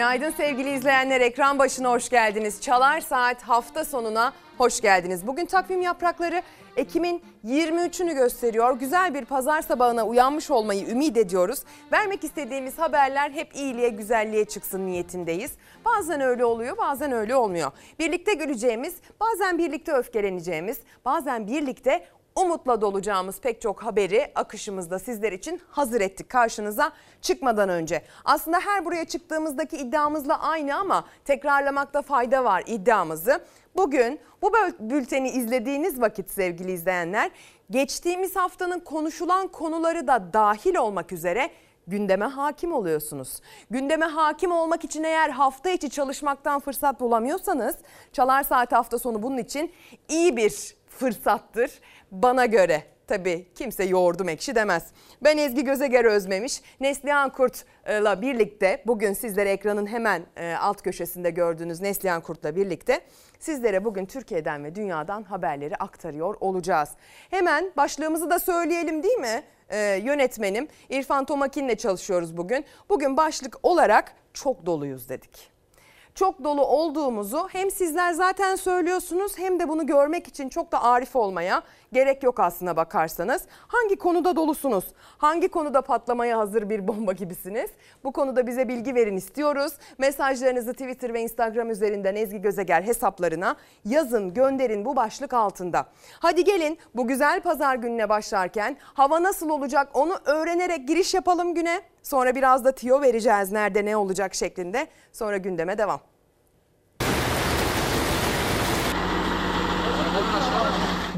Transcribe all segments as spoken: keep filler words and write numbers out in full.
Günaydın sevgili izleyenler, ekran başına hoş geldiniz. Çalar Saat hafta sonuna hoş geldiniz. Bugün takvim yaprakları Ekim'in yirmi üçünü gösteriyor. Güzel bir pazar sabahına uyanmış olmayı ümit ediyoruz. Vermek istediğimiz haberler hep iyiliğe, güzelliğe çıksın niyetindeyiz. Bazen öyle oluyor, bazen öyle olmuyor. Birlikte güleceğimiz, bazen birlikte öfkeleneceğimiz, bazen birlikte umutla dolacağımız pek çok haberi akışımızda sizler için hazır ettik karşınıza çıkmadan önce. Aslında her buraya çıktığımızdaki iddiamızla aynı ama tekrarlamakta fayda var iddiamızı. Bugün bu bülteni izlediğiniz vakit sevgili izleyenler, geçtiğimiz haftanın konuşulan konuları da dahil olmak üzere gündeme hakim oluyorsunuz. Gündeme hakim olmak için eğer hafta içi çalışmaktan fırsat bulamıyorsanız, Çalar Saat hafta sonu bunun için iyi bir fırsattır bana göre. Tabii kimse yoğurdum ekşi demez. Ben Ezgi Gözeger Özmemiş, Neslihan Kurt'la birlikte bugün sizlere ekranın hemen alt köşesinde gördüğünüz Neslihan Kurt'la birlikte sizlere bugün Türkiye'den ve dünyadan haberleri aktarıyor olacağız. Hemen başlığımızı da söyleyelim değil mi? Ee, yönetmenim İrfan Tomakin'le çalışıyoruz bugün. Bugün başlık olarak çok doluyuz dedik. Çok dolu olduğumuzu hem sizler zaten söylüyorsunuz hem de bunu görmek için çok da arif olmaya gerek yok aslına bakarsanız. Hangi konuda dolusunuz? Hangi konuda patlamaya hazır bir bomba gibisiniz? Bu konuda bize bilgi verin istiyoruz. Mesajlarınızı Twitter ve Instagram üzerinden Ezgi Gözeger hesaplarına yazın, gönderin bu başlık altında. Hadi gelin bu güzel pazar gününe başlarken hava nasıl olacak onu öğrenerek giriş yapalım güne. Sonra biraz da tiyo vereceğiz nerede ne olacak şeklinde. Sonra gündeme devam.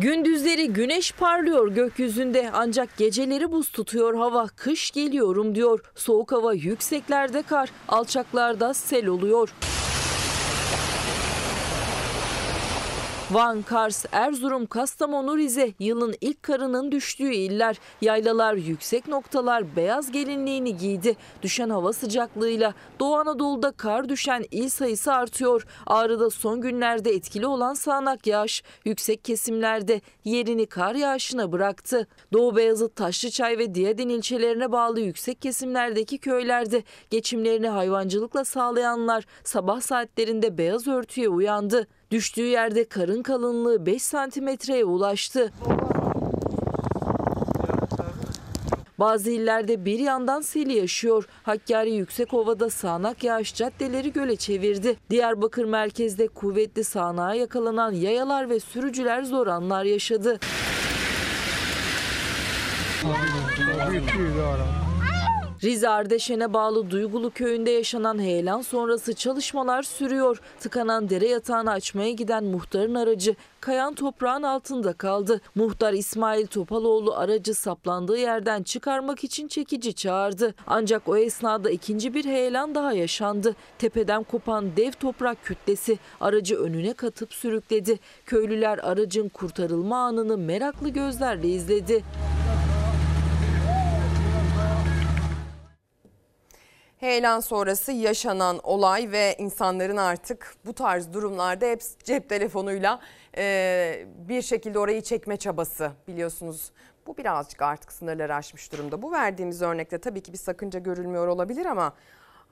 Gündüzleri güneş parlıyor gökyüzünde ancak geceleri buz tutuyor hava. Kış geliyorum diyor. Soğuk hava yükseklerde kar, alçaklarda sel oluyor. Van, Kars, Erzurum, Kastamonu, Rize yılın ilk karının düştüğü iller. Yaylalar, yüksek noktalar beyaz gelinliğini giydi. Düşen hava sıcaklığıyla Doğu Anadolu'da kar düşen il sayısı artıyor. Ağrı'da son günlerde etkili olan sağanak yağış yüksek kesimlerde yerini kar yağışına bıraktı. Doğu Beyazıt, Taşlıçay ve Diyaden ilçelerine bağlı yüksek kesimlerdeki köylerde geçimlerini hayvancılıkla sağlayanlar sabah saatlerinde beyaz örtüye uyandı. Düştüğü yerde karın kalınlığı beş santimetreye ulaştı. Bazı illerde bir yandan sel yaşıyor. Hakkari Yüksekova'da sağanak yağış caddeleri göle çevirdi. Diyarbakır merkezde kuvvetli sağanağa yakalanan yayalar ve sürücüler zor anlar yaşadı. Rize Ardeşen'e bağlı Duygulu köyünde yaşanan heyelan sonrası çalışmalar sürüyor. Tıkanan dere yatağını açmaya giden muhtarın aracı kayan toprağın altında kaldı. Muhtar İsmail Topaloğlu aracı saplandığı yerden çıkarmak için çekici çağırdı. Ancak o esnada ikinci bir heyelan daha yaşandı. Tepeden kopan dev toprak kütlesi aracı önüne katıp sürükledi. Köylüler aracın kurtarılma anını meraklı gözlerle izledi. Heyelan sonrası yaşanan olay ve insanların artık bu tarz durumlarda hep cep telefonuyla e, bir şekilde orayı çekme çabası biliyorsunuz. Bu birazcık artık sınırları aşmış durumda. Bu verdiğimiz örnekte tabii ki bir sakınca görülmüyor olabilir ama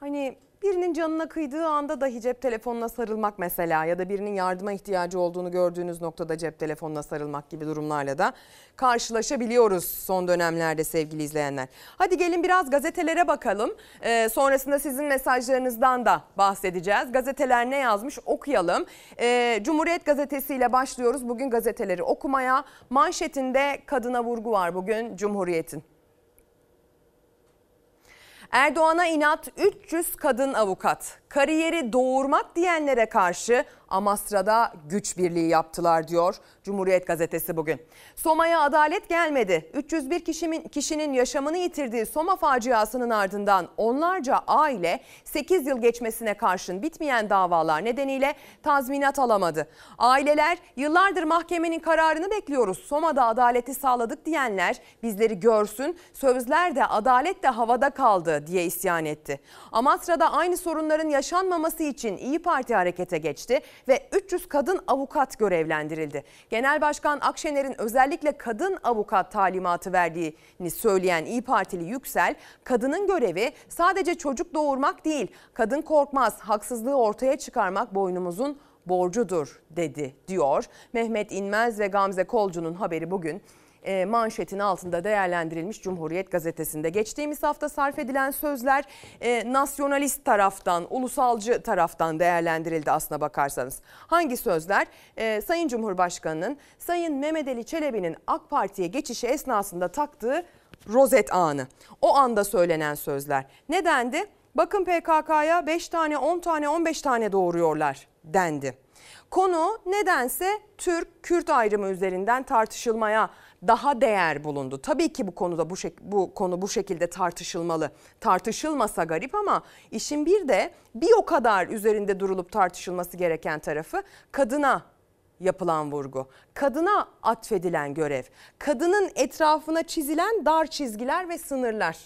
hani birinin canına kıydığı anda dahi cep telefonuna sarılmak mesela ya da birinin yardıma ihtiyacı olduğunu gördüğünüz noktada cep telefonuna sarılmak gibi durumlarla da karşılaşabiliyoruz son dönemlerde sevgili izleyenler. Hadi gelin biraz gazetelere bakalım. Ee, sonrasında sizin mesajlarınızdan da bahsedeceğiz. Gazeteler ne yazmış okuyalım. Ee, Cumhuriyet gazetesiyle başlıyoruz bugün gazeteleri okumaya. Manşetinde kadına vurgu var bugün Cumhuriyet'in. Erdoğan'a inat üç yüz kadın avukat. Kariyeri doğurmak diyenlere karşı Amasra'da güç birliği yaptılar diyor Cumhuriyet gazetesi bugün. Soma'ya adalet gelmedi. üç yüz bir kişinin, kişinin yaşamını yitirdiği Soma faciasının ardından onlarca aile sekiz yıl geçmesine karşın bitmeyen davalar nedeniyle tazminat alamadı. Aileler yıllardır mahkemenin kararını bekliyoruz. Soma'da adaleti sağladık diyenler bizleri görsün, sözler de adalet de havada kaldı diye isyan etti. Amasra'da aynı sorunların yaşanmasını yaşanmaması için İyi Parti harekete geçti ve üç yüz kadın avukat görevlendirildi. Genel Başkan Akşener'in özellikle kadın avukat talimatı verdiğini söyleyen İyi Partili Yüksel, kadının görevi sadece çocuk doğurmak değil, kadın korkmaz, haksızlığı ortaya çıkarmak boynumuzun borcudur dedi diyor. Mehmet İnmez ve Gamze Kolcu'nun haberi bugün manşetin altında değerlendirilmiş Cumhuriyet gazetesinde. Geçtiğimiz hafta sarf edilen sözler e, nasyonalist taraftan, ulusalcı taraftan değerlendirildi aslına bakarsanız. Hangi sözler? E, Sayın Cumhurbaşkanı'nın, Sayın Mehmet Ali Çelebi'nin AK Parti'ye geçişi esnasında taktığı rozet anı. O anda söylenen sözler. Ne dendi? Bakın P K K'ya beş tane, on tane, on beş tane doğuruyorlar dendi. Konu nedense Türk-Kürt ayrımı üzerinden tartışılmaya daha değer bulundu. Tabii ki bu konuda bu, şek- bu konu bu şekilde tartışılmalı. Tartışılmasa garip ama işin bir de bir o kadar üzerinde durulup tartışılması gereken tarafı kadına yapılan vurgu. Kadına atfedilen görev. Kadının etrafına çizilen dar çizgiler ve sınırlar.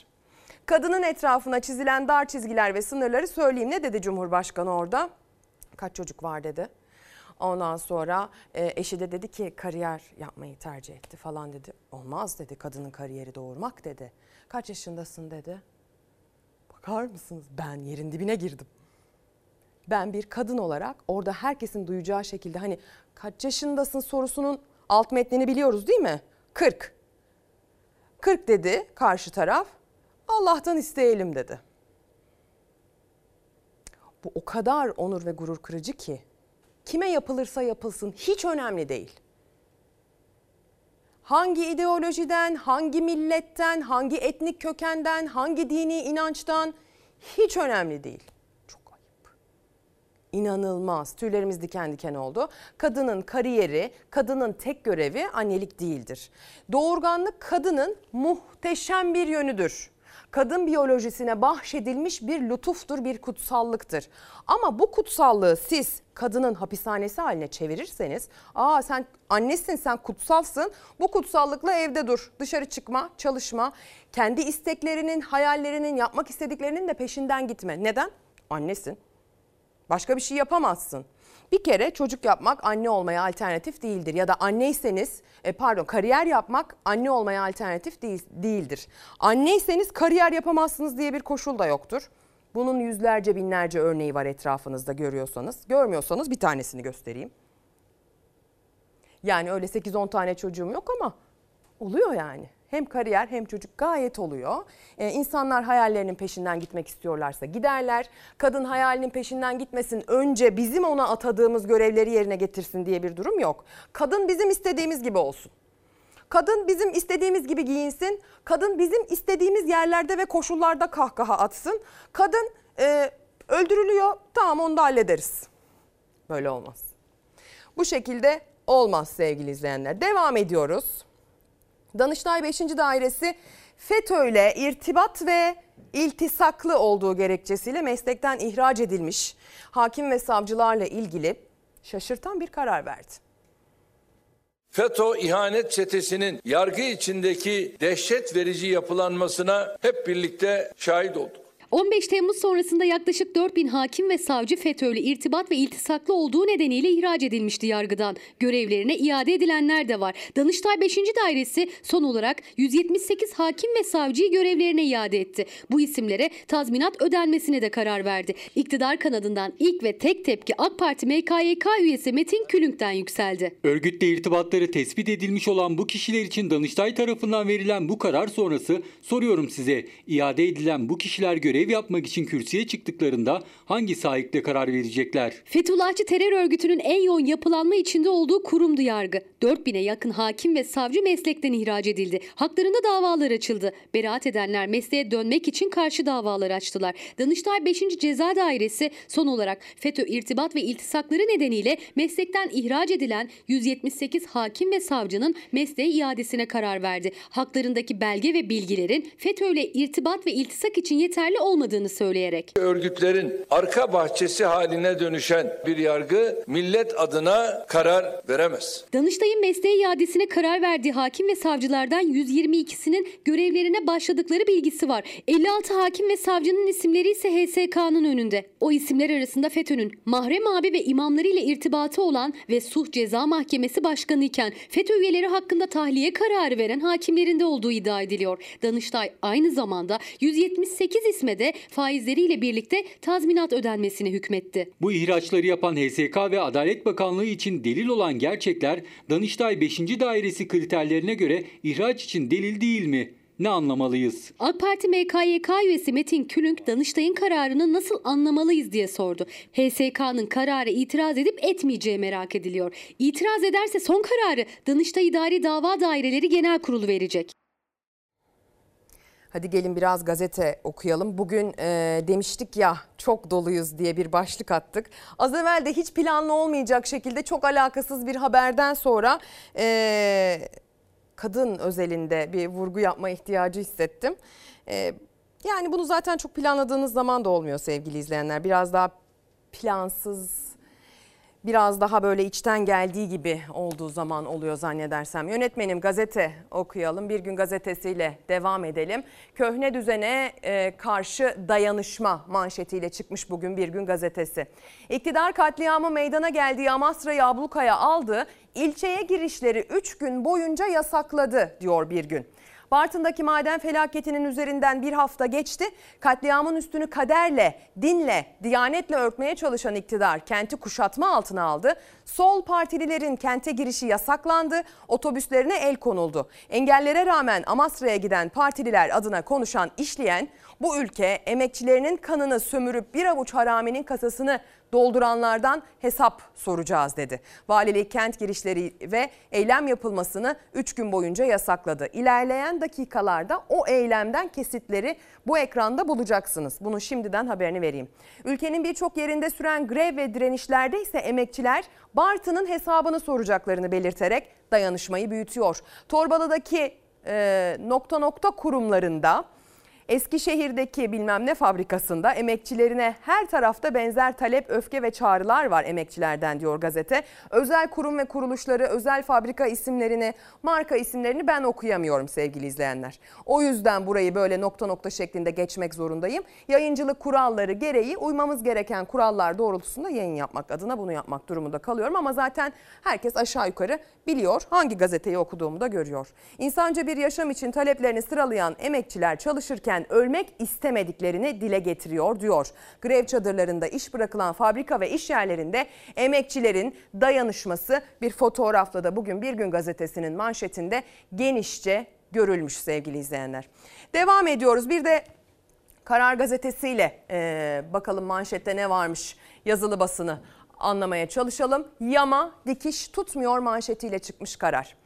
Kadının etrafına çizilen dar çizgiler ve sınırları söyleyeyim. Ne dedi Cumhurbaşkanı orada? Kaç çocuk var dedi. Ondan sonra eşi de dedi ki kariyer yapmayı tercih etti falan dedi. Olmaz dedi, kadının kariyeri doğurmak dedi. Kaç yaşındasın dedi. Bakar mısınız, ben yerin dibine girdim. Ben bir kadın olarak orada herkesin duyacağı şekilde hani kaç yaşındasın sorusunun alt metnini biliyoruz değil mi? kırk. kırk dedi karşı taraf. Allah'tan isteyelim dedi. Bu o kadar onur ve gurur kırıcı ki. Kime yapılırsa yapılsın hiç önemli değil. Hangi ideolojiden, hangi milletten, hangi etnik kökenden, hangi dini inançtan hiç önemli değil. Çok ayıp. İnanılmaz. Tüylerimiz diken diken oldu. Kadının kariyeri, kadının tek görevi annelik değildir. Doğurganlık kadının muhteşem bir yönüdür. Kadın biyolojisine bahşedilmiş bir lütuftur, bir kutsallıktır. Ama bu kutsallığı siz kadının hapishanesi haline çevirirseniz, aa sen annesin, sen kutsalsın, bu kutsallıkla evde dur, dışarı çıkma, çalışma, kendi isteklerinin, hayallerinin, yapmak istediklerinin de peşinden gitme. Neden? Annesin. Başka bir şey yapamazsın. Bir kere çocuk yapmak anne olmaya alternatif değildir ya da anneyseniz pardon kariyer yapmak anne olmaya alternatif değil, değildir. Anneyseniz kariyer yapamazsınız diye bir koşul da yoktur. Bunun yüzlerce binlerce örneği var etrafınızda, görüyorsanız. Görmüyorsanız bir tanesini göstereyim. Yani öyle sekiz on tane çocuğum yok ama oluyor yani. Hem kariyer hem çocuk gayet oluyor. Ee, insanlar hayallerinin peşinden gitmek istiyorlarsa giderler. Kadın hayalinin peşinden gitmesin, önce bizim ona atadığımız görevleri yerine getirsin diye bir durum yok. Kadın bizim istediğimiz gibi olsun. Kadın bizim istediğimiz gibi giyinsin. Kadın bizim istediğimiz yerlerde ve koşullarda kahkaha atsın. Kadın e, öldürülüyor, tamam onu da hallederiz. Böyle olmaz. Bu şekilde olmaz sevgili izleyenler. Devam ediyoruz. Danıştay beşinci Dairesi FETÖ ile irtibat ve iltisaklı olduğu gerekçesiyle meslekten ihraç edilmiş hakim ve savcılarla ilgili şaşırtan bir karar verdi. FETÖ ihanet çetesinin yargı içindeki dehşet verici yapılanmasına hep birlikte şahit olduk. on beş Temmuz sonrasında yaklaşık dört bin hakim ve savcı FETÖ'yle irtibat ve iltisaklı olduğu nedeniyle ihraç edilmişti yargıdan. Görevlerine iade edilenler de var. Danıştay beşinci Dairesi son olarak yüz yetmiş sekiz hakim ve savcıyı görevlerine iade etti. Bu isimlere tazminat ödenmesine de karar verdi. İktidar kanadından ilk ve tek tepki AK Parti M K Y K üyesi Metin Külünk'ten yükseldi. Örgütle irtibatları tespit edilmiş olan bu kişiler için Danıştay tarafından verilen bu karar sonrası soruyorum size, iade edilen bu kişiler görev Ev yapmak için kürsüye çıktıklarında hangi saikle karar verecekler? Fethullahçı terör örgütünün en yoğun yapılanma içinde olduğu kurumdu yargı. dört bine yakın hakim ve savcı meslekten ihraç edildi. Haklarında davalar açıldı. Beraat edenler mesleğe dönmek için karşı davalar açtılar. Danıştay beşinci Ceza Dairesi son olarak FETÖ irtibat ve iltisakları nedeniyle meslekten ihraç edilen yüz yetmiş sekiz hakim ve savcının mesleğe iadesine karar verdi. Haklarındaki belge ve bilgilerin FETÖ ile irtibat ve iltisak için yeterli olmadığını olmadığını söyleyerek. Örgütlerin arka bahçesi haline dönüşen bir yargı millet adına karar veremez. Danıştay'ın mesleği iadesine karar verdiği hakim ve savcılardan yüz yirmi ikisinin görevlerine başladıkları bilgisi var. elli altı hakim ve savcının isimleri ise H S K'nın önünde. O isimler arasında FETÖ'nün mahrem abi ve imamlarıyla irtibatı olan ve Suh Ceza Mahkemesi Başkanı iken FETÖ üyeleri hakkında tahliye kararı veren hakimlerinde olduğu iddia ediliyor. Danıştay aynı zamanda yüz yetmiş sekiz isme de faizleriyle birlikte tazminat ödenmesine hükmetti. Bu ihraçları yapan H S K ve Adalet Bakanlığı için delil olan gerçekler Danıştay beşinci Dairesi kriterlerine göre ihraç için delil değil mi? Ne anlamalıyız? AK Parti M K Y K üyesi Metin Külünk, Danıştay'ın kararını nasıl anlamalıyız diye sordu. H S K'nın kararı itiraz edip etmeyeceği merak ediliyor. İtiraz ederse son kararı Danıştay İdari Dava Daireleri Genel Kurulu verecek. Hadi gelin biraz gazete okuyalım. Bugün e, demiştik ya çok doluyuz diye bir başlık attık. Az evvel de hiç planlı olmayacak şekilde çok alakasız bir haberden sonra... E, kadın özelinde bir vurgu yapma ihtiyacı hissettim. Ee, yani bunu zaten çok planladığınız zaman da olmuyor sevgili izleyenler. Biraz daha plansız, biraz daha böyle içten geldiği gibi olduğu zaman oluyor zannedersem. Yönetmenim gazete okuyalım. Bir Gün gazetesiyle devam edelim. Köhne düzene karşı dayanışma manşetiyle çıkmış bugün Bir Gün gazetesi. İktidar katliamı meydana geldiği Amasra'yı ablukaya aldı. İlçeye girişleri üç gün boyunca yasakladı diyor Bir Gün. Bartın'daki maden felaketinin üzerinden bir hafta geçti. Katliamın üstünü kaderle, dinle, diyanetle örtmeye çalışan iktidar kenti kuşatma altına aldı. Sol partililerin kente girişi yasaklandı, otobüslerine el konuldu. Engellere rağmen Amasra'ya giden partililer adına konuşan işleyen, bu ülke emekçilerinin kanını sömürüp bir avuç haraminin kasasını dolduranlardan hesap soracağız dedi. Valilik kent girişleri ve eylem yapılmasını üç gün boyunca yasakladı. İlerleyen dakikalarda o eylemden kesitleri bu ekranda bulacaksınız. Bunu şimdiden haberini vereyim. Ülkenin birçok yerinde süren grev ve direnişlerde ise emekçiler Bartın'ın hesabını soracaklarını belirterek dayanışmayı büyütüyor. Torbalı'daki e, nokta nokta kurumlarında, Eskişehir'deki bilmem ne fabrikasında emekçilerine her tarafta benzer talep, öfke ve çağrılar var emekçilerden diyor gazete. Özel kurum ve kuruluşları, özel fabrika isimlerini, marka isimlerini ben okuyamıyorum sevgili izleyenler. O yüzden burayı böyle nokta nokta şeklinde geçmek zorundayım. Yayıncılık kuralları gereği uymamız gereken kurallar doğrultusunda yayın yapmak adına bunu yapmak durumunda kalıyorum. Ama zaten herkes aşağı yukarı biliyor, hangi gazeteyi okuduğumu da görüyor. İnsanca bir yaşam için taleplerini sıralayan emekçiler çalışırken ölmek istemediklerini dile getiriyor diyor. Grev çadırlarında iş bırakılan fabrika ve iş yerlerinde emekçilerin dayanışması bir fotoğrafla da bugün Bir Gün gazetesinin manşetinde genişçe görülmüş sevgili izleyenler. Devam ediyoruz. Bir de Karar gazetesiyle e, bakalım manşette ne varmış, yazılı basını anlamaya çalışalım. Yama dikiş tutmuyor manşetiyle çıkmış Karar.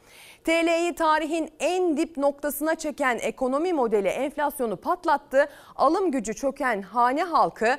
T L'yi tarihin en dip noktasına çeken ekonomi modeli enflasyonu patlattı. Alım gücü çöken hane halkı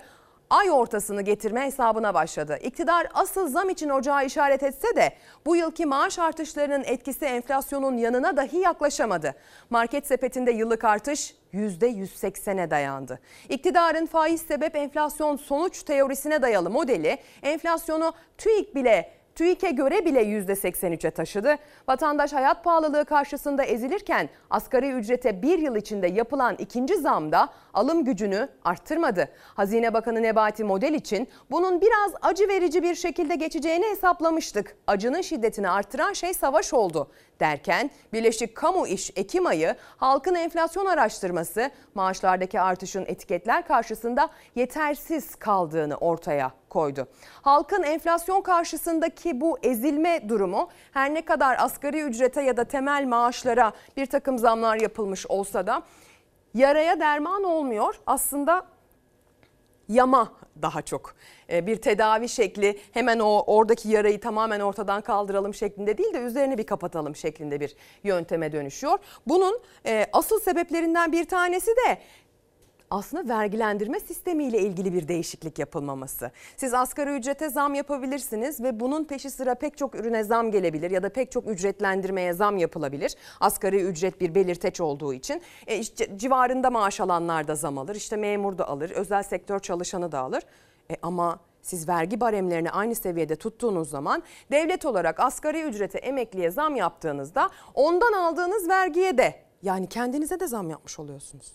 ay ortasını getirme hesabına başladı. İktidar asıl zam için ocağı işaret etse de bu yılki maaş artışlarının etkisi enflasyonun yanına dahi yaklaşamadı. Market sepetinde yıllık artış yüzde yüz seksene dayandı. İktidarın faiz sebep enflasyon sonuç teorisine dayalı modeli enflasyonu TÜİK bile TÜİK'e göre bile yüzde seksen üçe taşıdı. Vatandaş hayat pahalılığı karşısında ezilirken asgari ücrete bir yıl içinde yapılan ikinci zamda alım gücünü arttırmadı. Hazine Bakanı Nebati model için bunun biraz acı verici bir şekilde geçeceğini hesaplamıştık. Acının şiddetini arttıran şey savaş oldu derken Birleşik Kamu İş Ekim ayı halkın enflasyon araştırması maaşlardaki artışın etiketler karşısında yetersiz kaldığını ortaya koydu. Halkın enflasyon karşısındaki bu ezilme durumu her ne kadar asgari ücrete ya da temel maaşlara bir takım zamlar yapılmış olsa da yaraya derman olmuyor. Aslında yama daha çok bir tedavi şekli, hemen o oradaki yarayı tamamen ortadan kaldıralım şeklinde değil de üzerine bir kapatalım şeklinde bir yönteme dönüşüyor. Bunun asıl sebeplerinden bir tanesi de aslında vergilendirme sistemiyle ilgili bir değişiklik yapılmaması. Siz asgari ücrete zam yapabilirsiniz ve bunun peşi sıra pek çok ürüne zam gelebilir ya da pek çok ücretlendirmeye zam yapılabilir. Asgari ücret bir belirteç olduğu için e işte civarında maaş alanlar da zam alır, işte memur da alır, özel sektör çalışanı da alır. E ama siz vergi baremlerini aynı seviyede tuttuğunuz zaman devlet olarak asgari ücrete, emekliye zam yaptığınızda ondan aldığınız vergiye de, yani kendinize de zam yapmış oluyorsunuz.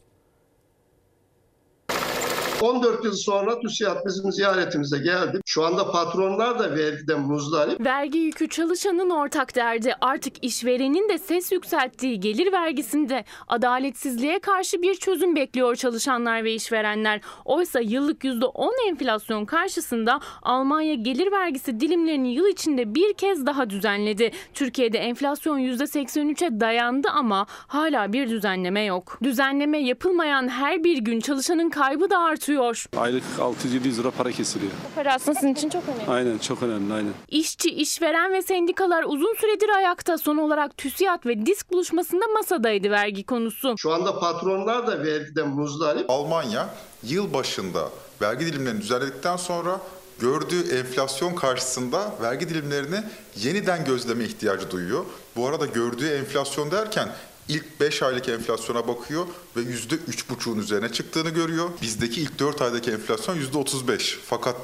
on dört yıl sonra TÜSİAD bizim ziyaretimize geldi. Şu anda patronlar da vergiden muzdarip. Vergi yükü çalışanın ortak derdi. Artık işverenin de ses yükselttiği gelir vergisinde adaletsizliğe karşı bir çözüm bekliyor çalışanlar ve işverenler. Oysa yıllık yüzde on enflasyon karşısında Almanya gelir vergisi dilimlerini yıl içinde bir kez daha düzenledi. Türkiye'de enflasyon yüzde seksen üçe dayandı ama hala bir düzenleme yok. Düzenleme yapılmayan her bir gün çalışanın kaybı da artıyor. Aylık altı yüz yedi yüz lira para kesiliyor. Bu para aslında sizin için çok önemli. Aynen, çok önemli, aynen. İşçi, işveren ve sendikalar uzun süredir ayakta. Son olarak TÜSİAD ve DİSK buluşmasında masadaydı vergi konusu. Şu anda patronlar da vergiden muzdarip. Almanya yıl başında vergi dilimlerini düzenledikten sonra gördüğü enflasyon karşısında vergi dilimlerini yeniden gözleme ihtiyacı duyuyor. Bu arada gördüğü enflasyon derken İlk beş aylık enflasyona bakıyor ve yüzde üç buçuğun üzerine çıktığını görüyor. Bizdeki ilk dört aydaki enflasyon yüzde otuz beş. Fakat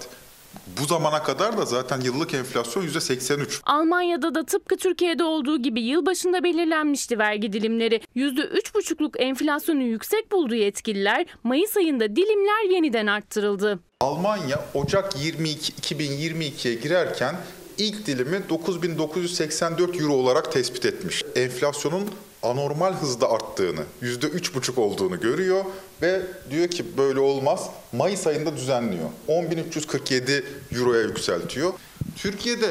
bu zamana kadar da zaten yıllık enflasyon yüzde seksen üç. Almanya'da da tıpkı Türkiye'de olduğu gibi yılbaşında belirlenmişti vergi dilimleri. yüzde üç buçukluk enflasyonu yüksek bulduğu yetkililer, Mayıs ayında dilimler yeniden arttırıldı. Almanya Ocak yirmi iki, iki bin yirmi ikiye girerken ilk dilimi dokuz bin dokuz yüz seksen dört euro olarak tespit etmiş. Enflasyonun anormal hızda arttığını, yüzde üç buçuk olduğunu görüyor ve diyor ki böyle olmaz. Mayıs ayında düzenliyor. on bin üç yüz kırk yedi euroya yükseltiyor. Türkiye'de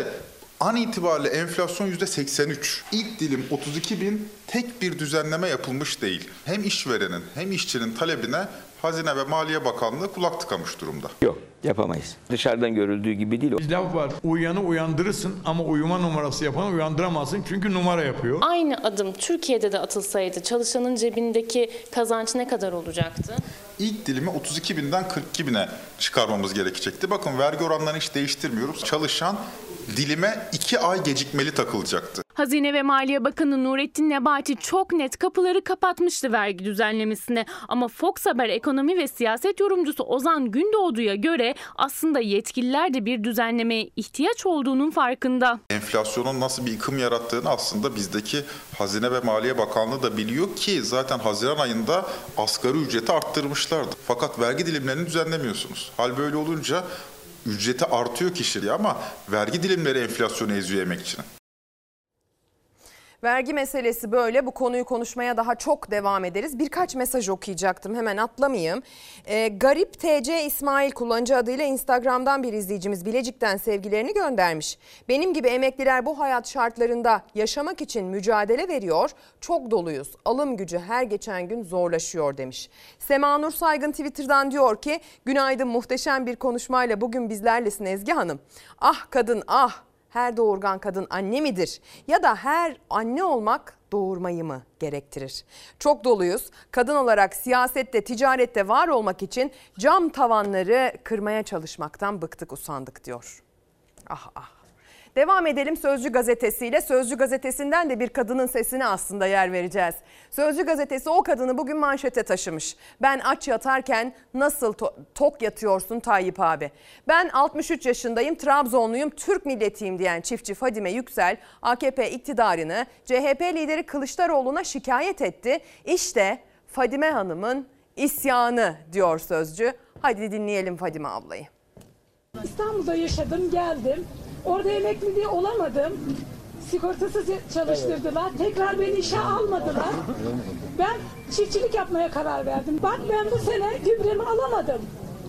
an itibariyle enflasyon yüzde seksen üç. İlk dilim otuz iki bin, tek bir düzenleme yapılmış değil. Hem işverenin hem işçinin talebine Hazine ve Maliye Bakanlığı kulak tıkamış durumda. Yok, yapamayız. Dışarıdan görüldüğü gibi değil. Bir laf var, uyuyanı uyandırırsın ama uyuma numarası yapanı uyandıramazsın çünkü numara yapıyor. Aynı adım Türkiye'de de atılsaydı çalışanın cebindeki kazanç ne kadar olacaktı? İlk dilimi otuz iki binden kırk iki bine çıkarmamız gerekecekti. Bakın vergi oranlarını hiç değiştirmiyoruz. Çalışan dilime iki ay gecikmeli takılacaktı. Hazine ve Maliye Bakanı Nurettin Nebati çok net kapıları kapatmıştı vergi düzenlemesine. Ama Fox Haber ekonomi ve siyaset yorumcusu Ozan Gündoğdu'ya göre aslında yetkililer de bir düzenlemeye ihtiyaç olduğunun farkında. Enflasyonun nasıl bir yıkım yarattığını aslında bizdeki Hazine ve Maliye Bakanlığı da biliyor ki zaten Haziran ayında asgari ücreti arttırmışlardı. Fakat vergi dilimlerini düzenlemiyorsunuz. Hal böyle olunca ücreti artıyor kişiliği ama vergi dilimleri enflasyonu eziyor emekçinin. Vergi meselesi böyle. Bu konuyu konuşmaya daha çok devam ederiz. Birkaç mesaj okuyacaktım, hemen atlamayayım. Ee, Garip T C İsmail kullanıcı adıyla Instagram'dan bir izleyicimiz Bilecik'ten sevgilerini göndermiş. Benim gibi emekliler bu hayat şartlarında yaşamak için mücadele veriyor. Çok doluyuz. Alım gücü her geçen gün zorlaşıyor demiş. Sema Nur Saygın Twitter'dan diyor ki günaydın, muhteşem bir konuşmayla bugün bizlerlesin Ezgi Hanım. Ah kadın ah. Her doğurgan kadın anne midir? Ya da her anne olmak doğurmayı mı gerektirir? Çok doluyuz. Kadın olarak siyasette, ticarette var olmak için cam tavanları kırmaya çalışmaktan bıktık, usandık diyor. Ah ah. Devam edelim Sözcü gazetesiyle. Sözcü gazetesinden de bir kadının sesine aslında yer vereceğiz. Sözcü gazetesi o kadını bugün manşete taşımış. Ben aç yatarken nasıl to- tok yatıyorsun Tayyip abi? Ben altmış üç yaşındayım, Trabzonluyum, Türk milletiyim diyen çiftçi Fadime Yüksel, A K P iktidarını C H P lideri Kılıçdaroğlu'na şikayet etti. İşte Fadime Hanım'ın isyanı diyor Sözcü. Hadi dinleyelim Fadime ablayı. İstanbul'da yaşadım, geldim. Orada emekli diye olamadım. Sigortasız çalıştırdılar. Tekrar beni işe almadılar. Ben çiftçilik yapmaya karar verdim. Bak ben bu sene gübremi alamadım.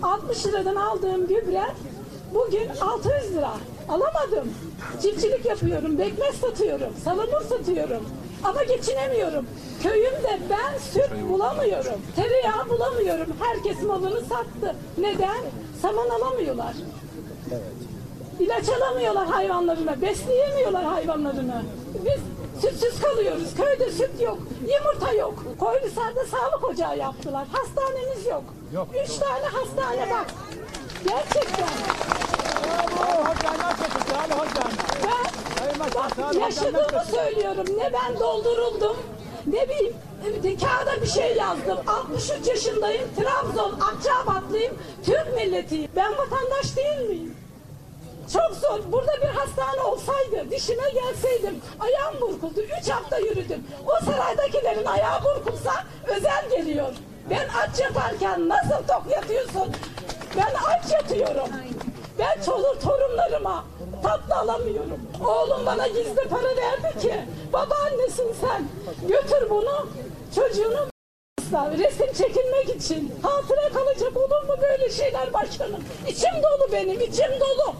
altmış liradan aldığım gübre bugün altı yüz lira. Alamadım. Çiftçilik yapıyorum. Bekmez satıyorum. Salamur satıyorum. Ama geçinemiyorum. Köyümde ben süt bulamıyorum. Tereyağı bulamıyorum. Herkes malını sattı. Neden? Saman alamıyorlar. Evet. İlaç alamıyorlar hayvanlarına, besleyemiyorlar hayvanlarını. Biz sütsüz kalıyoruz, köyde süt yok, yumurta yok. Koyunhisar'da sağlık ocağı yaptılar, hastanemiz yok. yok Üç yok. tane hastane bak, gerçekten. Bravo, hocam, hocam, hocam. Ben yaşadığımı söylüyorum, ne ben dolduruldum, ne bileyim. Kağıda bir şey yazdım. altmış üç yaşındayım. Trabzon, Akçabatlıyım. Türk milletiyim. Ben vatandaş değil miyim? Çok zor. Burada bir hastane olsaydı, dişime gelseydim, ayağım burkuldu. üç hafta yürüdüm. O saraydakilerin ayağı burkulsa özel geliyor. Ben aç yatarken nasıl tok yatıyorsun? Ben aç yatıyorum. Ben çoluk torunlarıma tatlı alamıyorum. Oğlum bana gizli para verdi ki, babaannesin sen. Götür bunu. Çocuğunun resim çekilmek için hatıra kalacak olur mu böyle şeyler başkanım? İçim dolu benim, içim dolu.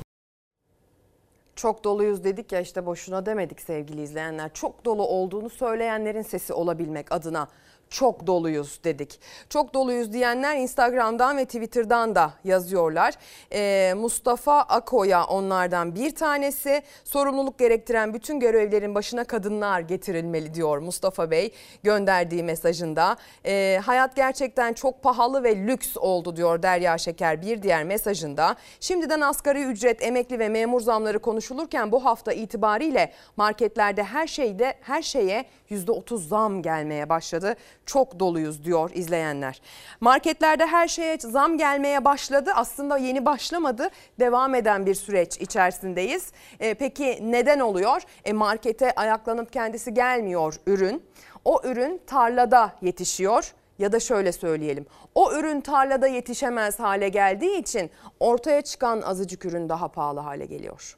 Çok doluyuz dedik ya, işte boşuna demedik sevgili izleyenler. Çok dolu olduğunu söyleyenlerin sesi olabilmek adına çok doluyuz dedik. Çok doluyuz diyenler Instagram'dan ve Twitter'dan da yazıyorlar. Ee, Mustafa Akoya onlardan bir tanesi. Sorumluluk gerektiren bütün görevlerin başına kadınlar getirilmeli diyor Mustafa Bey gönderdiği mesajında. Ee, hayat gerçekten çok pahalı ve lüks oldu diyor Derya Şeker bir diğer mesajında. Şimdiden asgari ücret, emekli ve memur zamları konuşulurken bu hafta itibariyle marketlerde her şeyde her şeye yüzde otuz zam gelmeye başladı. Çok doluyuz diyor izleyenler. Marketlerde her şeye zam gelmeye başladı. Aslında yeni başlamadı. Devam eden bir süreç içerisindeyiz. E, peki neden oluyor? E, markete ayaklanıp kendisi gelmiyor ürün. O ürün tarlada yetişiyor. Ya da şöyle söyleyelim. O ürün tarlada yetişemez hale geldiği için ortaya çıkan azıcık ürün daha pahalı hale geliyor.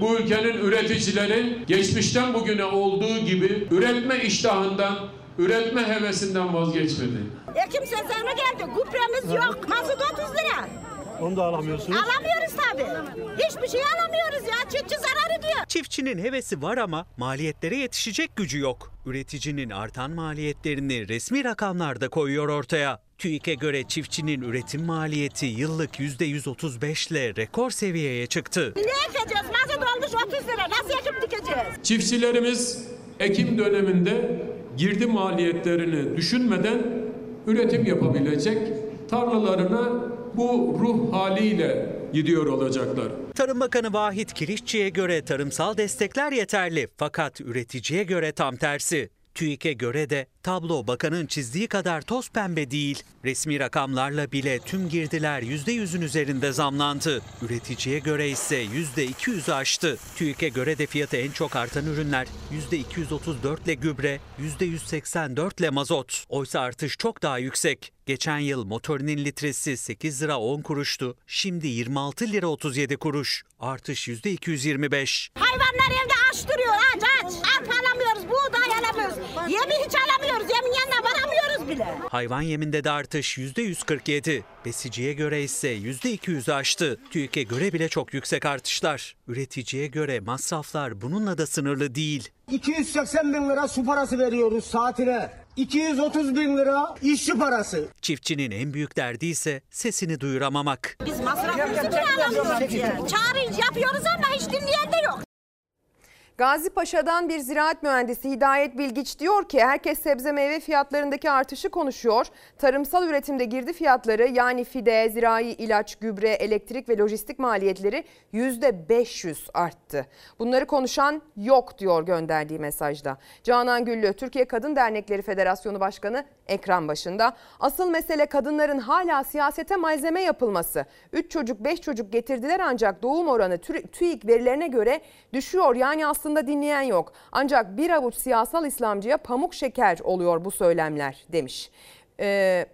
Bu ülkenin üreticileri geçmişten bugüne olduğu gibi üretme iştahından, üretme hevesinden vazgeçmedi. Ekim sezonu geldi, gübremiz yok, mazot otuz lira. Onu da alamıyorsunuz. Alamıyoruz tabii. Hiçbir şey alamıyoruz ya, çiftçi zarar ediyor. Çiftçinin hevesi var ama maliyetlere yetişecek gücü yok. Üreticinin artan maliyetlerini resmi rakamlarda koyuyor ortaya. TÜİK'e göre çiftçinin üretim maliyeti yıllık yüzde yüz otuz beş ile rekor seviyeye çıktı. Ne ekeceğiz? Mazot olmuş otuz lira. Nasıl ekim dikeceğiz? Çiftçilerimiz ekim döneminde girdi maliyetlerini düşünmeden üretim yapabilecek, tarlalarına bu ruh haliyle gidiyor olacaklar. Tarım Bakanı Vahit Kirişçi'ye göre tarımsal destekler yeterli fakat üreticiye göre tam tersi. TÜİK'e göre de tablo bakanın çizdiği kadar toz pembe değil. Resmi rakamlarla bile tüm girdiler yüzde yüz'ün üzerinde zamlandı. Üreticiye göre ise yüzde iki yüz'ü aştı. TÜİK'e göre de fiyatı en çok artan ürünler yüzde iki yüz otuz dört ile gübre, yüzde yüz seksen dört ile mazot. Oysa artış çok daha yüksek. Geçen yıl motorinin litresi sekiz lira on kuruştu. Şimdi yirmi altı lira otuz yedi kuruş. Artış yüzde iki yüz yirmi beş. Hayvanlar evde aç duruyor. Aç aç. At alamıyoruz. Buğday alamıyoruz. Yemin hiç alamıyoruz. Yemin yanına varamıyoruz bile. Hayvan yeminde de artış yüzde yüz kırk yedi. Besiciye göre ise yüzde iki yüz'ü aştı. TÜİK'e göre bile çok yüksek artışlar. Üreticiye göre masraflar bununla da sınırlı değil. iki yüz seksen bin lira su parası veriyoruz saatine. iki yüz otuz bin lira işçi parası. Çiftçinin en büyük derdi ise sesini duyuramamak. Biz masrafımızı bile alamıyoruz yani. Çağrıyız yapıyoruz ama hiç dinleyen de yok. Gazi Paşa'dan bir ziraat mühendisi Hidayet Bilgiç diyor ki herkes sebze meyve fiyatlarındaki artışı konuşuyor. Tarımsal üretimde girdi fiyatları yani fide, zirai, ilaç, gübre, elektrik ve lojistik maliyetleri yüzde beş yüz arttı. Bunları konuşan yok diyor gönderdiği mesajda. Canan Güllü, Türkiye Kadın Dernekleri Federasyonu Başkanı ekran başında. Asıl mesele kadınların hala siyasete malzeme yapılması. üç çocuk beş çocuk getirdiler ancak doğum oranı TÜİK verilerine göre düşüyor. Yani aslında dinleyen yok. Ancak bir avuç siyasal İslamcıya pamuk şeker oluyor bu söylemler demiş. Ee,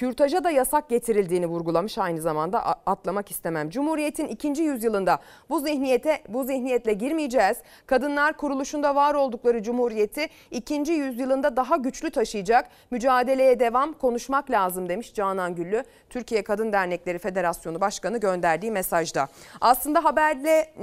kürtaja da yasak getirildiğini vurgulamış, aynı zamanda atlamak istemem. Cumhuriyet'in ikinci yüzyılında bu zihniyete bu zihniyetle girmeyeceğiz. Kadınlar kuruluşunda var oldukları Cumhuriyeti ikinci yüzyılında daha güçlü taşıyacak. Mücadeleye devam, konuşmak lazım demiş Canan Güllü, Türkiye Kadın Dernekleri Federasyonu Başkanı gönderdiği mesajda. Aslında haberle,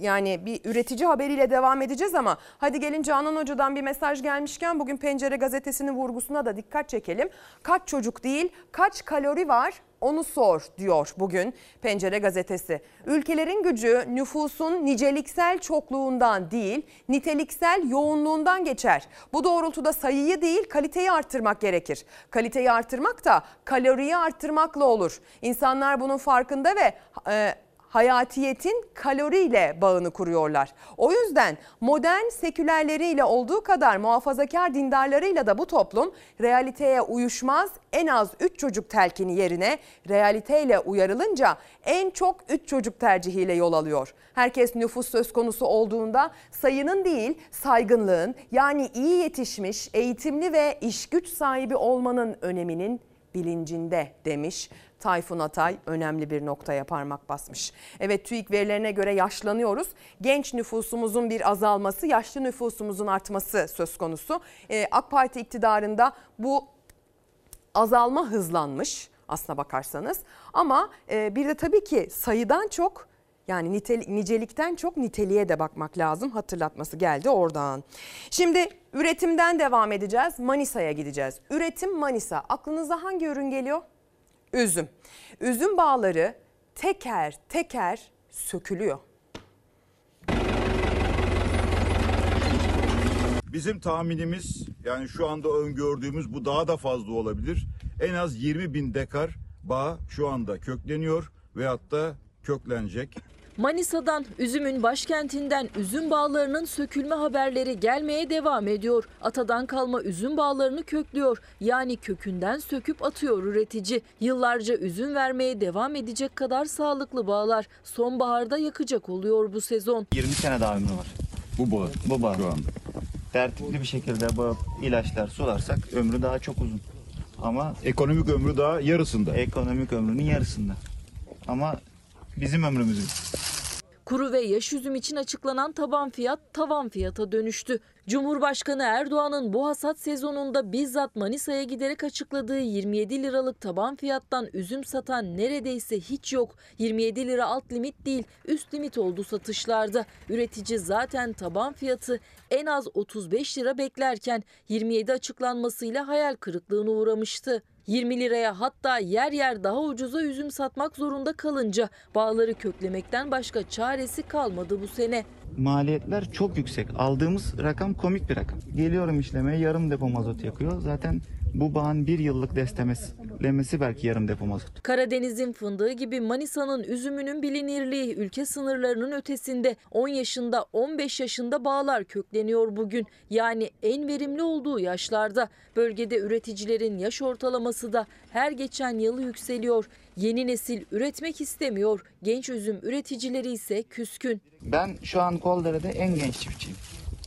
yani bir üretici haberiyle devam edeceğiz ama hadi gelin Canan Hoca'dan bir mesaj gelmişken bugün Pencere Gazetesi'nin vurgusuna da dikkat çekelim. Kaç çocuk değil, kaç kalori var? Onu sor diyor bugün Pencere Gazetesi. Ülkelerin gücü nüfusun niceliksel çokluğundan değil, niteliksel yoğunluğundan geçer. Bu doğrultuda sayıyı değil, kaliteyi arttırmak gerekir. Kaliteyi arttırmak da kaloriyi arttırmakla olur. İnsanlar bunun farkında ve e, hayatiyetin kaloriyle bağını kuruyorlar. O yüzden modern sekülerleriyle olduğu kadar muhafazakar dindarlarıyla da bu toplum realiteye uyuşmaz. En az üç çocuk telkini yerine realiteyle uyarılınca en çok üç çocuk tercihiyle yol alıyor. Herkes nüfus söz konusu olduğunda sayının değil, saygınlığın, yani iyi yetişmiş, eğitimli ve iş güç sahibi olmanın öneminin bilincinde demiş Tayfun Atay, önemli bir noktaya parmak basmış. Evet, TÜİK verilerine göre yaşlanıyoruz. Genç nüfusumuzun bir azalması, yaşlı nüfusumuzun artması söz konusu. Ee, AK Parti iktidarında bu azalma hızlanmış aslına bakarsanız. Ama e, bir de tabii ki sayıdan çok, yani nitel, nicelikten çok niteliğe de bakmak lazım. Hatırlatması geldi oradan. Şimdi üretimden devam edeceğiz. Manisa'ya gideceğiz. Üretim Manisa. Aklınıza hangi ürün geliyor? Üzüm. Üzüm bağları teker teker sökülüyor. Bizim tahminimiz, yani şu anda öngördüğümüz, bu daha da fazla olabilir. En az yirmi bin dekar bağ şu anda kökleniyor veyahut da köklenecek. Manisa'dan, üzümün başkentinden üzüm bağlarının sökülme haberleri gelmeye devam ediyor. Atadan kalma üzüm bağlarını köklüyor. Yani kökünden söküp atıyor üretici. Yıllarca üzüm vermeye devam edecek kadar sağlıklı bağlar sonbaharda yakacak oluyor bu sezon. yirmi sene daha ömrü var. Bu bağ. Bu bağ. Şu an. Tertipli bir şekilde bağ, ilaçlar, sularsak ömrü daha çok uzun. Ama ekonomik ömrü daha yarısında. Ekonomik ömrünün yarısında. Ama bizim ömrümüzün. Kuru ve yaş üzüm için açıklanan taban fiyat tavan fiyata dönüştü. Cumhurbaşkanı Erdoğan'ın bu hasat sezonunda bizzat Manisa'ya giderek açıkladığı yirmi yedi liralık taban fiyattan üzüm satan neredeyse hiç yok. yirmi yedi lira alt limit değil, üst limit oldu satışlarda. Üretici zaten taban fiyatı en az otuz beş lira beklerken yirmi yedi açıklanmasıyla hayal kırıklığına uğramıştı. yirmi liraya, hatta yer yer daha ucuza üzüm satmak zorunda kalınca bağları köklemekten başka çaresi kalmadı bu sene. Maliyetler çok yüksek. Aldığımız rakam komik bir rakam. Geliyorum işlemeye, yarım depo mazot yakıyor. Zaten bu bağın bir yıllık destemesi belki yarım depo mazot. Karadeniz'in fındığı gibi Manisa'nın üzümünün bilinirliği ülke sınırlarının ötesinde. on yaşında, on beş yaşında bağlar kökleniyor bugün. Yani en verimli olduğu yaşlarda. Bölgede üreticilerin yaş ortalaması da her geçen yıl yükseliyor. Yeni nesil üretmek istemiyor. Genç üzüm üreticileri ise küskün. Ben şu an Koldere'de en genç çiftçiyim.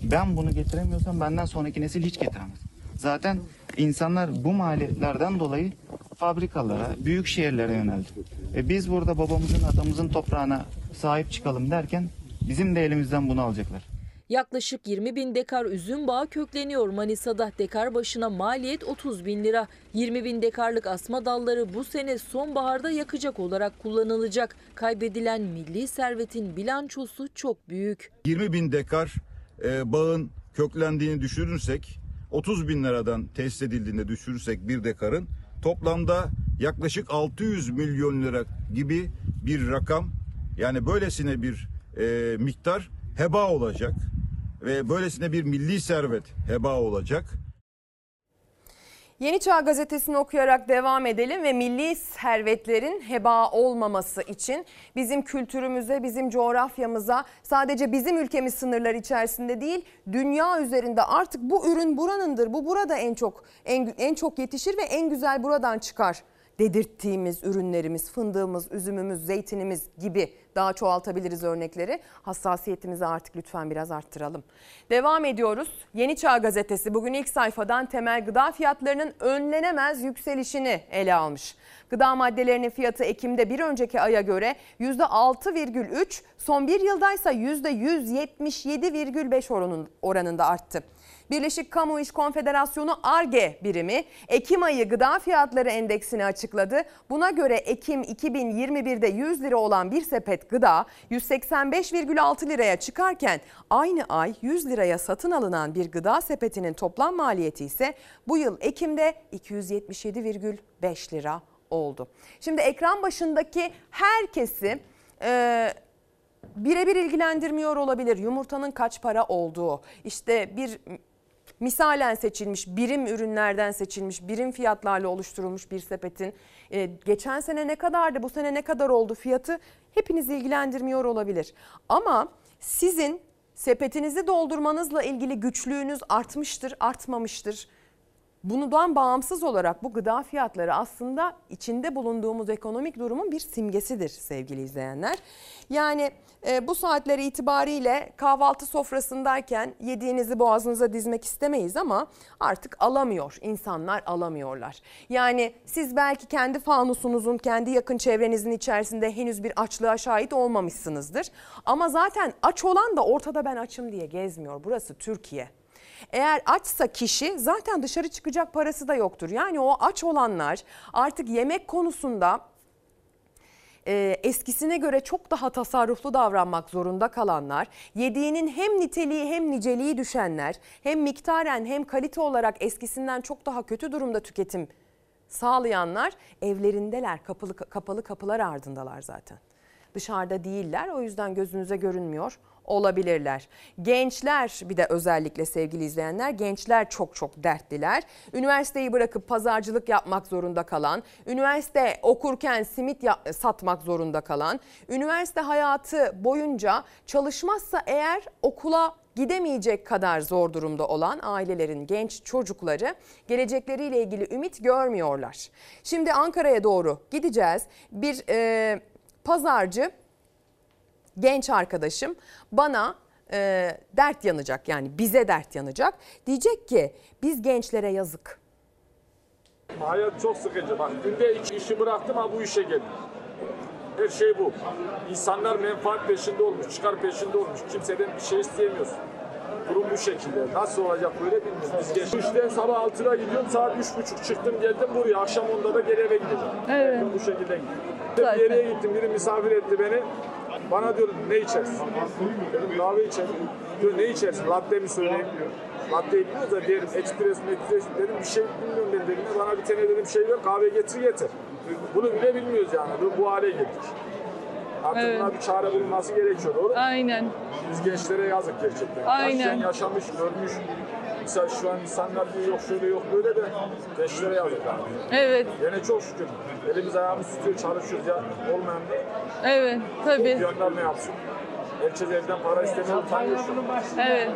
Ben bunu getiremiyorsam benden sonraki nesil hiç getiremez. Zaten insanlar bu maliyetlerden dolayı fabrikalara, büyük şehirlere yöneldi. E biz burada babamızın, atamızın toprağına sahip çıkalım derken bizim de elimizden bunu alacaklar. Yaklaşık yirmi bin dekar üzüm bağı kökleniyor Manisa'da. Dekar başına maliyet otuz bin lira. yirmi bin dekarlık asma dalları bu sene sonbaharda yakacak olarak kullanılacak. Kaybedilen milli servetin bilançosu çok büyük. yirmi bin dekar e, bağın köklendiğini düşünürsek, otuz bin liradan tesis edildiğinde düşürürsek bir dekarın, toplamda yaklaşık altı yüz milyon lira gibi bir rakam, yani böylesine bir e, miktar heba olacak ve böylesine bir milli servet heba olacak. Yeni Çağ gazetesini okuyarak devam edelim ve milli servetlerin heba olmaması için bizim kültürümüze, bizim coğrafyamıza, sadece bizim ülkemiz sınırları içerisinde değil, dünya üzerinde artık bu ürün buranındır, bu burada en çok en, en çok yetişir ve en güzel buradan çıkar dedirttiğimiz ürünlerimiz, fındığımız, üzümümüz, zeytinimiz gibi Daha çoğaltabiliriz örnekleri. Hassasiyetimizi artık lütfen biraz arttıralım. Devam ediyoruz. Yeni Çağ gazetesi bugün ilk sayfadan temel gıda fiyatlarının önlenemez yükselişini ele almış. Gıda maddelerinin fiyatı Ekim'de bir önceki aya göre yüzde altı virgül üç, son bir yıldaysa yüzde yüz yetmiş yedi virgül beş oranında arttı. Birleşik Kamu İş Konfederasyonu ARGE birimi Ekim ayı gıda fiyatları endeksini açıkladı. Buna göre Ekim iki bin yirmi bir'de yüz lira olan bir sepet gıda yüz seksen beş virgül altı liraya çıkarken aynı ay yüz liraya satın alınan bir gıda sepetinin toplam maliyeti ise bu yıl Ekim'de iki yüz yetmiş yedi virgül beş lira oldu. Şimdi ekran başındaki herkesi E, birebir ilgilendirmiyor olabilir. Yumurtanın kaç para olduğu, işte bir misalen seçilmiş, birim ürünlerden seçilmiş, birim fiyatlarla oluşturulmuş bir sepetin e, geçen sene ne kadardı, bu sene ne kadar oldu fiyatı hepinizi ilgilendirmiyor olabilir. Ama sizin sepetinizi doldurmanızla ilgili güçlüğünüz artmıştır, artmamıştır. Bundan bağımsız olarak bu gıda fiyatları aslında içinde bulunduğumuz ekonomik durumun bir simgesidir sevgili izleyenler. Yani e, bu saatleri itibariyle kahvaltı sofrasındayken yediğinizi boğazınıza dizmek istemeyiz ama artık alamıyor, insanlar alamıyorlar. Yani siz belki kendi fanusunuzun, kendi yakın çevrenizin içerisinde henüz bir açlığa şahit olmamışsınızdır. Ama zaten aç olan da ortada ben açım diye gezmiyor. Burası Türkiye. Eğer açsa kişi zaten dışarı çıkacak parası da yoktur. Yani o aç olanlar artık yemek konusunda e, eskisine göre çok daha tasarruflu davranmak zorunda kalanlar, yediğinin hem niteliği hem niceliği düşenler, hem miktaren hem kalite olarak eskisinden çok daha kötü durumda tüketim sağlayanlar evlerindeler, kapalı, kapalı kapılar ardındalar zaten. Dışarıda değiller, o yüzden gözünüze görünmüyor olabilirler. Gençler, bir de özellikle sevgili izleyenler, gençler çok çok dertliler. Üniversiteyi bırakıp pazarcılık yapmak zorunda kalan, üniversite okurken simit satmak zorunda kalan, üniversite hayatı boyunca çalışmazsa eğer okula gidemeyecek kadar zor durumda olan ailelerin genç çocukları gelecekleriyle ilgili ümit görmüyorlar. Şimdi Ankara'ya doğru gideceğiz. Bir e, pazarcı genç arkadaşım bana e, dert yanacak, yani bize dert yanacak. Diyecek ki biz gençlere yazık. Hayat çok sıkıcı. Bak günde iki işi bıraktım ama bu işe geldim. Her şey bu. İnsanlar menfaat peşinde olmuş, çıkar peşinde olmuş. Kimseden bir şey isteyemiyorsun. Durum bu şekilde. Nasıl olacak böyle bilmiyoruz. Biz gençler. İşte sabah altıda gidiyorum, saat üç buçuk çıktım geldim buraya. Akşam onda da geri eve gideceğim. Evet. Bu şekilde gidiyorum. Bir yere gittim, biri misafir etti beni. Bana diyor ne içersin? Dedim kahve içerim. Diyor ne içersin? Latte mi söyleyeyim? Latte içmiyor da diyelim ekspres mi ekspres mi? Dedim bir şey bilmiyorum ben dedim. Bana bir tane dedim bir şey ver kahve getir getir. Bunu bile bilmiyoruz yani. Bu hale geldik. Artık evet. Buna bir çare bulunması gerekiyor doğru mu? Aynen. Biz gençlere yazık gerçekten. Aynen. Yaşayan yaşamış, görmüş. Mesela şu an insanlar diyor yok şöyle yok böyle de gençlere yazık yani. Evet. Yine çok şükür. Elimiz ayağımız tutuyor çalışıyoruz ya olmayan da. Evet tabii. Diyanlar ne yapsın? Herkes evden para istemeye utanıyor. Evet.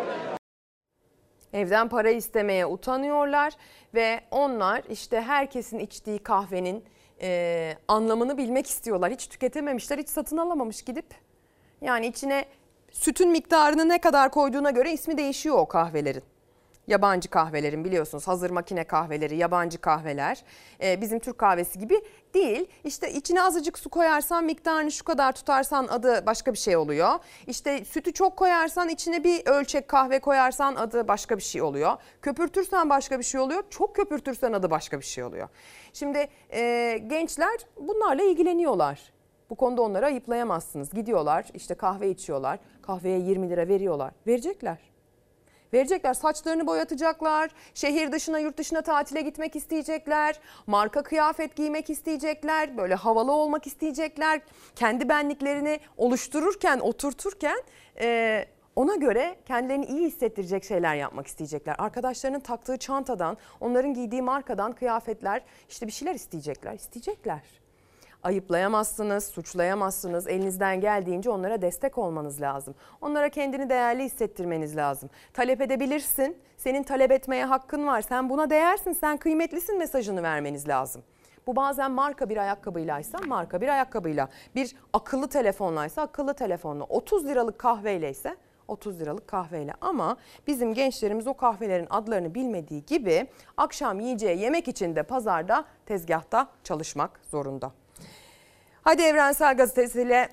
Evden para istemeye utanıyorlar ve onlar işte herkesin içtiği kahvenin Ee, anlamını bilmek istiyorlar. Hiç tüketememişler, hiç satın alamamış gidip. Yani içine sütün miktarını ne kadar koyduğuna göre ismi değişiyor o kahvelerin. Yabancı kahvelerin biliyorsunuz hazır makine kahveleri, yabancı kahveler. Ee, bizim Türk kahvesi gibi değil. İşte içine azıcık su koyarsan miktarını şu kadar tutarsan adı başka bir şey oluyor. İşte sütü çok koyarsan içine bir ölçek kahve koyarsan adı başka bir şey oluyor. Köpürtürsen başka bir şey oluyor. Çok köpürtürsen adı başka bir şey oluyor. Şimdi e, gençler bunlarla ilgileniyorlar. Bu konuda onları ayıplayamazsınız. Gidiyorlar işte kahve içiyorlar. Kahveye yirmi lira veriyorlar. Verecekler. Verecekler, saçlarını boyatacaklar, şehir dışına yurt dışına tatile gitmek isteyecekler, marka kıyafet giymek isteyecekler, böyle havalı olmak isteyecekler. Kendi benliklerini oluştururken, oturturken e, ona göre kendilerini iyi hissettirecek şeyler yapmak isteyecekler. Arkadaşlarının taktığı çantadan, onların giydiği markadan kıyafetler işte bir şeyler isteyecekler, isteyecekler. Ayıplayamazsınız, suçlayamazsınız. Elinizden geldiğince onlara destek olmanız lazım. Onlara kendini değerli hissettirmeniz lazım. Talep edebilirsin, senin talep etmeye hakkın var. Sen buna değersin, sen kıymetlisin mesajını vermeniz lazım. Bu bazen marka bir ayakkabıylaysa marka bir ayakkabıyla, bir akıllı telefonlaysa akıllı telefonla, otuz liralık kahveyleyse otuz liralık kahveyle. Ama bizim gençlerimiz o kahvelerin adlarını bilmediği gibi akşam yiyeceği yemek için de pazarda, tezgahta çalışmak zorunda. Hadi Evrensel Gazetesi'yle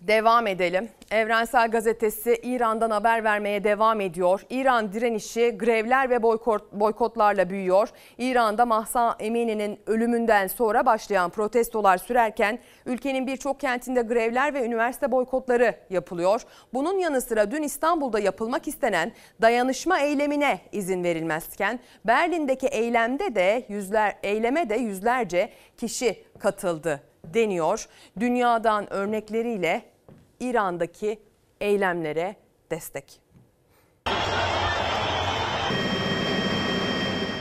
devam edelim. Evrensel Gazetesi İran'dan haber vermeye devam ediyor. İran direnişi grevler ve boykot, boykotlarla büyüyor. İran'da Mahsa Amini'nin ölümünden sonra başlayan protestolar sürerken ülkenin birçok kentinde grevler ve üniversite boykotları yapılıyor. Bunun yanı sıra dün İstanbul'da yapılmak istenen dayanışma eylemine izin verilmezken Berlin'deki eylemde de yüzler, eyleme de yüzlerce kişi katıldı deniyor. Dünyadan örnekleriyle İran'daki eylemlere destek.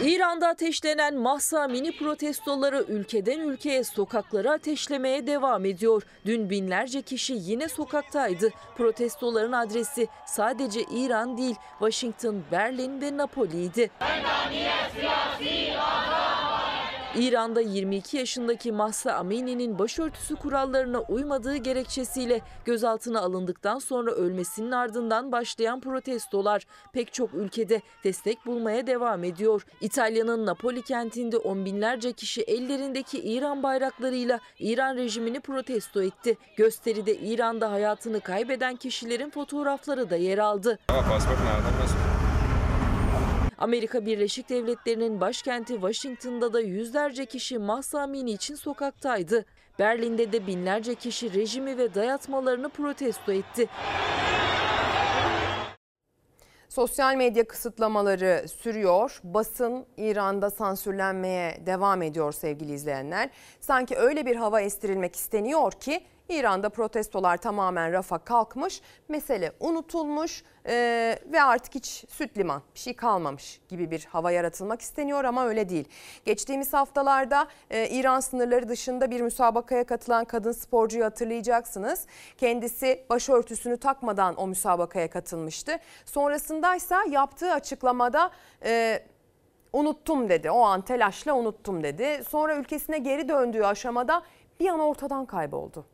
İran'da ateşlenen Mahsa Amini protestoları ülkeden ülkeye, sokakları ateşlemeye devam ediyor. Dün binlerce kişi yine sokaktaydı. Protestoların adresi sadece İran değil, Washington, Berlin ve Napoli'ydi. İran'da yirmi iki yaşındaki Mahsa Amini'nin başörtüsü kurallarına uymadığı gerekçesiyle gözaltına alındıktan sonra ölmesinin ardından başlayan protestolar pek çok ülkede destek bulmaya devam ediyor. İtalya'nın Napoli kentinde on binlerce kişi ellerindeki İran bayraklarıyla İran rejimini protesto etti. Gösteride İran'da hayatını kaybeden kişilerin fotoğrafları da yer aldı. Amerika Birleşik Devletleri'nin başkenti Washington'da da yüzlerce kişi Mahsa Amini için sokaktaydı. Berlin'de de binlerce kişi rejimi ve dayatmalarını protesto etti. Sosyal medya kısıtlamaları sürüyor. Basın İran'da sansürlenmeye devam ediyor sevgili izleyenler. Sanki öyle bir hava estirilmek isteniyor ki İran'da protestolar tamamen rafa kalkmış, mesele unutulmuş e, ve artık hiç süt liman bir şey kalmamış gibi bir hava yaratılmak isteniyor ama öyle değil. Geçtiğimiz haftalarda e, İran sınırları dışında bir müsabakaya katılan kadın sporcuyu hatırlayacaksınız. Kendisi başörtüsünü takmadan o müsabakaya katılmıştı. Sonrasındaysa yaptığı açıklamada... E, unuttum dedi, o an telaşla unuttum dedi. Sonra ülkesine geri döndüğü aşamada bir an ortadan kayboldu.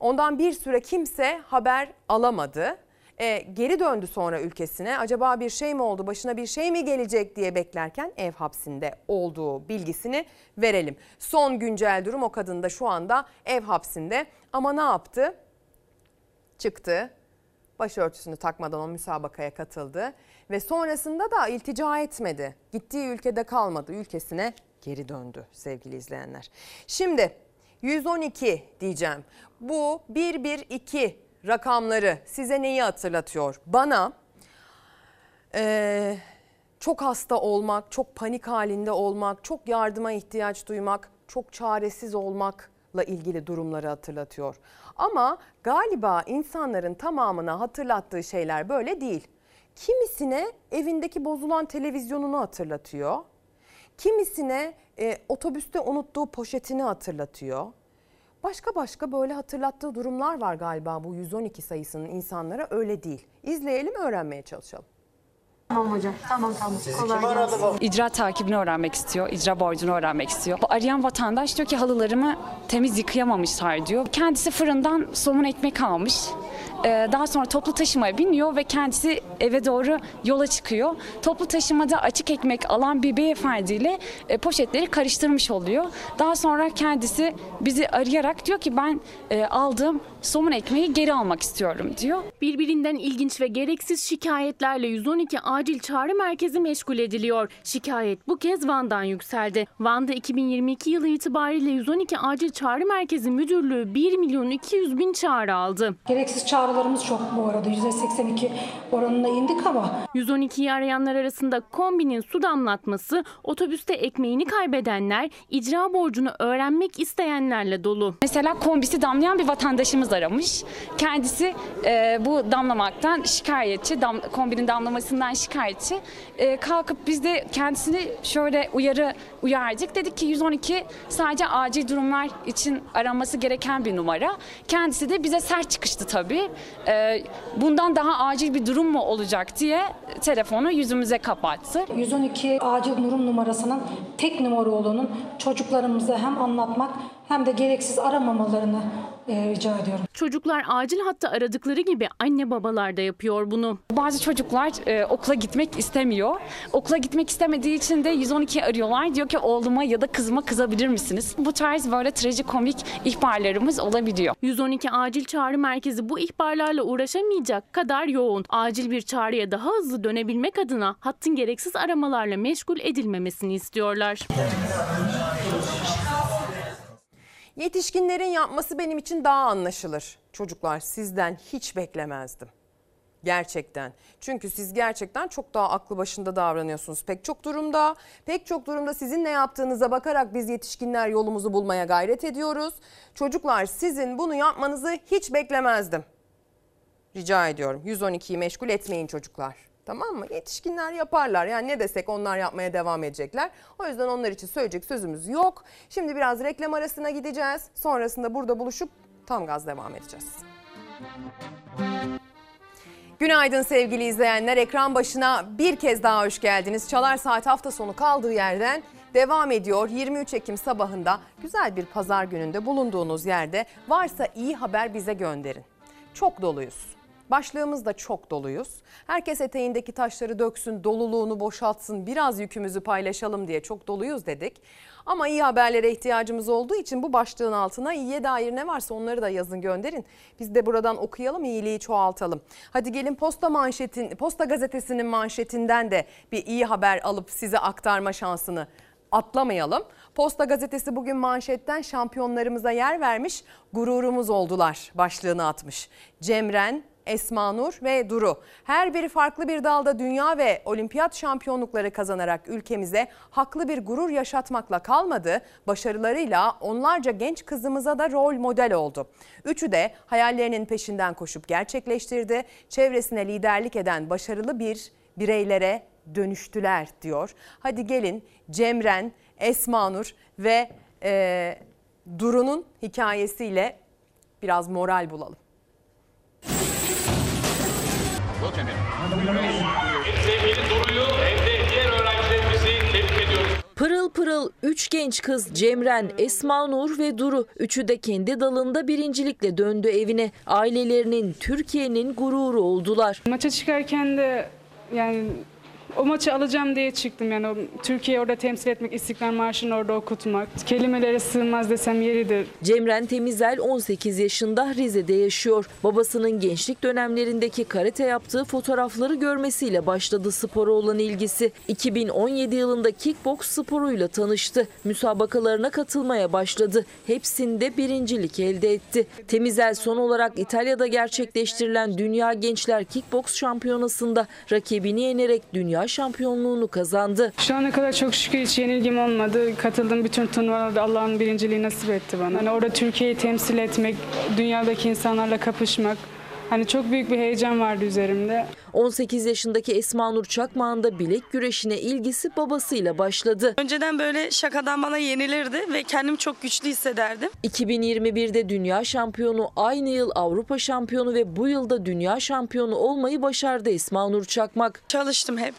Ondan bir süre kimse haber alamadı. E, geri döndü sonra ülkesine. Acaba bir şey mi oldu, başına bir şey mi gelecek diye beklerken ev hapsinde olduğu bilgisini verelim. Son güncel durum, o kadın da şu anda ev hapsinde. Ama ne yaptı? Çıktı. Başörtüsünü takmadan o müsabakaya katıldı ve sonrasında da iltica etmedi. Gittiği ülkede kalmadı, ülkesine geri döndü sevgili izleyenler. Şimdi yüz on iki diyeceğim. Bu bir bir iki rakamları size neyi hatırlatıyor? Bana e, çok hasta olmak, çok panik halinde olmak, çok yardıma ihtiyaç duymak, çok çaresiz olmakla ilgili durumları hatırlatıyor. Ama galiba insanların tamamına hatırlattığı şeyler böyle değil. Kimisine evindeki bozulan televizyonunu hatırlatıyor. Kimisine e, otobüste unuttuğu poşetini hatırlatıyor. Başka başka böyle hatırlattığı durumlar var galiba bu yüz on iki sayısının insanlara, öyle değil. İzleyelim, öğrenmeye çalışalım. Tamam hocam, tamam tamam. Kolay gelsin. İcra takibini öğrenmek istiyor, icra borcunu öğrenmek istiyor. Bu arayan vatandaş diyor ki halılarımı temiz yıkayamamışlar diyor. Kendisi fırından somun ekmek almış. Ee, daha sonra toplu taşımaya biniyor ve kendisi eve doğru yola çıkıyor. Toplu taşımada açık ekmek alan bir beyefendiyle e, poşetleri karıştırmış oluyor. Daha sonra kendisi bizi arayarak diyor ki ben e, aldığım somun ekmeği geri almak istiyorum diyor. Birbirinden ilginç ve gereksiz şikayetlerle yüz on iki Acil Çağrı Merkezi meşgul ediliyor. Şikayet bu kez Van'dan yükseldi. Van'da iki bin yirmi iki yılı itibariyle yüz on iki Acil Çağrı Merkezi Müdürlüğü bir milyon iki yüz bin çağrı aldı. Gereksiz çağrılarımız çok bu arada. yüzde seksen iki oranına indik ama. yüz on ikiyi arayanlar arasında kombinin su damlatması, otobüste ekmeğini kaybedenler, icra borcunu öğrenmek isteyenlerle dolu. Mesela kombisi damlayan bir vatandaşımız aramış. Kendisi e, bu damlamaktan şikayetçi, dam, kombinin damlamasından şikayetçi. E, kalkıp biz de kendisini şöyle uyarı uyardık. Dedik ki yüz on iki sadece acil durumlar için aranması gereken bir numara. Kendisi de bize sert çıkıştı tabii. e, bundan daha acil bir durum mu olacak diye telefonu yüzümüze kapattı. yüz on iki acil durum numarasının tek numara olduğunun çocuklarımıza hem anlatmak hem de gereksiz aramamalarını e, rica ediyorum. Çocuklar acil hatta aradıkları gibi anne babalar da yapıyor bunu. Bazı çocuklar e, okula gitmek istemiyor. Okula gitmek istemediği için de yüz on ikiyi arıyorlar. Diyor ki oğluma ya da kızıma kızabilir misiniz? Bu tarz böyle trajikomik ihbarlarımız olabiliyor. yüz on iki acil çağrı merkezi bu ihbarlarla uğraşamayacak kadar yoğun. Acil bir çağrıya daha hızlı dönebilmek adına hattın gereksiz aramalarla meşgul edilmemesini istiyorlar. Yetişkinlerin yapması benim için daha anlaşılır. Çocuklar, sizden hiç beklemezdim. Gerçekten. Çünkü siz gerçekten çok daha aklı başında davranıyorsunuz. Pek çok durumda, pek çok durumda sizin ne yaptığınıza bakarak biz yetişkinler yolumuzu bulmaya gayret ediyoruz. Çocuklar, sizin bunu yapmanızı hiç beklemezdim. Rica ediyorum. yüz on ikiyi meşgul etmeyin çocuklar. Tamam mı? Yetişkinler yaparlar. Yani ne desek onlar yapmaya devam edecekler. O yüzden onlar için söyleyecek sözümüz yok. Şimdi biraz reklam arasına gideceğiz. Sonrasında burada buluşup tam gaz devam edeceğiz. Günaydın sevgili izleyenler. Ekran başına bir kez daha hoş geldiniz. Çalar Saat hafta sonu kaldığı yerden devam ediyor. yirmi üç Ekim sabahında güzel bir pazar gününde bulunduğunuz yerde varsa iyi haber bize gönderin. Çok doluyuz. Başlığımızda çok doluyuz. Herkes eteğindeki taşları döksün, doluluğunu boşaltsın, biraz yükümüzü paylaşalım diye çok doluyuz dedik. Ama iyi haberlere ihtiyacımız olduğu için bu başlığın altına iyiye dair ne varsa onları da yazın, gönderin. Biz de buradan okuyalım, iyiliği çoğaltalım. Hadi gelin Posta manşetin, Posta gazetesinin manşetinden de bir iyi haber alıp size aktarma şansını atlamayalım. Posta gazetesi bugün manşetten şampiyonlarımıza yer vermiş, gururumuz oldular başlığını atmış. Cemren, Esma Nur ve Duru, her biri farklı bir dalda dünya ve olimpiyat şampiyonlukları kazanarak ülkemize haklı bir gurur yaşatmakla kalmadı, başarılarıyla onlarca genç kızımıza da rol model oldu. Üçü de hayallerinin peşinden koşup gerçekleştirdi, çevresine liderlik eden başarılı bir bireylere dönüştüler diyor. Hadi gelin Cemren, Esma Nur ve e, Duru'nun hikayesiyle biraz moral bulalım. Bakın pırıl pırıl üç genç kız Cemren, Esma Nur ve Duru. Üçü de kendi dalında birincilikle döndü evine. Ailelerinin, Türkiye'nin gururu oldular. Maça çıkarken de yani o maçı alacağım diye çıktım. Yani Türkiye'yi orada temsil etmek, İstiklal Marşı'nı orada okutmak. Kelimelere sığmaz desem yeridir. Cemren Temizel on sekiz yaşında, Rize'de yaşıyor. Babasının gençlik dönemlerindeki karate yaptığı fotoğrafları görmesiyle başladı spora olan ilgisi. iki bin on yedi yılında kickboks sporuyla tanıştı. Müsabakalarına katılmaya başladı. Hepsinde birincilik elde etti. Temizel son olarak İtalya'da gerçekleştirilen Dünya Gençler Kickboks Şampiyonası'nda rakibini yenerek dünya şampiyonluğunu kazandı. Şu ana kadar çok şükür hiç yenilgim olmadı. Katıldığım bütün turnuvalarda Allah'ın birinciliği nasip etti bana. Hani orada Türkiye'yi temsil etmek, dünyadaki insanlarla kapışmak, hani çok büyük bir heyecan vardı üzerimde. on sekiz yaşındaki Esma Nur Çakmak'ın da bilek güreşine ilgisi babasıyla başladı. Önceden böyle şakadan bana yenilirdi ve kendim çok güçlü hissederdim. iki bin yirmi birde dünya şampiyonu, aynı yıl Avrupa şampiyonu ve bu yılda dünya şampiyonu olmayı başardı Esma Nur Çakmak. Çalıştım hep,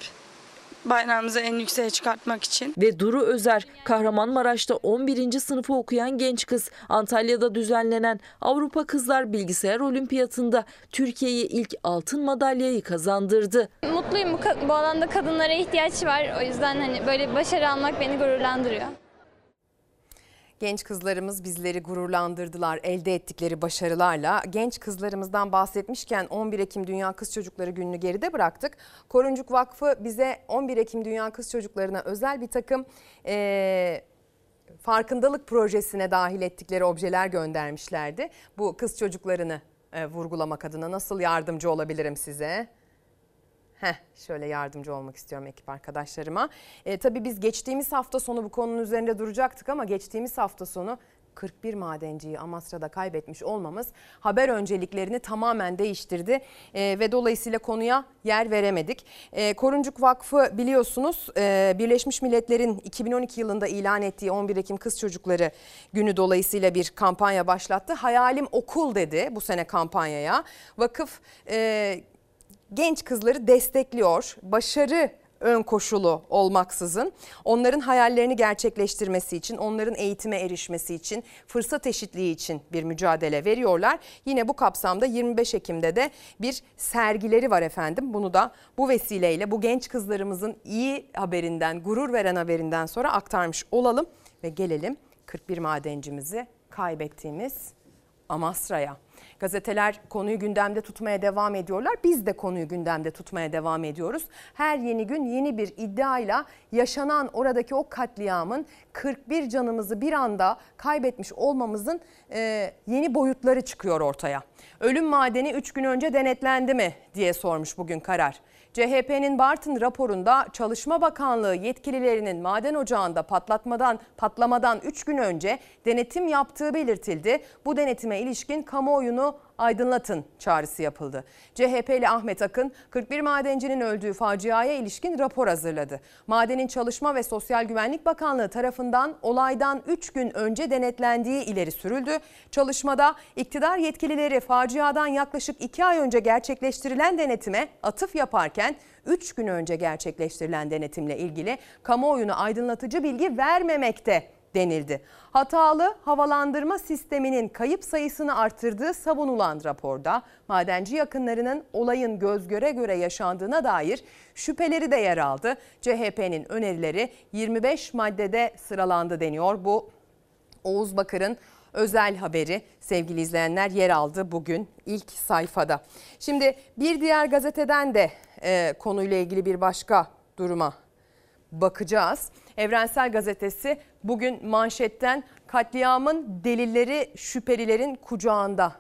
bayrağımızı en yükseğe çıkartmak için. Ve Duru Özer, Kahramanmaraş'ta on birinci sınıfı okuyan genç kız, Antalya'da düzenlenen Avrupa Kızlar Bilgisayar Olimpiyatında Türkiye'ye ilk altın madalyayı kazandırdı. Mutluyum, bu, bu alanda kadınlara ihtiyaç var. O yüzden hani böyle başarı almak beni gururlandırıyor. Genç kızlarımız bizleri gururlandırdılar elde ettikleri başarılarla. Genç kızlarımızdan bahsetmişken on bir Ekim Dünya Kız Çocukları Günü'nü geride bıraktık. Koruncuk Vakfı bize on bir Ekim Dünya Kız Çocuklarına özel bir takım e, farkındalık projesine dahil ettikleri objeler göndermişlerdi. Bu kız çocuklarını e, vurgulamak adına nasıl yardımcı olabilirim size? Heh, şöyle yardımcı olmak istiyorum ekip arkadaşlarıma. E, tabii biz geçtiğimiz hafta sonu bu konunun üzerinde duracaktık ama geçtiğimiz hafta sonu kırk bir madenciyi Amasra'da kaybetmiş olmamız haber önceliklerini tamamen değiştirdi e, ve dolayısıyla konuya yer veremedik. E, Koruncuk Vakfı biliyorsunuz e, Birleşmiş Milletler'in iki bin on iki yılında ilan ettiği on bir Ekim Kız Çocukları Günü dolayısıyla bir kampanya başlattı. Hayalim okul dedi bu sene kampanyaya. Vakıf e, genç kızları destekliyor. Başarı ön koşulu olmaksızın onların hayallerini gerçekleştirmesi için, onların eğitime erişmesi için, fırsat eşitliği için bir mücadele veriyorlar. Yine bu kapsamda yirmi beş Ekim'de de bir sergileri var efendim. Bunu da bu vesileyle, bu genç kızlarımızın iyi haberinden, gurur veren haberinden sonra aktarmış olalım ve gelelim kırk bir madencimizi kaybettiğimiz Amasra'ya. Gazeteler konuyu gündemde tutmaya devam ediyorlar. Biz de konuyu gündemde tutmaya devam ediyoruz. Her yeni gün yeni bir iddiayla yaşanan oradaki o katliamın, kırk bir canımızı bir anda kaybetmiş olmamızın e, yeni boyutları çıkıyor ortaya. Ölüm madeni üç gün önce denetlendi mi diye sormuş bugün Karar. C H P'nin Bartın raporunda Çalışma Bakanlığı yetkililerinin maden ocağında patlatmadan patlamadan üç gün önce denetim yaptığı belirtildi. Bu denetime ilişkin kamuoyunu aydınlatın çağrısı yapıldı. C H P'li Ahmet Akın kırk bir madencinin öldüğü faciaya ilişkin rapor hazırladı. Madenin Çalışma ve Sosyal Güvenlik Bakanlığı tarafından olaydan üç gün önce denetlendiği ileri sürüldü. Çalışmada iktidar yetkilileri faciadan yaklaşık iki ay önce gerçekleştirilen denetime atıf yaparken üç gün önce gerçekleştirilen denetimle ilgili kamuoyuna aydınlatıcı bilgi vermemekte denildi. Hatalı havalandırma sisteminin kayıp sayısını arttırdığı savunulan raporda madenci yakınlarının olayın göz göre göre yaşandığına dair şüpheleri de yer aldı. C H P'nin önerileri yirmi beş maddede sıralandı deniyor. Bu Oğuz Bakır'ın özel haberi sevgili izleyenler, yer aldı bugün ilk sayfada. Şimdi bir diğer gazeteden de e, konuyla ilgili bir başka duruma bakacağız. Evrensel gazetesi bugün manşetten katliamın delilleri şüphelilerin kucağında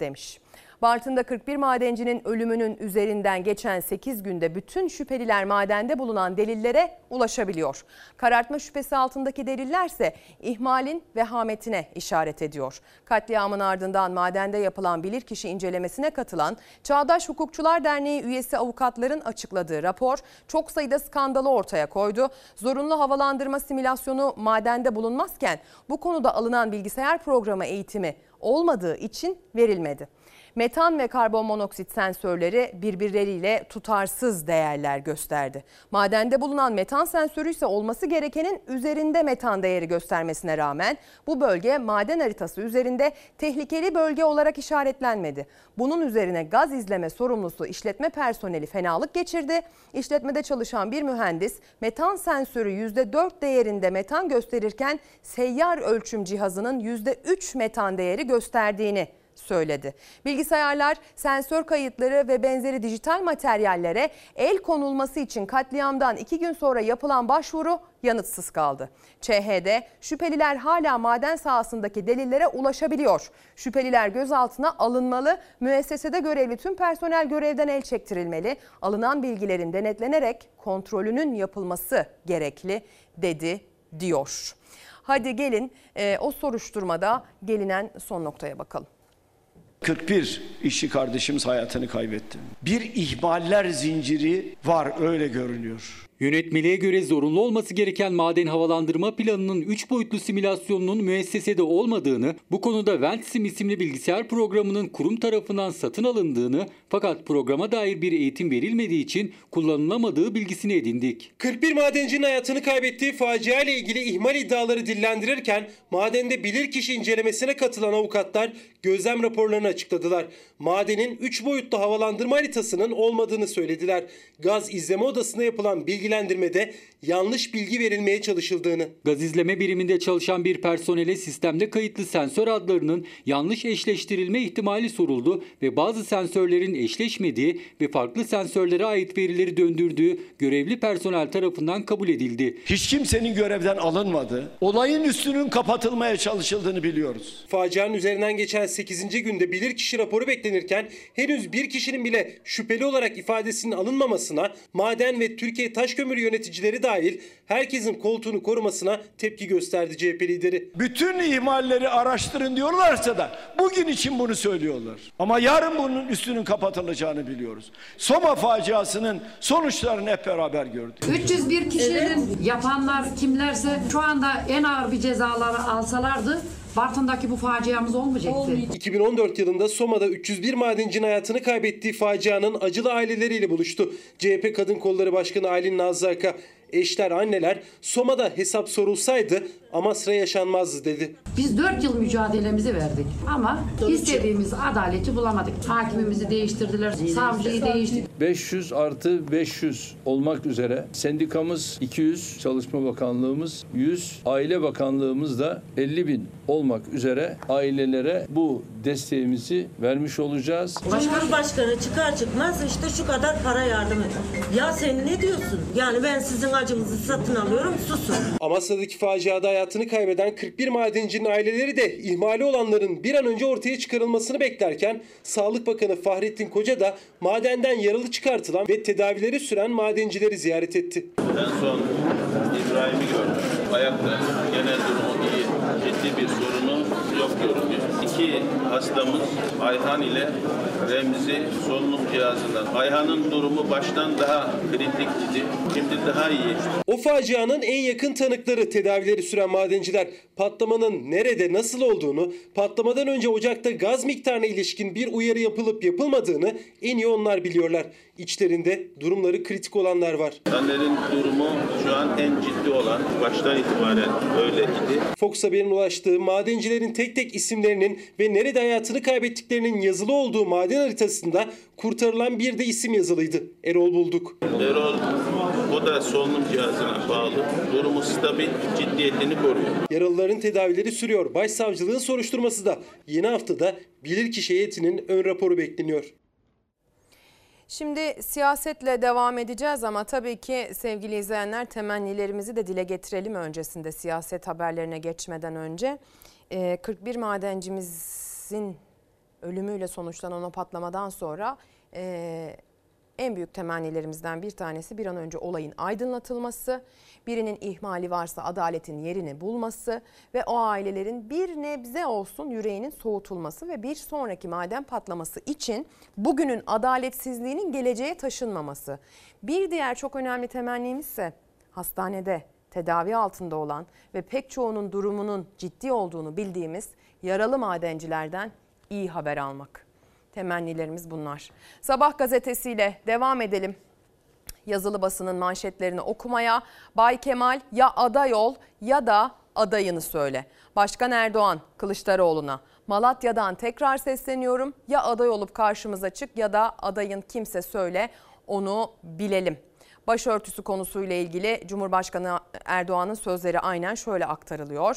demiş. Bartın'da kırk bir madencinin ölümünün üzerinden geçen sekiz günde bütün şüpheliler madende bulunan delillere ulaşabiliyor. Karartma şüphesi altındaki delillerse ihmalin vehametine işaret ediyor. Katliamın ardından madende yapılan bilirkişi incelemesine katılan Çağdaş Hukukçular Derneği üyesi avukatların açıkladığı rapor çok sayıda skandalı ortaya koydu. Zorunlu havalandırma simülasyonu madende bulunmazken bu konuda alınan bilgisayar programı eğitimi olmadığı için verilmedi. Metan ve karbon monoksit sensörleri birbirleriyle tutarsız değerler gösterdi. Madende bulunan metan sensörü ise olması gerekenin üzerinde metan değeri göstermesine rağmen bu bölge maden haritası üzerinde tehlikeli bölge olarak işaretlenmedi. Bunun üzerine gaz izleme sorumlusu işletme personeli fenalık geçirdi. İşletmede çalışan bir mühendis metan sensörü yüzde dört değerinde metan gösterirken seyyar ölçüm cihazının yüzde üç metan değeri gösterdiğini söyledi. Bilgisayarlar, sensör kayıtları ve benzeri dijital materyallere el konulması için katliamdan iki gün sonra yapılan başvuru yanıtsız kaldı. C H P'de şüpheliler hala maden sahasındaki delillere ulaşabiliyor. Şüpheliler gözaltına alınmalı, müessesede görevli tüm personel görevden el çektirilmeli, alınan bilgilerin denetlenerek kontrolünün yapılması gerekli dedi diyor. Hadi gelin e, o soruşturmada gelinen son noktaya bakalım. kırk bir işçi kardeşimiz hayatını kaybetti. Bir ihmaller zinciri var, öyle görünüyor. Yönetmeliğe göre zorunlu olması gereken maden havalandırma planının üç boyutlu simülasyonunun müessesede olmadığını, bu konuda Ventsim isimli bilgisayar programının kurum tarafından satın alındığını fakat programa dair bir eğitim verilmediği için kullanılamadığı bilgisini edindik. kırk bir madencinin hayatını kaybettiği facia ile ilgili ihmal iddiaları dillendirirken madende bilirkişi incelemesine katılan avukatlar gözlem raporlarını açıkladılar. Madenin üç boyutlu havalandırma haritasının olmadığını söylediler. Gaz izleme odasında yapılan bilgiler bilgilendirmede yanlış bilgi verilmeye çalışıldığını. Gaz izleme biriminde çalışan bir personele sistemde kayıtlı sensör adlarının yanlış eşleştirilme ihtimali soruldu ve bazı sensörlerin eşleşmediği ve farklı sensörlere ait verileri döndürdüğü görevli personel tarafından kabul edildi. Hiç kimsenin görevden alınmadı. Olayın üstünün kapatılmaya çalışıldığını biliyoruz. Facianın üzerinden geçen sekizinci günde bilirkişi raporu beklenirken henüz bir kişinin bile şüpheli olarak ifadesinin alınmamasına, maden ve Türkiye Taş Başkömür yöneticileri dahil herkesin koltuğunu korumasına tepki gösterdi C H P lideri. Bütün ihmalleri araştırın diyorlarsa da bugün için bunu söylüyorlar. Ama yarın bunun üstünün kapatılacağını biliyoruz. Soma faciasının sonuçlarını hep beraber gördük. üç yüz bir kişinin evet. yapanlar kimlerse şu anda en ağır bir cezaları alsalardı Bartın'daki bu faciamız olmayacaktı. Olmayacak. iki bin on dört yılında Soma'da üç yüz bir madencinin hayatını kaybettiği facianın acılı aileleriyle buluştu. C H P Kadın Kolları Başkanı Aylin Nazlıarka, eşler, anneler Soma'da hesap sorulsaydı Amasra yaşanmazdı dedi. Biz dört yıl mücadelemizi verdik ama istediğimiz adaleti bulamadık. Hakimimizi değiştirdiler, savcıyı değiştirdiler. beş yüz artı beş yüz olmak üzere sendikamız iki yüz, Çalışma Bakanlığımız yüz, Aile Bakanlığımız da elli bin olmak üzere ailelere bu desteğimizi vermiş olacağız. Cumhurbaşkanı çıkar çıkmaz işte şu kadar para yardım edin. Ya sen ne diyorsun? Yani ben sizin acınızı satın alıyorum, susun. Amasra'daki faciada hayatını kaybeden kırk bir madencinin aileleri de ihmali olanların bir an önce ortaya çıkarılmasını beklerken Sağlık Bakanı Fahrettin Koca da madenden yaralı çıkartılan ve tedavileri süren madencileri ziyaret etti. En son İbrahim'i gördüm. Ayakta genel durumu iyi, ciddi bir sorunu yok görünüyor. İki hastamız Ayhan ile Remzi solunum cihazından. Ayhan'ın durumu baştan daha kritikti. Şimdi daha iyi. O facianın en yakın tanıkları tedavileri süren madenciler patlamanın nerede nasıl olduğunu, patlamadan önce ocakta gaz miktarına ilişkin bir uyarı yapılıp yapılmadığını en iyi onlar biliyorlar. İçlerinde durumları kritik olanlar var. Madencilerin durumu şu an en ciddi olan, baştan itibaren öyleydi. Fox Haber'in ulaştığı madencilerin tek tek isimlerinin ve nerede hayatını kaybettiklerinin yazılı olduğu maden haritasında kurtarılan bir de isim yazılıydı. Erol bulduk. Erol, o da solunum cihazına bağlı. Durumu stabil, ciddiyetini koruyor. Yaralıların tedavileri sürüyor. Başsavcılığın soruşturması da yeni haftada bilirkişi heyetinin ön raporu bekleniyor. Şimdi siyasetle devam edeceğiz ama tabii ki sevgili izleyenler temennilerimizi de dile getirelim öncesinde siyaset haberlerine geçmeden önce. kırk bir madencimizin ölümüyle sonuçlanan o patlamadan sonra en büyük temennilerimizden bir tanesi bir an önce olayın aydınlatılması, birinin ihmali varsa adaletin yerini bulması ve o ailelerin bir nebze olsun yüreğinin soğutulması ve bir sonraki maden patlaması için bugünün adaletsizliğinin geleceğe taşınmaması. Bir diğer çok önemli temennimiz ise hastanede tedavi altında olan ve pek çoğunun durumunun ciddi olduğunu bildiğimiz yaralı madencilerden iyi haber almak. Temennilerimiz bunlar. Sabah gazetesiyle devam edelim. Yazılı basının manşetlerini okumaya. Bay Kemal ya aday ol ya da adayını söyle. Başkan Erdoğan Kılıçdaroğlu'na Malatya'dan tekrar sesleniyorum. Ya aday olup karşımıza çık ya da adayın kimse söyle onu bilelim. Başörtüsü konusuyla ilgili Cumhurbaşkanı Erdoğan'ın sözleri aynen şöyle aktarılıyor.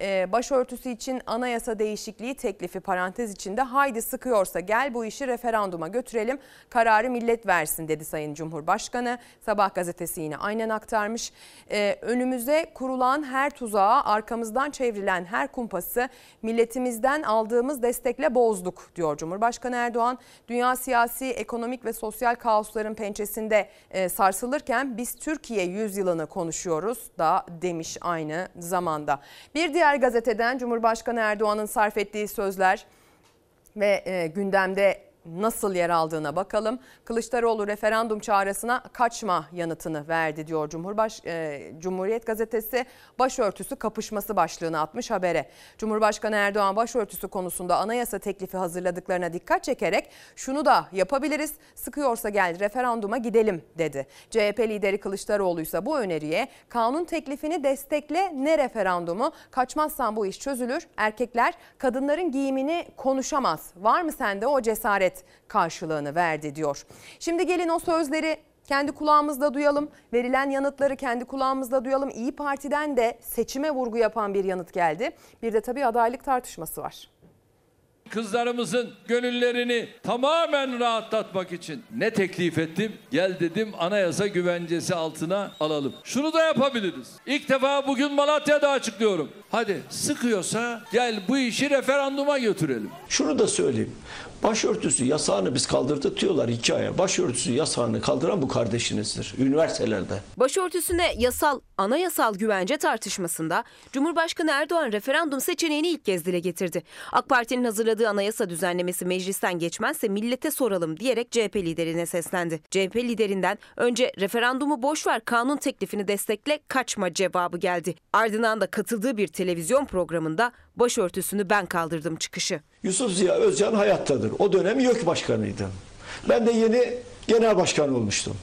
Ee, başörtüsü için anayasa değişikliği teklifi parantez içinde haydi sıkıyorsa gel bu işi referanduma götürelim kararı millet versin dedi Sayın Cumhurbaşkanı. Sabah gazetesi yine aynen aktarmış. Ee, önümüze kurulan her tuzağa arkamızdan çevrilen her kumpası milletimizden aldığımız destekle bozduk diyor Cumhurbaşkanı Erdoğan. Dünya siyasi, ekonomik ve sosyal kaosların pençesinde e, sarsılıyor. Biz Türkiye yüzyılını konuşuyoruz da demiş aynı zamanda. Bir diğer gazeteden Cumhurbaşkanı Erdoğan'ın sarf ettiği sözler ve e, gündemde nasıl yer aldığına bakalım. Kılıçdaroğlu referandum çağrısına kaçma yanıtını verdi diyor Cumhurbaş e, Cumhuriyet gazetesi. Başörtüsü kapışması başlığını atmış habere. Cumhurbaşkanı Erdoğan başörtüsü konusunda anayasa teklifi hazırladıklarına dikkat çekerek şunu da yapabiliriz sıkıyorsa gel referanduma gidelim dedi. C H P lideri Kılıçdaroğlu ise bu öneriye kanun teklifini destekle ne referandumu kaçmazsan bu iş çözülür erkekler kadınların giyimini konuşamaz var mı sende o cesaret karşılığını verdi diyor. Şimdi gelin o sözleri kendi kulağımızda duyalım. Verilen yanıtları kendi kulağımızda duyalım. İyi Parti'den de seçime vurgu yapan bir yanıt geldi. Bir de tabii adaylık tartışması var. Kızlarımızın gönüllerini tamamen rahatlatmak için ne teklif ettim? Gel dedim anayasa güvencesi altına alalım. Şunu da yapabiliriz. İlk defa bugün Malatya'da açıklıyorum. Hadi sıkıyorsa gel bu işi referanduma götürelim. Şunu da söyleyeyim. Başörtüsü yasağını biz kaldırdık diyorlar hikaye. Başörtüsü yasağını kaldıran bu kardeşinizdir üniversitelerde. Başörtüsüne yasal, anayasal güvence tartışmasında Cumhurbaşkanı Erdoğan referandum seçeneğini ilk kez dile getirdi. AK Parti'nin hazırladığı anayasa düzenlemesi meclisten geçmezse millete soralım diyerek C H P liderine seslendi. C H P liderinden önce referandumu boş ver, kanun teklifini destekle, kaçma cevabı geldi. Ardından da katıldığı bir televizyon programında başörtüsünü ben kaldırdım çıkışı. Yusuf Ziya Özcan hayattadır. O dönem YÖK başkanıydı. Ben de yeni genel başkan olmuştum.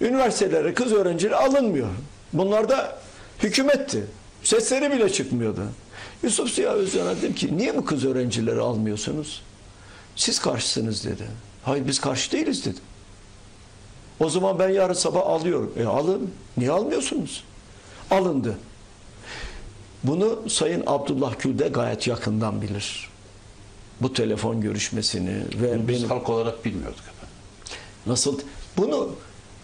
Üniversitelere kız öğrencileri alınmıyor. Bunlar da hükümetti. Sesleri bile çıkmıyordu. Yusuf Ziya Özcan'a dedim ki niye bu kız öğrencileri almıyorsunuz? Siz karşısınız dedi. Hayır biz karşı değiliz dedi. O zaman ben yarın sabah alıyorum. E alın. Niye almıyorsunuz? Alındı. Bunu Sayın Abdullah Gül de gayet yakından bilir. Bu telefon görüşmesini ve biz benim... halk olarak bilmiyorduk efendim. Nasıl? Bunu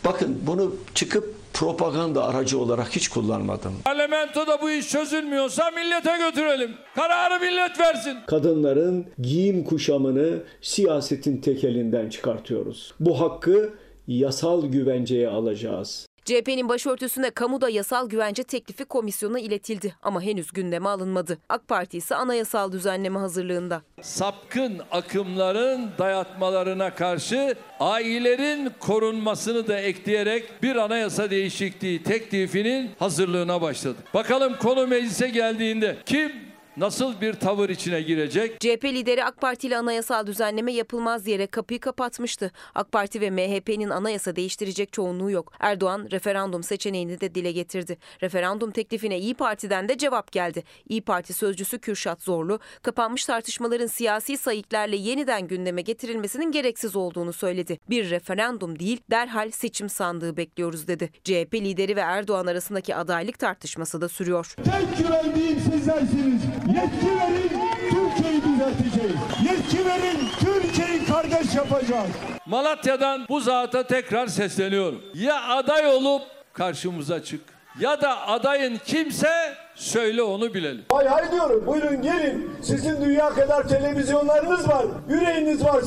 bakın bunu çıkıp propaganda aracı olarak hiç kullanmadım. Parlamentoda bu iş çözülmüyorsa millete götürelim. Kararı millet versin. Kadınların giyim kuşamını siyasetin tekelinden çıkartıyoruz. Bu hakkı yasal güvenceye alacağız. C H P'nin başörtüsüne kamuda yasal güvence teklifi komisyona iletildi ama henüz gündeme alınmadı. AK Parti ise anayasal düzenleme hazırlığında. Sapkın akımların dayatmalarına karşı ailelerin korunmasını da ekleyerek bir anayasa değişikliği teklifinin hazırlığına başladı. Bakalım konu meclise geldiğinde kim nasıl bir tavır içine girecek? C H P lideri AK Parti ile anayasal düzenleme yapılmaz diyerek kapıyı kapatmıştı. AK Parti ve M H P'nin anayasa değiştirecek çoğunluğu yok. Erdoğan referandum seçeneğini de dile getirdi. Referandum teklifine İyi Parti'den de cevap geldi. İyi Parti sözcüsü Kürşat Zorlu, kapanmış tartışmaların siyasi sayıklarla yeniden gündeme getirilmesinin gereksiz olduğunu söyledi. Bir referandum değil, derhal seçim sandığı bekliyoruz dedi. C H P lideri ve Erdoğan arasındaki adaylık tartışması da sürüyor. Tek güvendiğim sizlersiniz. Yetki verin, Türkiye'yi düzelteceğiz. Yetki verin, Türkiye'yi kardeş yapacağız. Malatya'dan bu zata tekrar sesleniyorum. Ya aday olup karşımıza çık ya da adayın kimse söyle onu bilelim. Hay hay diyorum, buyurun gelin. Sizin dünya kadar televizyonlarınız var. Yüreğiniz var.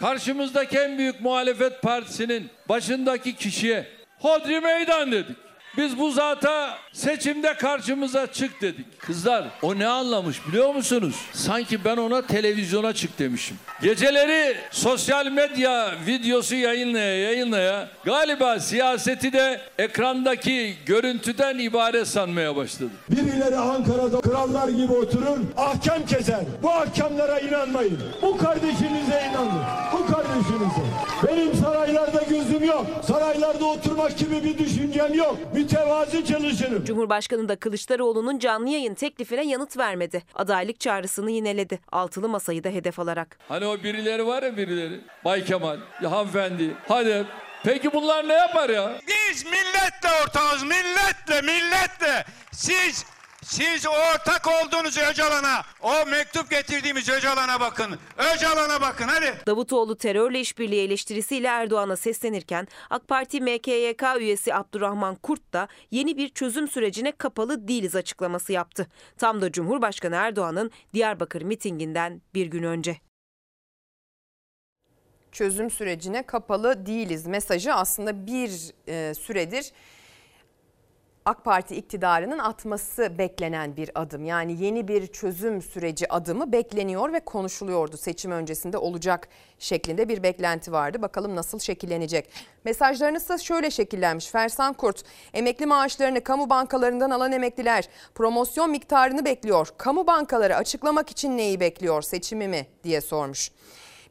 Karşımızdaki en büyük muhalefet partisinin başındaki kişiye hodri meydan dedik. Biz bu zata seçimde karşımıza çık dedik. Kızlar o ne anlamış biliyor musunuz? Sanki ben ona televizyona çık demişim. Geceleri sosyal medya videosu yayınlaya yayınlaya galiba siyaseti de ekrandaki görüntüden ibaret sanmaya başladı. Birileri Ankara'da krallar gibi oturur, ahkam keser. Bu ahkamlara inanmayın. Bu kardeşinize inanın. Bu kardeşinize. Benim saraylarda gözüm yok. Saraylarda oturmak gibi bir düşüncem yok. Mütevazı çalışırım. Cumhurbaşkanı da Kılıçdaroğlu'nun canlı yayın teklifine yanıt vermedi. Adaylık çağrısını yineledi. Altılı masayı da hedef alarak. Hani o birileri var ya birileri. Bay Kemal, ya hanımefendi. Hadi peki bunlar ne yapar ya? Biz milletle ortağız. Milletle, milletle. Siz, siz ortak olduğunuz Öcalan'a, o mektup getirdiğimiz Öcalan'a bakın. Öcalan'a bakın hadi. Davutoğlu terörle işbirliği eleştirisiyle Erdoğan'a seslenirken AK Parti M K Y K üyesi Abdurrahman Kurt da yeni bir çözüm sürecine kapalı değiliz açıklaması yaptı. Tam da Cumhurbaşkanı Erdoğan'ın Diyarbakır mitinginden bir gün önce. Çözüm sürecine kapalı değiliz mesajı aslında bir süredir AK Parti iktidarının atması beklenen bir adım. Yani yeni bir çözüm süreci adımı bekleniyor ve konuşuluyordu. Seçim öncesinde olacak şeklinde bir beklenti vardı. Bakalım nasıl şekillenecek? Mesajlarınız da şöyle şekillenmiş. Fersan Kurt, emekli maaşlarını kamu bankalarından alan emekliler promosyon miktarını bekliyor. Kamu bankaları açıklamak için neyi bekliyor? Seçimi mi? Diye sormuş.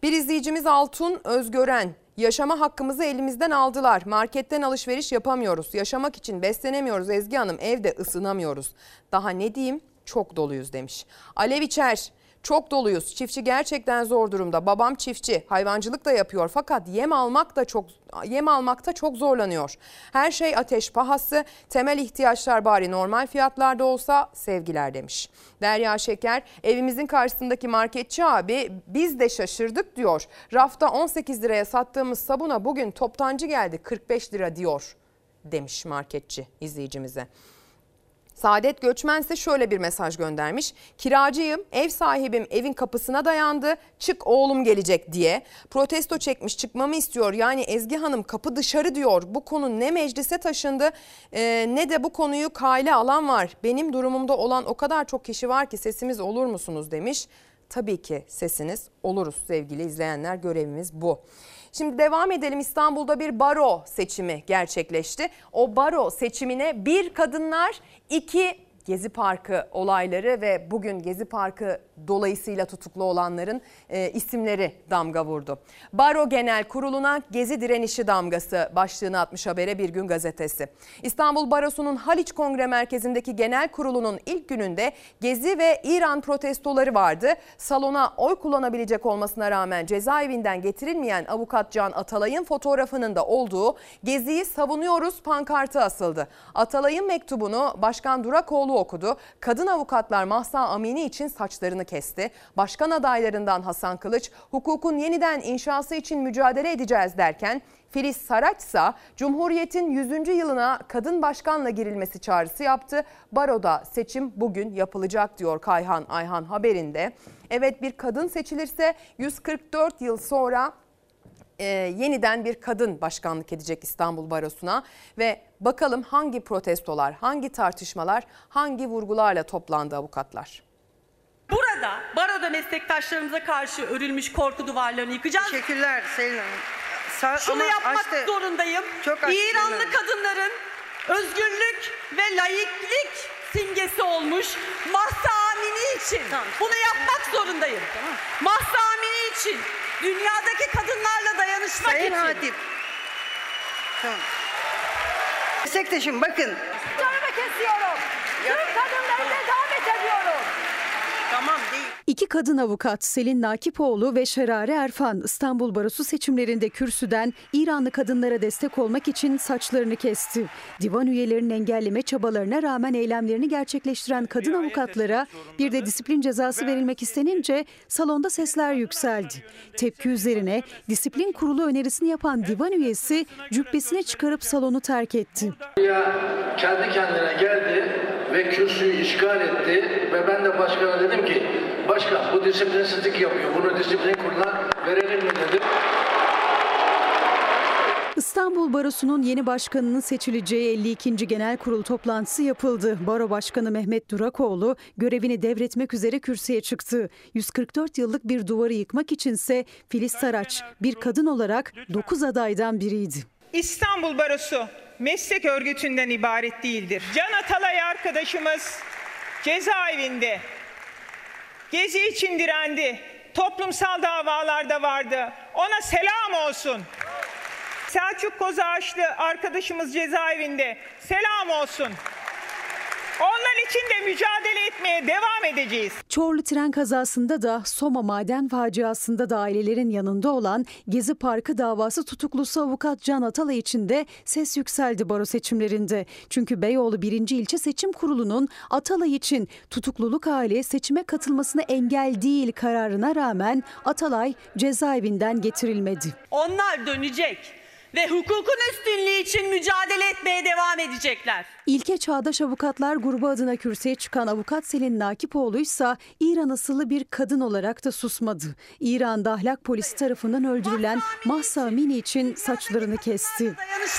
Bir izleyicimiz Altun Özgören. Yaşama hakkımızı elimizden aldılar. Marketten alışveriş yapamıyoruz. Yaşamak için beslenemiyoruz Ezgi Hanım. Evde ısınamıyoruz. Daha ne diyeyim? Çok doluyuz demiş. Alev İçer. Çok doluyuz. Çiftçi gerçekten zor durumda. Babam çiftçi. Hayvancılık da yapıyor fakat yem almak da çok yem almakta çok zorlanıyor. Her şey ateş pahası. Temel ihtiyaçlar bari normal fiyatlarda olsa sevgiler demiş. Derya Şeker, evimizin karşısındaki marketçi abi biz de şaşırdık diyor. Rafta on sekiz liraya sattığımız sabuna bugün toptancı geldi kırk beş lira diyor demiş marketçi izleyicimize. Saadet Göçmen ise şöyle bir mesaj göndermiş. Kiracıyım, ev sahibim evin kapısına dayandı, çık oğlum gelecek diye. Protesto çekmiş, çıkmamı istiyor. Yani Ezgi Hanım kapı dışarı diyor. Bu konu ne meclise taşındı e, ne de bu konuyu kale alan var. Benim durumumda olan o kadar çok kişi var ki sesimiz olur musunuz demiş. Tabii ki sesiniz oluruz sevgili izleyenler, görevimiz bu. Şimdi devam edelim. İstanbul'da bir baro seçimi gerçekleşti. O baro seçimine bir kadınlar, iki Gezi Parkı olayları ve bugün Gezi Parkı dolayısıyla tutuklu olanların e, isimleri damga vurdu. Baro Genel Kurulu'na Gezi direnişi damgası başlığını atmış habere Bir Gün gazetesi. İstanbul Barosu'nun Haliç Kongre Merkezi'ndeki genel kurulunun ilk gününde Gezi ve İran protestoları vardı. Salona oy kullanabilecek olmasına rağmen cezaevinden getirilmeyen avukat Can Atalay'ın fotoğrafının da olduğu Gezi'yi savunuyoruz pankartı asıldı. Atalay'ın mektubunu Başkan Durakoğlu okudu. Kadın avukatlar Mahsa Amini için saçlarını kesti. Başkan adaylarından Hasan Kılıç, hukukun yeniden inşası için mücadele edeceğiz derken Filiz Saraç ise Cumhuriyet'in yüzüncü yılına kadın başkanla girilmesi çağrısı yaptı. Baroda seçim bugün yapılacak diyor Kayhan Ayhan haberinde. Evet, bir kadın seçilirse yüz kırk dört yıl sonra e, yeniden bir kadın başkanlık edecek İstanbul Barosu'na ve bakalım hangi protestolar, hangi tartışmalar, hangi vurgularla toplandı avukatlar. Burada baroda meslektaşlarımıza karşı örülmüş korku duvarlarını yıkacağız. Teşekkürler Selin Hanım. Sa- Şunu yapmak açtı. zorundayım. Çok İranlı açtı. kadınların özgürlük ve laiklik simgesi olmuş Mahsa Amini için. Tamam. Bunu yapmak zorundayım. Tamam. Mahsa Amini için, dünyadaki kadınlarla dayanışmak Sayın için. Sayın Hatip. Tamam. Meslektaşım bakın. Canımı kesiyorum. Tüm kadınları davet ediyorum. Tamam, İki kadın avukat Selin Nakipoğlu ve Şerare Erfan İstanbul Barosu seçimlerinde kürsüden İranlı kadınlara destek olmak için saçlarını kesti. Divan üyelerinin engelleme çabalarına rağmen eylemlerini gerçekleştiren kadın avukatlara bir de disiplin cezası verilmek istenince salonda sesler yükseldi. Tepki üzerine disiplin kurulu önerisini yapan divan üyesi cübbesini çıkarıp salonu terk etti. Ya kendi kendine geldi ve kürsüyü işgal etti ve ben de başkana dedim ki başkan bu disiplinsizlik yapıyor, bunu disiplin kuruluna verelim mi dedim. İstanbul Barosu'nun yeni başkanının seçileceği elli ikinci Genel Kurul toplantısı yapıldı. Baro Başkanı Mehmet Durakoğlu görevini devretmek üzere kürsüye çıktı. yüz kırk dört yıllık bir duvarı yıkmak içinse Filiz Saraç bir kadın olarak dokuz adaydan biriydi. İstanbul Barosu meslek örgütünden ibaret değildir. Can Atalay arkadaşımız cezaevinde Gezi için direndi. Toplumsal davalarda vardı. Ona selam olsun. Selçuk Kozağaçlı arkadaşımız cezaevinde. Selam olsun. Onlar için de mücadele etmeye devam edeceğiz. Çorlu tren kazasında da Soma maden faciasında da ailelerin yanında olan Gezi Parkı davası tutuklusu avukat Can Atalay için de ses yükseldi baro seçimlerinde. Çünkü Beyoğlu birinci İlçe Seçim Kurulu'nun Atalay için tutukluluk hali seçime katılmasına engel değil kararına rağmen Atalay cezaevinden getirilmedi. Onlar dönecek ve hukukun üstünlüğü için mücadele etmeye devam edecekler. İlke Çağdaş Avukatlar grubu adına kürsüye çıkan avukat Selin Nakipoğlu ise İran asıllı bir kadın olarak da susmadı. İran'da ahlak polisi tarafından öldürülen Mahsa Amini için saçlarını kesti.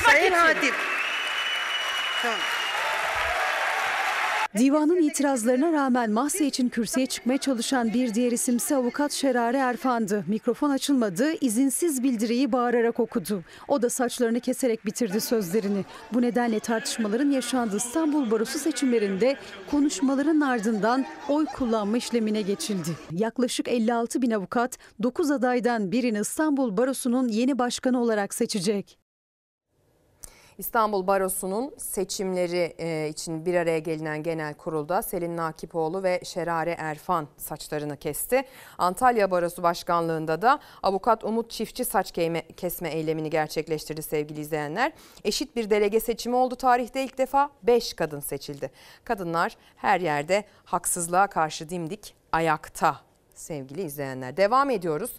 Sayın Hatip. Tamam. Divanın itirazlarına rağmen Mahsa için kürsüye çıkmaya çalışan bir diğer isimse avukat Şerare Erfan'dı. Mikrofon açılmadı, izinsiz bildiriyi bağırarak okudu. O da saçlarını keserek bitirdi sözlerini. Bu nedenle tartışmaların yaşandığı İstanbul Barosu seçimlerinde konuşmaların ardından oy kullanma işlemine geçildi. Yaklaşık elli altı bin avukat dokuz adaydan birini İstanbul Barosu'nun yeni başkanı olarak seçecek. İstanbul Barosu'nun seçimleri için bir araya gelinen genel kurulda Selin Nakipoğlu ve Şerare Erfan saçlarını kesti. Antalya Barosu Başkanlığı'nda da avukat Umut Çiftçi saç kesme eylemini gerçekleştirdi sevgili izleyenler. Eşit bir delege seçimi oldu. Tarihte ilk defa beş kadın seçildi. Kadınlar her yerde haksızlığa karşı dimdik ayakta sevgili izleyenler. Devam ediyoruz.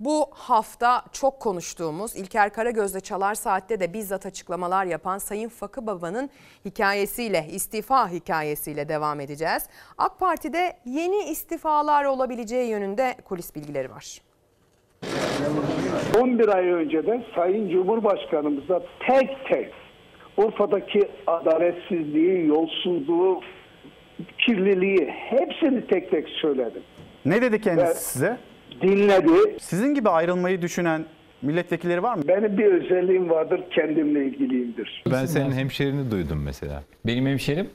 Bu hafta çok konuştuğumuz İlker Karagöz'le Çalar Saat'te de bizzat açıklamalar yapan Sayın Fakı Baba'nın hikayesiyle, istifa hikayesiyle devam edeceğiz. AK Parti'de yeni istifalar olabileceği yönünde kulis bilgileri var. on bir ay önce de Sayın Cumhurbaşkanımıza tek tek Urfa'daki adaletsizliği, yolsuzluğu, kirliliği hepsini tek tek söyledim. Ne dedi kendisi evet. size? Dinledi. Sizin gibi ayrılmayı düşünen milletvekilleri var mı? Benim bir özelliğim vardır, kendimle ilgiliyimdir. Ben senin hemşerini duydum mesela. Benim hemşerim?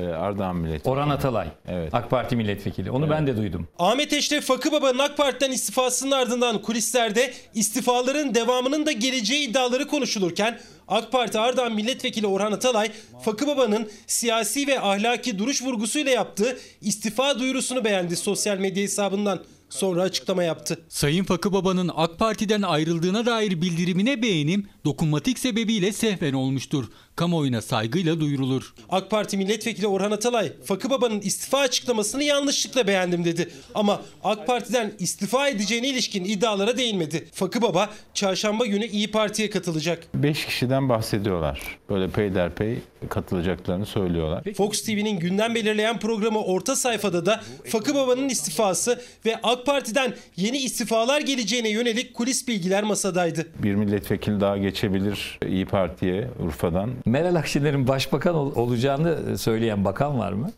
Ardahan milletvekili. Orhan Atalay, evet. AK Parti milletvekili. Onu evet. ben de duydum. Ahmet Eşref Fakı Baba'nın AK Parti'den istifasının ardından kulislerde istifaların devamının da geleceği iddiaları konuşulurken AK Parti Ardahan milletvekili Orhan Atalay, Fakı Baba'nın siyasi ve ahlaki duruş vurgusuyla yaptığı istifa duyurusunu beğendi sosyal medya hesabından. Sonra açıklama yaptı. Sayın Fakı Baba'nın AK Parti'den ayrıldığına dair bildirimine beğenim dokunmatik sebebiyle sehven olmuştur. Kamuoyuna saygıyla duyurulur. AK Parti milletvekili Orhan Atalay, Fakı Baba'nın istifa açıklamasını yanlışlıkla beğendim dedi. Ama AK Parti'den istifa edeceğine ilişkin iddialara değinmedi. Fakı Baba çarşamba günü İyi Parti'ye katılacak. beş kişiden bahsediyorlar. Böyle peyderpey katılacaklarını söylüyorlar. Fox T V'nin gündem belirleyen programı Orta Sayfa'da da Fakı Baba'nın istifası ve AK Parti'den yeni istifalar geleceğine yönelik kulis bilgiler masadaydı. Bir milletvekili daha geçebilir İyi Parti'ye Urfa'dan. Meral Akşener'in başbakan ol olacağını söyleyen bakan var mı?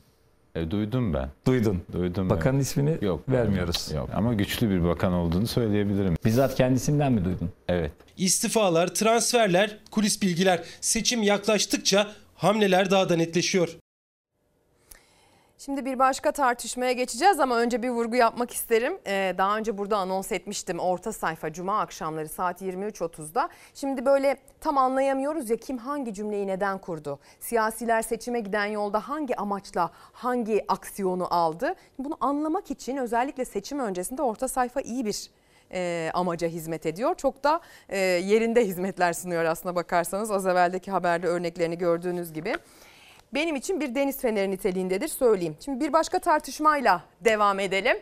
E, duydum ben. Duydun. Duydum. Bakanın ben. ismini yok, vermiyoruz. Yok. Ama güçlü bir bakan olduğunu söyleyebilirim. Bizzat kendisinden mi duydun? Evet. İstifalar, transferler, kulis bilgiler. Seçim yaklaştıkça hamleler daha da netleşiyor. Şimdi bir başka tartışmaya geçeceğiz ama önce bir vurgu yapmak isterim. Ee, daha önce burada anons etmiştim. Orta Sayfa Cuma akşamları saat yirmi üç otuzda. Şimdi böyle tam anlayamıyoruz ya kim hangi cümleyi neden kurdu? Siyasiler seçime giden yolda hangi amaçla hangi aksiyonu aldı? Bunu anlamak için özellikle seçim öncesinde Orta Sayfa iyi bir E, amaca hizmet ediyor. Çok da e, yerinde hizmetler sunuyor aslına bakarsanız. Az evveldeki haberde örneklerini gördüğünüz gibi. Benim için bir deniz feneri niteliğindedir söyleyeyim. Şimdi bir başka tartışmayla devam edelim.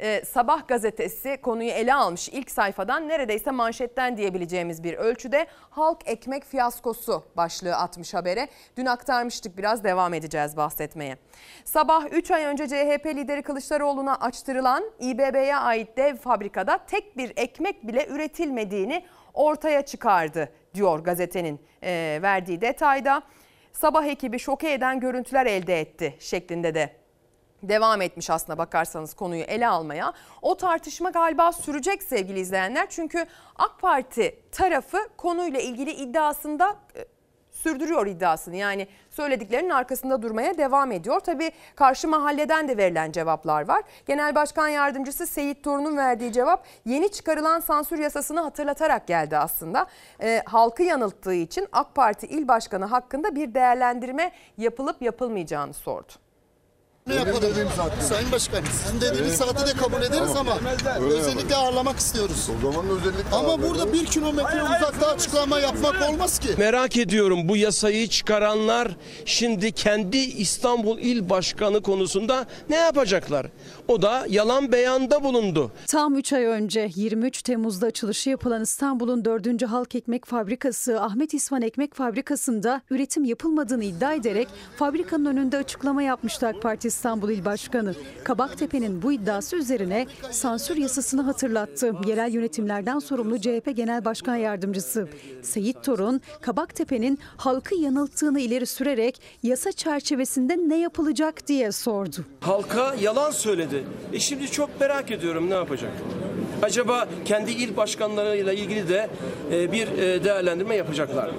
Ee, Sabah gazetesi konuyu ele almış ilk sayfadan neredeyse manşetten diyebileceğimiz bir ölçüde halk ekmek fiyaskosu başlığı atmış habere. Dün aktarmıştık, biraz devam edeceğiz bahsetmeye. Sabah üç ay önce C H P lideri Kılıçdaroğlu'na açtırılan İ B B'ye ait dev fabrikada tek bir ekmek bile üretilmediğini ortaya çıkardı diyor gazetenin e, verdiği detayda. Sabah ekibi şoke eden görüntüler elde etti şeklinde de devam etmiş aslına bakarsanız konuyu ele almaya. O tartışma galiba sürecek sevgili izleyenler. Çünkü AK Parti tarafı konuyla ilgili iddiasında e, sürdürüyor iddiasını. Yani söylediklerinin arkasında durmaya devam ediyor. Tabii karşı mahalleden de verilen cevaplar var. Genel Başkan Yardımcısı Seyit Torun'un verdiği cevap yeni çıkarılan sansür yasasını hatırlatarak geldi aslında. E, halkı yanılttığı için AK Parti il başkanı hakkında bir değerlendirme yapılıp yapılmayacağını sordu. Sayın Başkanım, sizin dediğiniz saati de kabul ederiz ama özellikle ağırlamak istiyoruz. O zaman özellikle ama burada bir kilometre uzakta açıklama yapmak olmaz ki. Merak ediyorum bu yasayı çıkaranlar şimdi kendi İstanbul İl Başkanı konusunda ne yapacaklar? O da yalan beyanda bulundu. Tam üç ay önce yirmi üç Temmuz'da açılışı yapılan İstanbul'un dördüncü Halk Ekmek Fabrikası Ahmet İsvan Ekmek Fabrikası'nda üretim yapılmadığını iddia ederek fabrikanın önünde açıklama yapmıştı AK Partisi. İstanbul İl Başkanı Kabaktepe'nin bu iddiası üzerine sansür yasasını hatırlattı. Yerel yönetimlerden sorumlu C H P Genel Başkan Yardımcısı Seyit Torun, Kabaktepe'nin halkı yanılttığını ileri sürerek yasa çerçevesinde ne yapılacak diye sordu. Halka yalan söyledi. E şimdi çok merak ediyorum ne yapacak? Acaba kendi il başkanlarıyla ilgili de bir değerlendirme yapacaklar mı?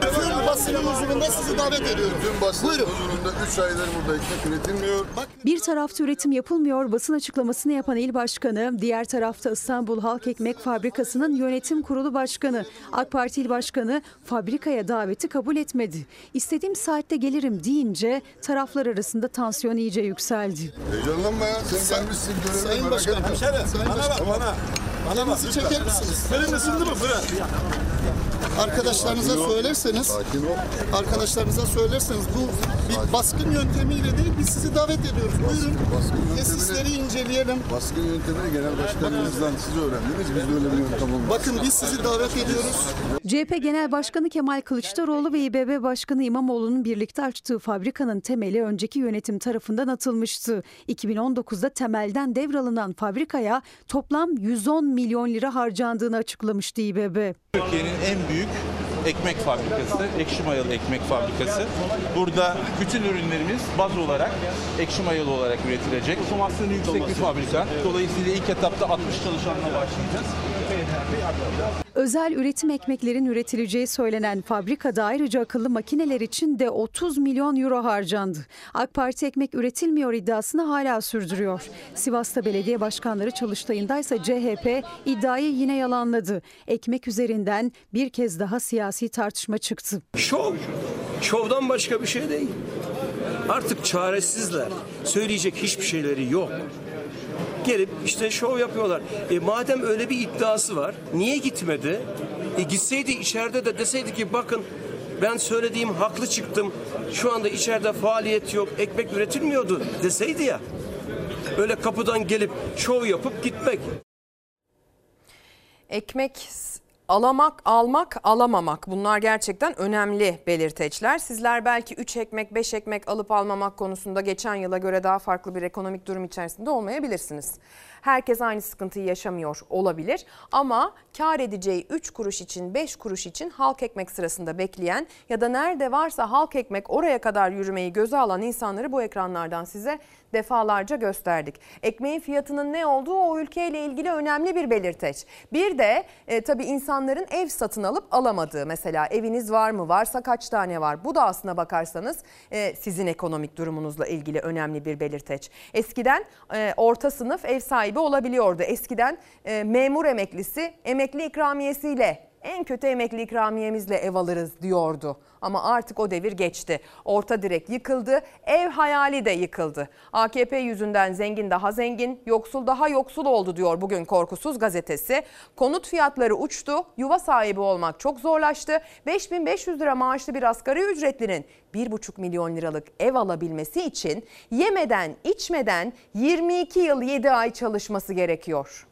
Tüm basının huzurunda sizi davet ediyorum. Tüm basının huzurunda üç aydır burada ekmek üretilmiyor. Bir tarafta üretim yapılmıyor, basın açıklamasını yapan il başkanı, diğer tarafta İstanbul Halk Ekmek Fabrikası'nın yönetim kurulu başkanı, AK Parti il başkanı fabrikaya daveti kabul etmedi. İstediğim saatte gelirim deyince taraflar arasında tansiyon iyice yükseldi. Heyecanlanma ya, sen gelmişsin görevine. Sayın Başkanım, bana bak bana. Bana mı? Çeker misiniz? Benim ısındı mı? Bırak. Arkadaşlarınıza söylerseniz, arkadaşlarınıza söylerseniz bu bir baskın yöntemiyle değil, biz sizi davet ediyoruz. Buyurun, tesisleri inceleyelim. Baskın yöntemini genel başkanımızdan siz öğrendiniz, biz böyle bir yöntem olmaz. Bakın biz sizi davet ediyoruz. C H P Genel Başkanı Kemal Kılıçdaroğlu ve İ B B Başkanı İmamoğlu'nun birlikte açtığı fabrikanın temeli önceki yönetim tarafından atılmıştı. iki bin on dokuzda temelden devralınan fabrikaya toplam yüz on milyon lira harcandığını açıklamıştı İ B B. Türkiye'nin en büyük ekmek fabrikası, ekşi mayalı ekmek fabrikası. Burada bütün ürünlerimiz baz olarak ekşi mayalı olarak üretilecek. Otomasyonu yüksek bir fabrika. Dolayısıyla ilk etapta altmış çalışanla başlayacağız. Özel üretim ekmeklerin üretileceği söylenen fabrikada ayrıca akıllı makineler için de otuz milyon euro harcandı. AK Parti ekmek üretilmiyor iddiasını hala sürdürüyor. Sivas'ta belediye başkanları çalıştayındaysa C H P iddiayı yine yalanladı. Ekmek üzerinden bir kez daha siyasi tartışma çıktı. Şov, şovdan başka bir şey değil. Artık çaresizler. Söyleyecek hiçbir şeyleri yok. Gelip işte şov yapıyorlar. E madem öyle bir iddiası var, niye gitmedi? E gitseydi içeride de deseydi ki bakın ben söylediğim haklı çıktım. Şu anda içeride faaliyet yok, ekmek üretilmiyordu deseydi ya. Öyle kapıdan gelip şov yapıp gitmek. Ekmek alamak, almak, alamamak, bunlar gerçekten önemli belirteçler. Sizler belki üç ekmek, beş ekmek alıp almamak konusunda geçen yıla göre daha farklı bir ekonomik durum içerisinde olmayabilirsiniz. Herkes aynı sıkıntıyı yaşamıyor olabilir ama kar edeceği üç kuruş için, beş kuruş için halk ekmek sırasında bekleyen ya da nerede varsa halk ekmek oraya kadar yürümeyi göze alan insanları bu ekranlardan size defalarca gösterdik. Ekmeğin fiyatının ne olduğu o ülkeyle ilgili önemli bir belirteç. Bir de e, tabii insanların ev satın alıp alamadığı, mesela eviniz var mı, varsa kaç tane var, bu da aslına bakarsanız e, sizin ekonomik durumunuzla ilgili önemli bir belirteç. Eskiden e, orta sınıf ev sahibi olabiliyordu. Eskiden e, memur emeklisi emekli ikramiyesiyle, en kötü emekli ikramiyemizle ev alırız diyordu. Ama artık o devir geçti. Orta direk yıkıldı, ev hayali de yıkıldı. A K P yüzünden zengin daha zengin, yoksul daha yoksul oldu diyor bugün Korkusuz gazetesi. Konut fiyatları uçtu, yuva sahibi olmak çok zorlaştı. beş bin beş yüz lira maaşlı bir asgari ücretlinin bir buçuk milyon liralık ev alabilmesi için yemeden içmeden yirmi iki yıl yedi ay çalışması gerekiyor.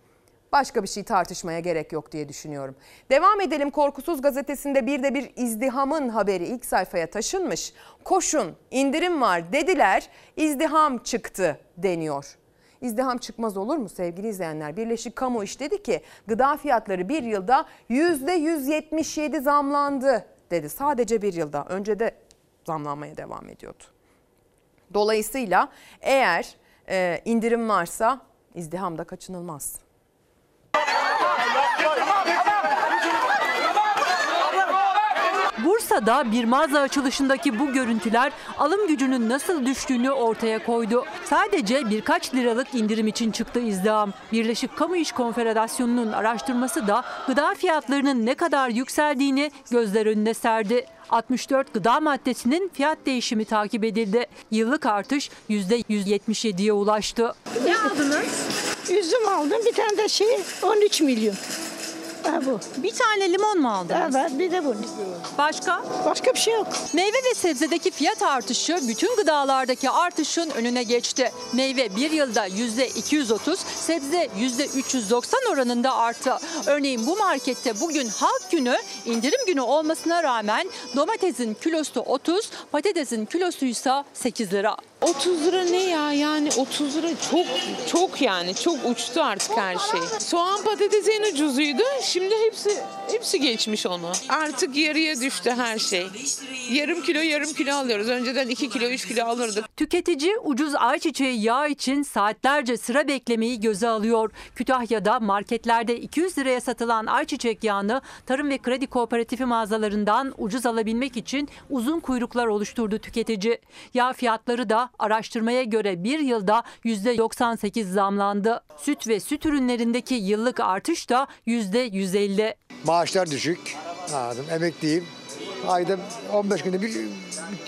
Başka bir şey tartışmaya gerek yok diye düşünüyorum. Devam edelim. Korkusuz gazetesinde bir de bir izdihamın haberi ilk sayfaya taşınmış. Koşun, indirim var dediler, izdiham çıktı deniyor. İzdiham çıkmaz olur mu sevgili izleyenler? Birleşik Kamu İş dedi ki gıda fiyatları bir yılda yüzde yüz yetmiş yedi zamlandı dedi. Sadece bir yılda, önce de zamlanmaya devam ediyordu. Dolayısıyla eğer e, indirim varsa izdiham da kaçınılmaz. Bursa'da bir mağaza açılışındaki bu görüntüler alım gücünün nasıl düştüğünü ortaya koydu. Sadece birkaç liralık indirim için çıktı izdiham. Birleşik Kamu İş Konfederasyonu'nun araştırması da gıda fiyatlarının ne kadar yükseldiğini gözler önüne serdi. altmış dört gıda maddesinin fiyat değişimi takip edildi. Yıllık artış yüzde yüz yetmiş yediye ulaştı. Ne aldınız? Üzüm aldım, bir tane de şey on üç milyon. Bu. Bir tane limon mu aldınız? Evet, bir de bu. Başka? Başka bir şey yok. Meyve ve sebzedeki fiyat artışı bütün gıdalardaki artışın önüne geçti. Meyve bir yılda yüzde iki yüz otuz, sebze yüzde üç yüz doksan oranında arttı. Örneğin bu markette bugün halk günü, indirim günü olmasına rağmen domatesin kilosu otuz, patatesin kilosuysa sekiz lira. otuz lira ne ya, yani otuz lira çok çok, yani çok uçtu artık her şey. Soğan patatesin ucuzuydu, şimdi hepsi hepsi geçmiş onu. Artık yarıya düştü her şey. Yarım kilo yarım kilo alıyoruz. Önceden iki kilo üç kilo alırdık. Tüketici ucuz ayçiçeği yağı için saatlerce sıra beklemeyi göze alıyor. Kütahya'da marketlerde iki yüz liraya satılan ayçiçek yağını Tarım ve Kredi Kooperatifi mağazalarından ucuz alabilmek için uzun kuyruklar oluşturdu tüketici. Yağ fiyatları da araştırmaya göre bir yılda yüzde doksan sekiz zamlandı. Süt ve süt ürünlerindeki yıllık artış da yüzde yüz elli. Maaşlar düşük. Lazım. Emekliyim. Ayda on beş günde bir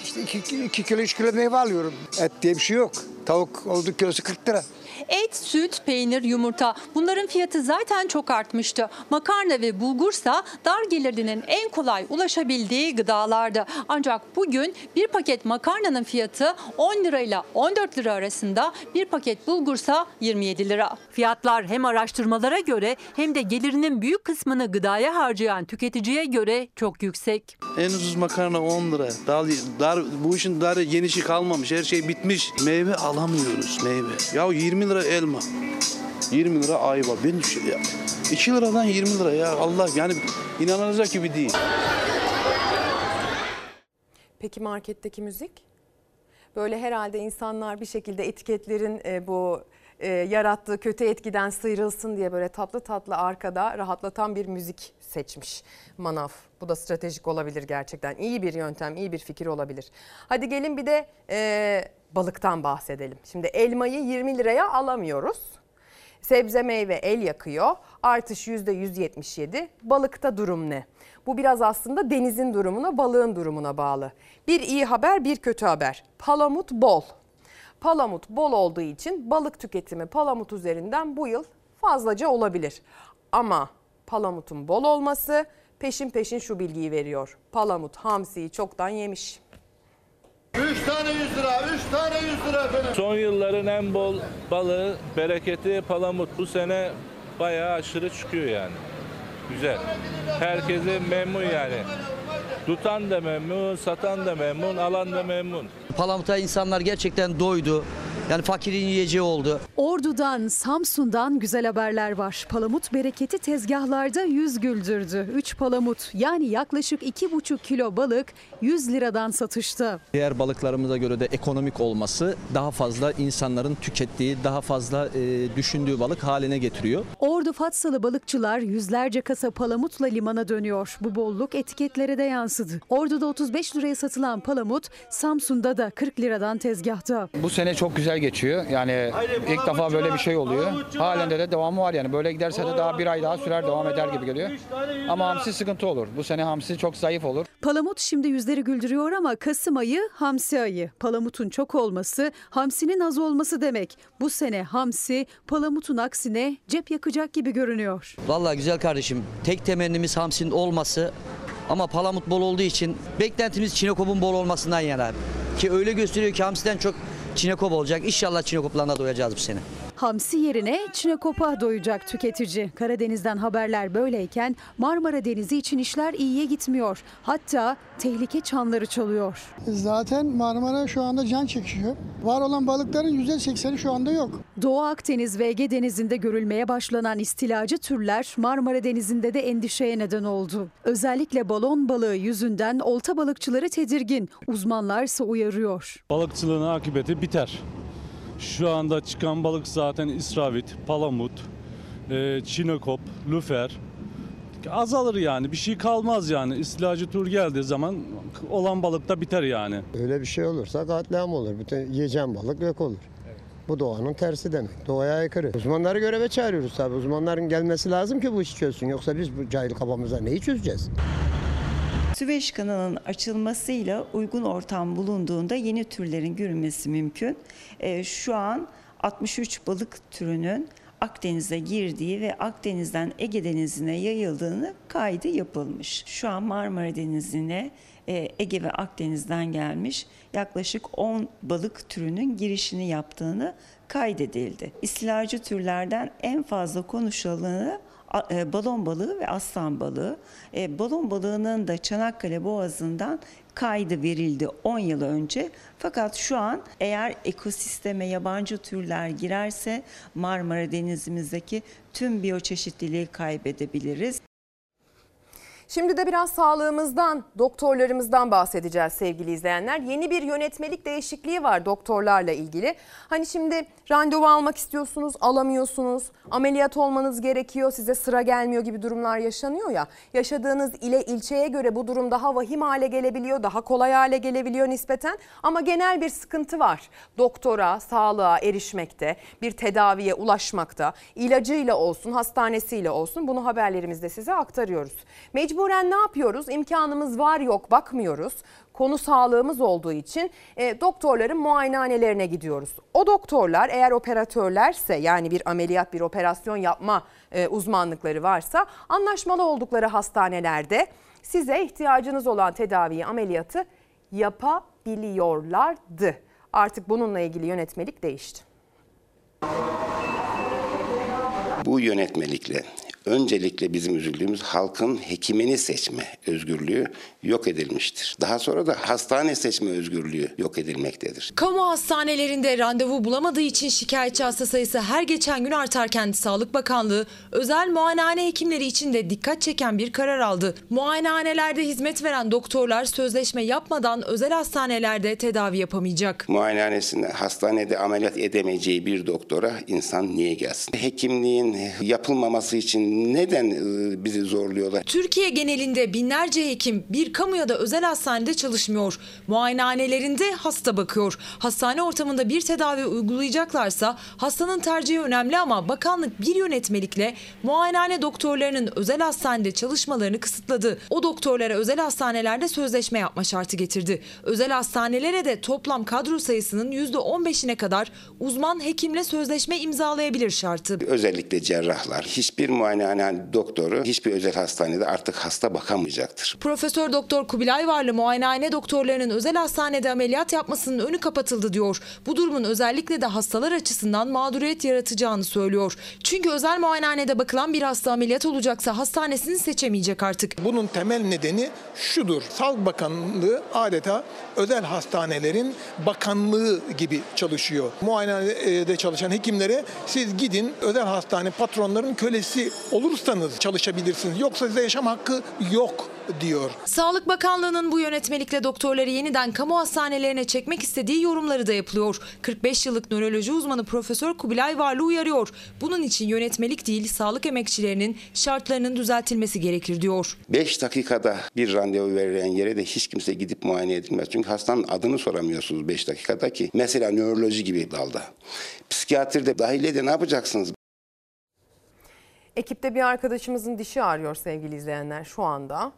işte iki kilo üç kilo meyve alıyorum. Et diye bir şey yok. Tavuk olduk kilosu kırk lira. Et, süt, peynir, yumurta bunların fiyatı zaten çok artmıştı. Makarna ve bulgursa dar gelirlinin en kolay ulaşabildiği gıdalardı. Ancak bugün bir paket makarnanın fiyatı on lirayla on dört lira arasında, bir paket bulgursa yirmi yedi lira. Fiyatlar hem araştırmalara göre hem de gelirinin büyük kısmını gıdaya harcayan tüketiciye göre çok yüksek. En ucuz makarna on lira. Dar, dar, bu işin dar genişi kalmamış. Her şey bitmiş. Meyve alamıyoruz, meyve. Ya yirmi lira elma. yirmi lira ayva. Ben iki liradan yirmi lira ya. Allah, yani inanılacak gibi değil. Peki marketteki müzik? Böyle herhalde insanlar bir şekilde etiketlerin e, bu e, yarattığı kötü etkiden sıyrılsın diye böyle tatlı tatlı arkada rahatlatan bir müzik seçmiş manav. Bu da stratejik olabilir gerçekten. İyi bir yöntem, iyi bir fikir olabilir. Hadi gelin bir de e, balıktan bahsedelim. Şimdi elmayı yirmi liraya alamıyoruz. Sebze meyve el yakıyor. Artış yüzde yüz yetmiş yedi. Balıkta durum ne? Bu biraz aslında denizin durumuna, balığın durumuna bağlı. Bir iyi haber, bir kötü haber. Palamut bol. Palamut bol olduğu için balık tüketimi palamut üzerinden bu yıl fazlaca olabilir. Ama palamutun bol olması peşin peşin şu bilgiyi veriyor. Palamut hamsiyi çoktan yemiş. üç tane yüz lira, üç tane yüz lira efendim. Son yılların en bol balığı, bereketi palamut. Bu sene bayağı aşırı çıkıyor yani. Güzel. Herkese memnun yani. Tutan da memnun, satan da memnun, alan da memnun. Palamuta insanlar gerçekten doydu. Yani fakirin yiyeceği oldu. Ordu'dan, Samsun'dan güzel haberler var. Palamut bereketi tezgahlarda yüz güldürdü. üç palamut, yani yaklaşık iki buçuk kilo balık yüz liradan satışta. Diğer balıklarımıza göre de ekonomik olması daha fazla insanların tükettiği, daha fazla e, düşündüğü balık haline getiriyor. Ordu Fatsalı balıkçılar yüzlerce kasa palamutla limana dönüyor. Bu bolluk etiketlere de yansıdı. Ordu'da otuz beş liraya satılan palamut, Samsun'da da kırk liradan tezgahta. Bu sene çok güzel geçiyor. Yani ilk defa böyle bir şey oluyor. Halen de devamı var yani. Böyle giderse de daha bir ay daha sürer, devam eder gibi geliyor. Ama hamsi sıkıntı olur. Bu sene hamsi çok zayıf olur. Palamut şimdi yüzleri güldürüyor ama Kasım ayı hamsi ayı. Palamutun çok olması, hamsinin az olması demek. Bu sene hamsi palamutun aksine cep yakacak gibi görünüyor. Vallahi güzel kardeşim. Tek temennimiz hamsinin olması ama palamut bol olduğu için beklentimiz çinekopun bol olmasından yana. Ki öyle gösteriyor ki hamsiden çok çinekop olacak. İnşallah çinekoplarına doyacağız bu sene. Hamsi yerine çinekopa doyacak tüketici. Karadeniz'den haberler böyleyken Marmara Denizi için işler iyiye gitmiyor. Hatta tehlike çanları çalıyor. Zaten Marmara şu anda can çekişiyor. Var olan balıkların yüzde sekseni şu anda yok. Doğu Akdeniz ve Ege Denizi'nde görülmeye başlanan istilacı türler Marmara Denizi'nde de endişeye neden oldu. Özellikle balon balığı yüzünden olta balıkçıları tedirgin. Uzmanlarsa uyarıyor. Balıkçılığın akıbeti biter. Şu anda çıkan balık zaten isravit, palamut, çinekop, lüfer azalır yani. Bir şey kalmaz yani. İstilacı tur geldiği zaman olan balık da biter yani. Öyle bir şey olursa katliam olur. Bütün yiyeceğim balık yok olur. Evet. Bu doğanın tersi demek. Doğaya aykırı. Uzmanları göreve çağırıyoruz tabii. Uzmanların gelmesi lazım ki bu işi çözsün. Yoksa biz bu cahil kafamıza neyi çözeceğiz? Süveyş kanalının açılmasıyla uygun ortam bulunduğunda yeni türlerin görülmesi mümkün. E, şu an altmış üç balık türünün Akdeniz'e girdiği ve Akdeniz'den Ege Denizi'ne yayıldığını kaydı yapılmış. Şu an Marmara Denizi'ne e, Ege ve Akdeniz'den gelmiş yaklaşık on balık türünün girişini yaptığını kaydedildi. İstilacı türlerden en fazla konuşulanı balon balığı ve aslan balığı. Balon balığının da Çanakkale Boğazı'ndan kaydı verildi on yıl önce. Fakat şu an eğer ekosisteme yabancı türler girerse Marmara Denizimizdeki tüm biyoçeşitliliği kaybedebiliriz. Şimdi de biraz sağlığımızdan, doktorlarımızdan bahsedeceğiz sevgili izleyenler. Yeni bir yönetmelik değişikliği var doktorlarla ilgili. Hani şimdi randevu almak istiyorsunuz, alamıyorsunuz, ameliyat olmanız gerekiyor, size sıra gelmiyor gibi durumlar yaşanıyor ya. Yaşadığınız ile ilçeye göre bu durum daha vahim hale gelebiliyor, daha kolay hale gelebiliyor nispeten. Ama genel bir sıkıntı var. Doktora, sağlığa erişmekte, bir tedaviye ulaşmakta, ilacıyla olsun, hastanesiyle olsun, bunu haberlerimizde size aktarıyoruz. Mecbur mecburen ne yapıyoruz? İmkanımız var yok bakmıyoruz. Konu sağlığımız olduğu için e, doktorların muayenehanelerine gidiyoruz. O doktorlar eğer operatörlerse, yani bir ameliyat, bir operasyon yapma e, uzmanlıkları varsa, anlaşmalı oldukları hastanelerde size ihtiyacınız olan tedaviyi, ameliyatı yapabiliyorlardı. Artık bununla ilgili yönetmelik değişti. Bu yönetmelikle öncelikle bizim üzüldüğümüz halkın hekimini seçme özgürlüğü yok edilmiştir. Daha sonra da hastane seçme özgürlüğü yok edilmektedir. Kamu hastanelerinde randevu bulamadığı için şikayetçi hasta sayısı her geçen gün artarken Sağlık Bakanlığı özel muayenehane hekimleri için de dikkat çeken bir karar aldı. Muayenehanelerde hizmet veren doktorlar sözleşme yapmadan özel hastanelerde tedavi yapamayacak. Muayenehanesinde, hastanede ameliyat edemeyeceği bir doktora insan niye gelsin? Hekimliğin yapılmaması için neden bizi zorluyorlar? Türkiye genelinde binlerce hekim bir kamu ya da özel hastanede çalışmıyor. Muayenehanelerinde hasta bakıyor. Hastane ortamında bir tedavi uygulayacaklarsa hastanın tercihi önemli ama bakanlık bir yönetmelikle muayenehane doktorlarının özel hastanede çalışmalarını kısıtladı. O doktorlara özel hastanelerde sözleşme yapma şartı getirdi. Özel hastanelere de toplam kadro sayısının yüzde on beşine kadar uzman hekimle sözleşme imzalayabilir şartı. Özellikle cerrahlar, hiçbir muayene muayenehane doktoru hiçbir özel hastanede artık hasta bakamayacaktır. Profesör Doktor Kubilay Varlı muayenehane doktorlarının özel hastanede ameliyat yapmasının önü kapatıldı diyor. Bu durumun özellikle de hastalar açısından mağduriyet yaratacağını söylüyor. Çünkü özel muayenehanede bakılan bir hasta ameliyat olacaksa hastanesini seçemeyecek artık. Bunun temel nedeni şudur. Sağlık Bakanlığı adeta özel hastanelerin bakanlığı gibi çalışıyor. Muayenehanede çalışan hekimlere siz gidin özel hastane patronların kölesi olursanız çalışabilirsiniz, yoksa size yaşam hakkı yok diyor. Sağlık Bakanlığı'nın bu yönetmelikle doktorları yeniden kamu hastanelerine çekmek istediği yorumları da yapılıyor. kırk beş yıllık nöroloji uzmanı Profesör Kubilay Varlı uyarıyor. Bunun için yönetmelik değil, sağlık emekçilerinin şartlarının düzeltilmesi gerekir diyor. beş dakikada bir randevu verilen yere de hiç kimse gidip muayene edilmez. Çünkü hastanın adını soramıyorsunuz beş dakikada ki. Mesela nöroloji gibi dalda. Psikiyatride, dahiliyede ne yapacaksınız? Ekipte bir arkadaşımızın dişi ağrıyor sevgili izleyenler şu anda.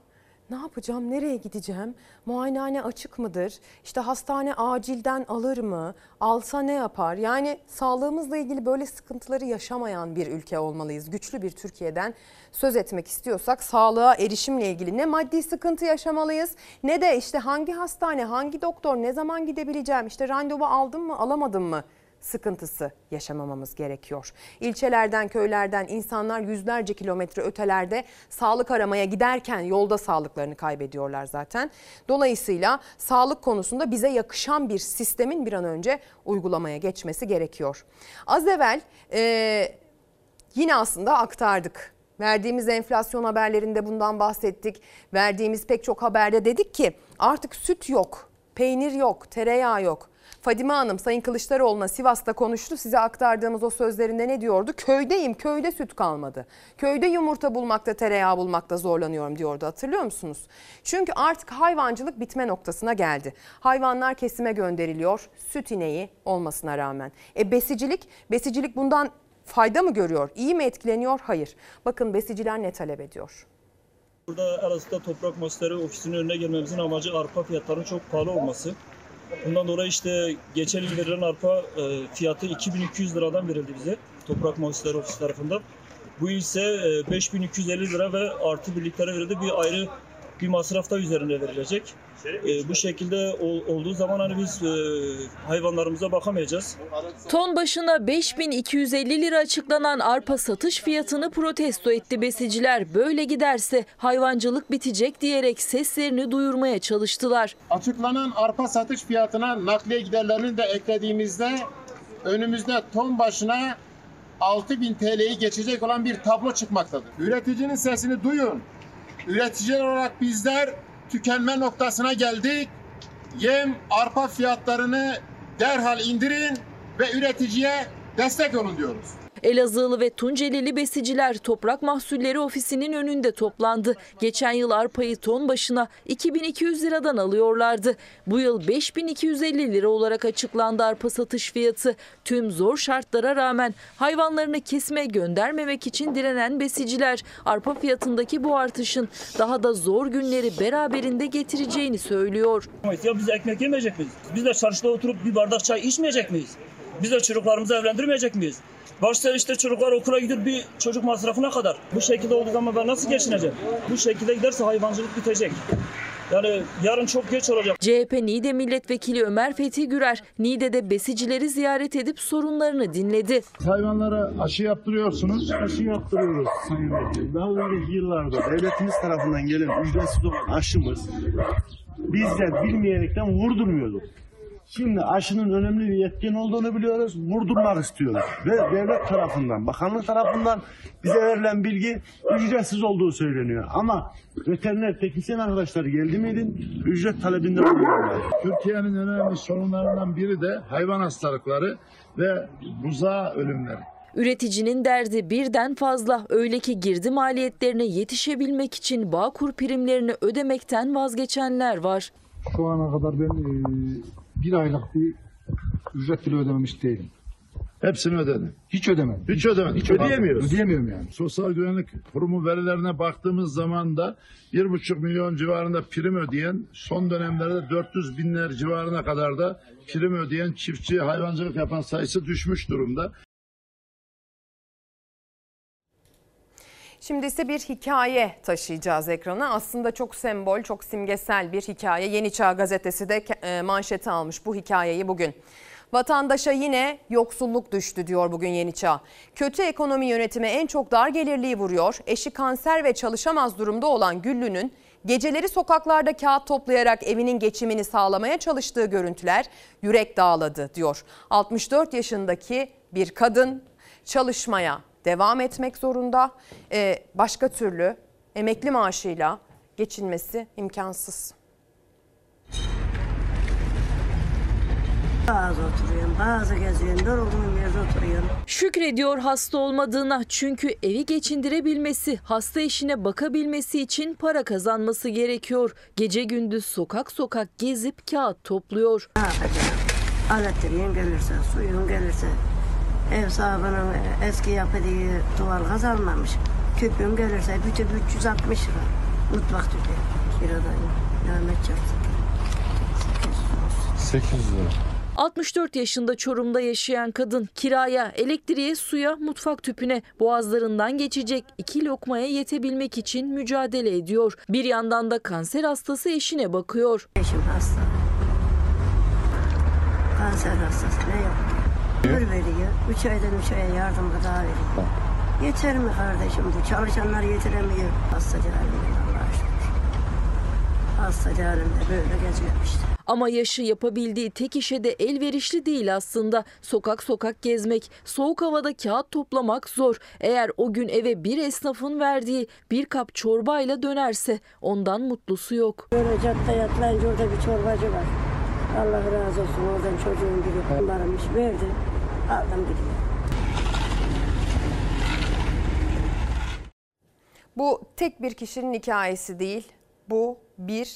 Ne yapacağım, nereye gideceğim, muayenehane açık mıdır, işte hastane acilden alır mı, alsa ne yapar? Yani sağlığımızla ilgili böyle sıkıntıları yaşamayan bir ülke olmalıyız. Güçlü bir Türkiye'den söz etmek istiyorsak sağlığa erişimle ilgili ne maddi sıkıntı yaşamalıyız ne de işte hangi hastane, hangi doktor, ne zaman gidebileceğim, işte randevu aldım mı, alamadım mı sıkıntısı yaşamamamız gerekiyor. İlçelerden, köylerden insanlar yüzlerce kilometre ötelerde sağlık aramaya giderken yolda sağlıklarını kaybediyorlar zaten. Dolayısıyla sağlık konusunda bize yakışan bir sistemin bir an önce uygulamaya geçmesi gerekiyor. Az evvel e, yine aslında aktardık. Verdiğimiz enflasyon haberlerinde bundan bahsettik. Verdiğimiz pek çok haberde dedik ki artık süt yok, peynir yok, tereyağı yok. Fadime Hanım Sayın Kılıçdaroğlu'na Sivas'ta konuştu. Size aktardığımız o sözlerinde ne diyordu? Köydeyim, köyde süt kalmadı. Köyde yumurta bulmakta, tereyağı bulmakta zorlanıyorum diyordu, hatırlıyor musunuz? Çünkü artık hayvancılık bitme noktasına geldi. Hayvanlar kesime gönderiliyor süt ineği olmasına rağmen. E besicilik, besicilik bundan fayda mı görüyor? İyi mi etkileniyor? Hayır. Bakın besiciler ne talep ediyor? Burada Elazığ'da toprak masları ofisinin önüne gelmemizin amacı arpa fiyatlarının çok pahalı olması. Bundan dolayı işte geçen yıl verilen arpa fiyatı iki bin iki yüz liradan verildi bize Toprak Mahsulleri Ofisi tarafından. Bu ise beş bin iki yüz elli lira ve artı birliklere verildi, bir ayrı bir masrafta üzerine verilecek. Bu şekilde olduğu zaman hani biz hayvanlarımıza bakamayacağız. Ton başına beş bin iki yüz elli lira açıklanan arpa satış fiyatını protesto etti besiciler. Böyle giderse hayvancılık bitecek diyerek seslerini duyurmaya çalıştılar. Açıklanan arpa satış fiyatına nakliye giderlerini de eklediğimizde önümüzde ton başına altı bin TL'yi geçecek olan bir tablo çıkmaktadır. Üreticinin sesini duyun. Üreticiler olarak bizler tükenme noktasına geldik. Yem, arpa fiyatlarını derhal indirin ve üreticiye destek olun diyoruz. Elazığlı ve Tuncelili besiciler Toprak Mahsulleri Ofisi'nin önünde toplandı. Geçen yıl arpayı ton başına iki bin iki yüz liradan alıyorlardı. Bu yıl beş bin iki yüz elli lira olarak açıklandı arpa satış fiyatı. Tüm zor şartlara rağmen hayvanlarını kesme göndermemek için direnen besiciler arpa fiyatındaki bu artışın daha da zor günleri beraberinde getireceğini söylüyor. Ya biz ekmek yemeyecek miyiz? Biz de çarşıda oturup bir bardak çay içmeyecek miyiz? Biz de çocuklarımızı evlendirmeyecek miyiz? Başta işte çocuklar okula gidiyor, bir çocuk masrafına kadar. Bu şekilde olduğu zaman ben nasıl geçineceğim? Bu şekilde giderse hayvancılık bitecek. Yani yarın çok geç olacak. C H P Niğde Milletvekili Ömer Fethi Gürer, Niğde'de besicileri ziyaret edip sorunlarını dinledi. Hayvanlara aşı yaptırıyorsunuz. Aşı yaptırıyoruz sayın vekilim. Daha önceki yıllarda devletimiz tarafından gelen ücretsiz olan aşımız bizler bilmeyerekten vurdurmuyorduk. Şimdi aşının önemli bir yetkin olduğunu biliyoruz, vurdurmak istiyoruz. Ve devlet tarafından, bakanlık tarafından bize verilen bilgi ücretsiz olduğu söyleniyor. Ama veteriner teknisyen arkadaşlar geldi miydi, ücret talebinde bulunuyorlar. Türkiye'nin önemli sorunlarından biri de hayvan hastalıkları ve buzağı ölümleri. Üreticinin derdi birden fazla. Öyle ki girdi maliyetlerine yetişebilmek için Bağkur primlerini ödemekten vazgeçenler var. Şu ana kadar ben bir aylık bir ücret bile ödememiş değilim. Hepsini ödedim. Hiç ödemedim. Hiç ödemedim. Hiç ödeyemiyoruz. Ödeyemiyorum yani. Sosyal Güvenlik Kurumu verilerine baktığımız zaman da bir buçuk milyon civarında prim ödeyen, son dönemlerde dört yüz binler civarına kadar da prim ödeyen çiftçi, hayvancılık yapan sayısı düşmüş durumda. Şimdi ise bir hikaye taşıyacağız ekrana. Aslında çok sembol, çok simgesel bir hikaye. Yeni Çağ gazetesi de manşete almış bu hikayeyi bugün. Vatandaşa yine yoksulluk düştü diyor bugün Yeni Çağ. Kötü ekonomi yönetimi en çok dar gelirliği vuruyor. Eşi kanser ve çalışamaz durumda olan Güllü'nün geceleri sokaklarda kağıt toplayarak evinin geçimini sağlamaya çalıştığı görüntüler yürek dağladı diyor. altmış dört yaşındaki bir kadın çalışmaya devam etmek zorunda. Ee, başka türlü emekli maaşıyla geçinmesi imkansız. Bazı oturuyorum, bazı geziyorum, yorulduğum yerde oturuyorum. Şükrediyor hasta olmadığına, çünkü evi geçindirebilmesi, hasta eşine bakabilmesi için para kazanması gerekiyor. Gece gündüz sokak sokak gezip kağıt topluyor. Ne yapacağım? Aletlerim gelirse, suyum gelirse. Ev sahibinin eski yapıdığı tuval gaz almamış. Tüpüm gelirse bütü üç yüz altmış lira. Mutfak tüpü. Kiradan devam edeceğim. sekiz yüz lira. altmış dört yaşında Çorum'da yaşayan kadın kiraya, elektriğe, suya, mutfak tüpüne, boğazlarından geçecek iki lokmaya yetebilmek için mücadele ediyor. Bir yandan da kanser hastası eşine bakıyor. Eşim hasta. Kanser hastası ne yok? Ömür veriyor. Üç aydan üç aya yardım gıda veriyor. Yeter mi kardeşim bu? Çalışanlar yetiremiyor. Hasta cehalimden Allah'a şükür. Hasta cehalimde böyle gezmemişti. Ama yaşı yapabildiği tek işe de elverişli değil aslında. Sokak sokak gezmek, soğuk havada kağıt toplamak zor. Eğer o gün eve bir esnafın verdiği bir kap çorbayla dönerse ondan mutlusu yok. Böyle caddeye atlayınca orada bir çorbacı var. Allah razı olsun, oradan çocuğun biri kullanmış, verdi, aldım gidiyor. Bu tek bir kişinin hikayesi değil, bu bir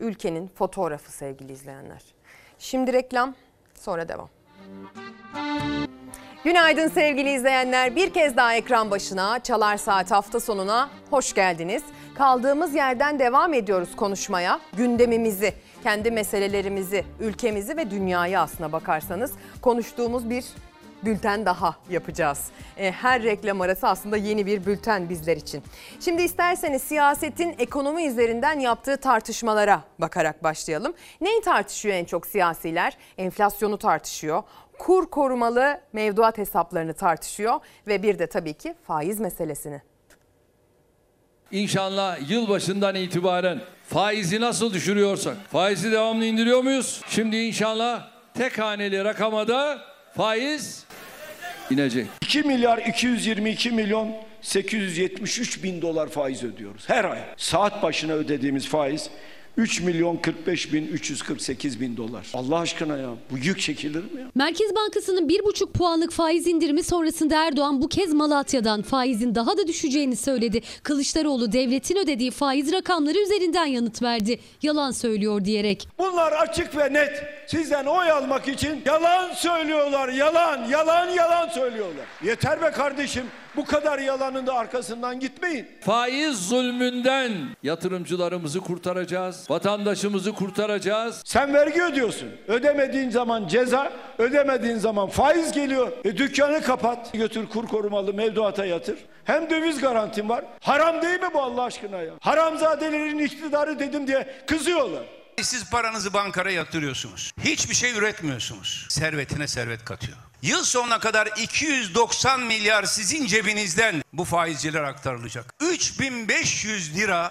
ülkenin fotoğrafı sevgili izleyenler. Şimdi reklam, sonra devam. Günaydın sevgili izleyenler. Bir kez daha ekran başına, Çalar Saat hafta sonuna hoş geldiniz. Kaldığımız yerden devam ediyoruz konuşmaya. Gündemimizi, kendi meselelerimizi, ülkemizi ve dünyayı aslına bakarsanız konuştuğumuz bir bülten daha yapacağız. Her reklam arası aslında yeni bir bülten bizler için. Şimdi isterseniz siyasetin ekonomi üzerinden yaptığı tartışmalara bakarak başlayalım. Neyi tartışıyor en çok siyasiler? Enflasyonu tartışıyor. Kur korumalı mevduat hesaplarını tartışıyor ve bir de tabii ki faiz meselesini. İnşallah yılbaşından itibaren faizi nasıl düşürüyorsak, faizi devamlı indiriyor muyuz? Şimdi inşallah tek haneli rakama da faiz inecek. iki milyar iki yüz yirmi iki milyon sekiz yüz yetmiş üç bin dolar faiz ödüyoruz her ay. Saat başına ödediğimiz faiz üç milyon kırk beş bin üç yüz kırk sekiz bin dolar. Allah aşkına ya, bu yük çekilir mi ya? Merkez Bankası'nın bir buçuk puanlık faiz indirimi sonrasında Erdoğan bu kez Malatya'dan faizin daha da düşeceğini söyledi. Kılıçdaroğlu devletin ödediği faiz rakamları üzerinden yanıt verdi. Yalan söylüyor diyerek. Bunlar açık ve net. Sizden oy almak için yalan söylüyorlar. Yalan, yalan, yalan söylüyorlar. Yeter be kardeşim. Bu kadar yalanın da arkasından gitmeyin. Faiz zulmünden yatırımcılarımızı kurtaracağız. Vatandaşımızı kurtaracağız. Sen vergi ödüyorsun. Ödemediğin zaman ceza, ödemediğin zaman faiz geliyor. E, dükkanı kapat, götür kur korumalı mevduata yatır. Hem döviz garantin var. Haram değil mi bu Allah aşkına ya? Haramzadelerin iktidarı dedim diye kızıyorlar. Siz paranızı bankaya yatırıyorsunuz. Hiçbir şey üretmiyorsunuz. Servetine servet katıyor. Yıl sonuna kadar iki yüz doksan milyar sizin cebinizden bu faizciler aktarılacak. üç bin beş yüz lira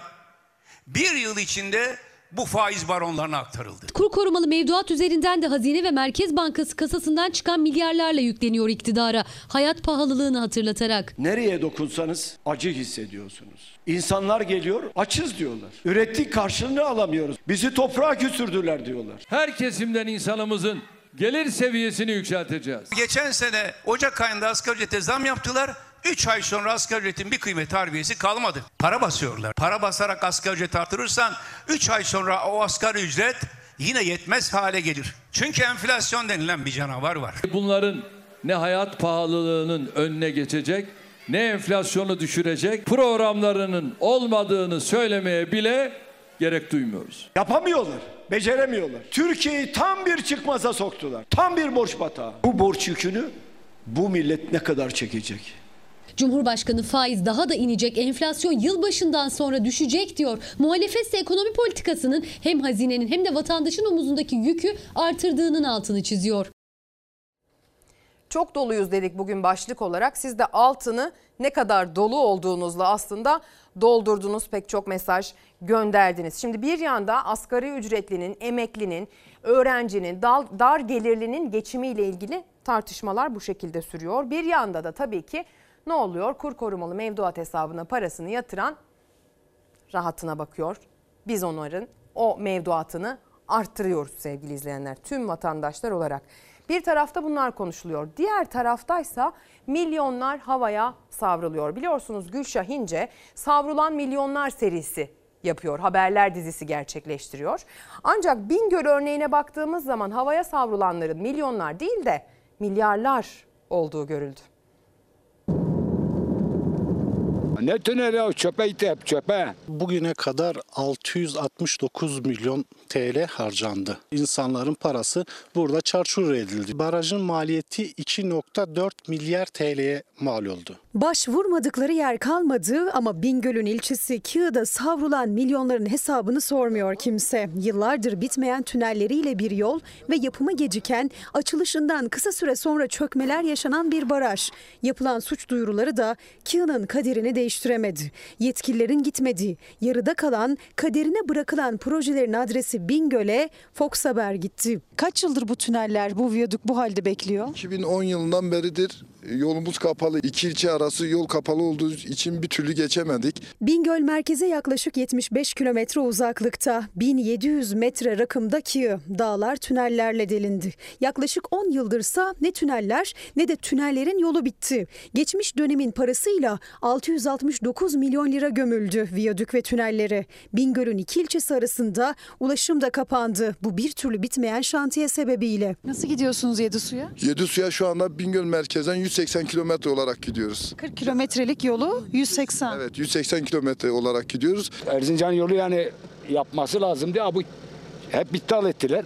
bir yıl içinde bu faiz baronlarına aktarıldı. Kur korumalı mevduat üzerinden de Hazine ve Merkez Bankası kasasından çıkan milyarlarla yükleniyor iktidara. Hayat pahalılığını hatırlatarak. Nereye dokunsanız acı hissediyorsunuz. İnsanlar geliyor, açız diyorlar. Ürettik karşılığını alamıyoruz. Bizi toprağa küstürdüler diyorlar. Her kesimden insanımızın gelir seviyesini yükselteceğiz. Geçen sene Ocak ayında asgari ücrete zam yaptılar. üç ay sonra asgari ücretin bir kıymet harbiyesi kalmadı. Para basıyorlar. Para basarak asgari ücret artırırsan üç ay sonra o asgari ücret yine yetmez hale gelir. Çünkü enflasyon denilen bir canavar var. Bunların ne hayat pahalılığının önüne geçecek, ne enflasyonu düşürecek programlarının olmadığını söylemeye bile gerek duymuyoruz. Yapamıyorlar, beceremiyorlar. Türkiye'yi tam bir çıkmaza soktular. Tam bir borç batağı. Bu borç yükünü bu millet ne kadar çekecek? Cumhurbaşkanı faiz daha da inecek, enflasyon yılbaşından sonra düşecek diyor. Muhalefetse ekonomi politikasının hem hazinenin hem de vatandaşın omuzundaki yükü artırdığının altını çiziyor. Çok doluyuz dedik bugün başlık olarak. Siz de altını ne kadar dolu olduğunuzla aslında doldurdunuz, pek çok mesaj gönderdiniz. Şimdi bir yanda asgari ücretlinin, emeklinin, öğrencinin, dar gelirlinin geçimiyle ilgili tartışmalar bu şekilde sürüyor. Bir yanda da tabii ki ne oluyor? Kur korumalı mevduat hesabına parasını yatıran rahatına bakıyor. Biz onların o mevduatını arttırıyoruz sevgili izleyenler, tüm vatandaşlar olarak. Bir tarafta bunlar konuşuluyor. Diğer taraftaysa milyonlar havaya savruluyor. Biliyorsunuz Gülşah İnce Savrulan Milyonlar serisi yapıyor. Haberler dizisi gerçekleştiriyor. Ancak Bingöl örneğine baktığımız zaman havaya savrulanların milyonlar değil de milyarlar olduğu görüldü. Ne tüneli ya, çöpe itip çöpe. Bugüne kadar altı yüz altmış dokuz milyon T L harcandı. İnsanların parası burada çarçur edildi. Barajın maliyeti iki nokta dört milyar T L'ye mal oldu. Başvurmadıkları yer kalmadı ama Bingöl'ün ilçesi Kığı'da savrulan milyonların hesabını sormuyor kimse. Yıllardır bitmeyen tünelleriyle bir yol ve yapımı geciken, açılışından kısa süre sonra çökmeler yaşanan bir baraj. Yapılan suç duyuruları da Kığı'nın kaderini değiştiremedi. Yetkililerin gitmediği, yarıda kalan, kaderine bırakılan projelerin adresi Bingöl'e Fox Haber gitti. Kaç yıldır bu tüneller, bu viyadük bu halde bekliyor? iki bin on yılından beridir yolumuz kapalı. İki ilçe arası yol kapalı olduğu için bir türlü geçemedik. Bingöl merkeze yaklaşık yetmiş beş kilometre uzaklıkta, bin yedi yüz metre rakımda Kiğı, dağlar tünellerle delindi. Yaklaşık on yıldırsa ne tüneller ne de tünellerin yolu bitti. Geçmiş dönemin parasıyla altı yüz altmış dokuz milyon lira gömüldü viyadük ve tünelleri. Bingöl'ün iki ilçesi arasında ulaşım da kapandı. Bu bir türlü bitmeyen şantiye sebebiyle. Nasıl gidiyorsunuz Yedisu'ya? Yedisu'ya şu anda Bingöl merkezden yüz seksen kilometre olarak gidiyoruz. kırk kilometrelik yolu yüz seksen. Evet, yüz seksen kilometre olarak gidiyoruz. Erzincan yolu yani yapması lazımdı. Bu hep iptal ettiler.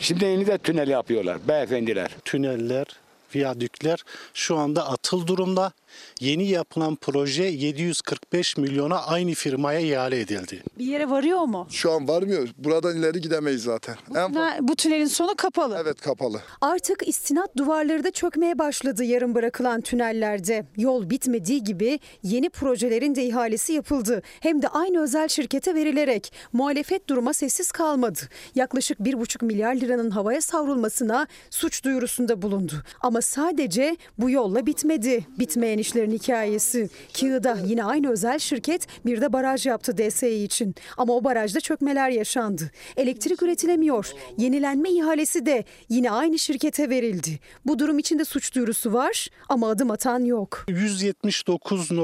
Şimdi yeni de tünel yapıyorlar beyefendiler. Tüneller, viyadükler şu anda atıl durumda. Yeni yapılan proje yedi yüz kırk beş milyona aynı firmaya ihale edildi. Bir yere varıyor mu? Şu an varmıyor. Buradan ileri gidemeyiz zaten. Bu, tünel, bu tünelin sonu kapalı. Evet, kapalı. Artık istinat duvarları da çökmeye başladı yarım bırakılan tünellerde. Yol bitmediği gibi yeni projelerin de ihalesi yapıldı. Hem de aynı özel şirkete verilerek. Muhalefet duruma sessiz kalmadı. Yaklaşık bir buçuk milyar liranın havaya savrulmasına suç duyurusunda bulundu. Ama sadece bu yolla bitmedi. Bitmeyen işlerin hikayesi. Kığı'da yine aynı özel şirket bir de baraj yaptı D S E için. Ama o barajda çökmeler yaşandı. Elektrik üretilemiyor. Yenilenme ihalesi de yine aynı şirkete verildi. Bu durum için de suç duyurusu var ama adım atan yok. yüz yetmiş dokuz virgül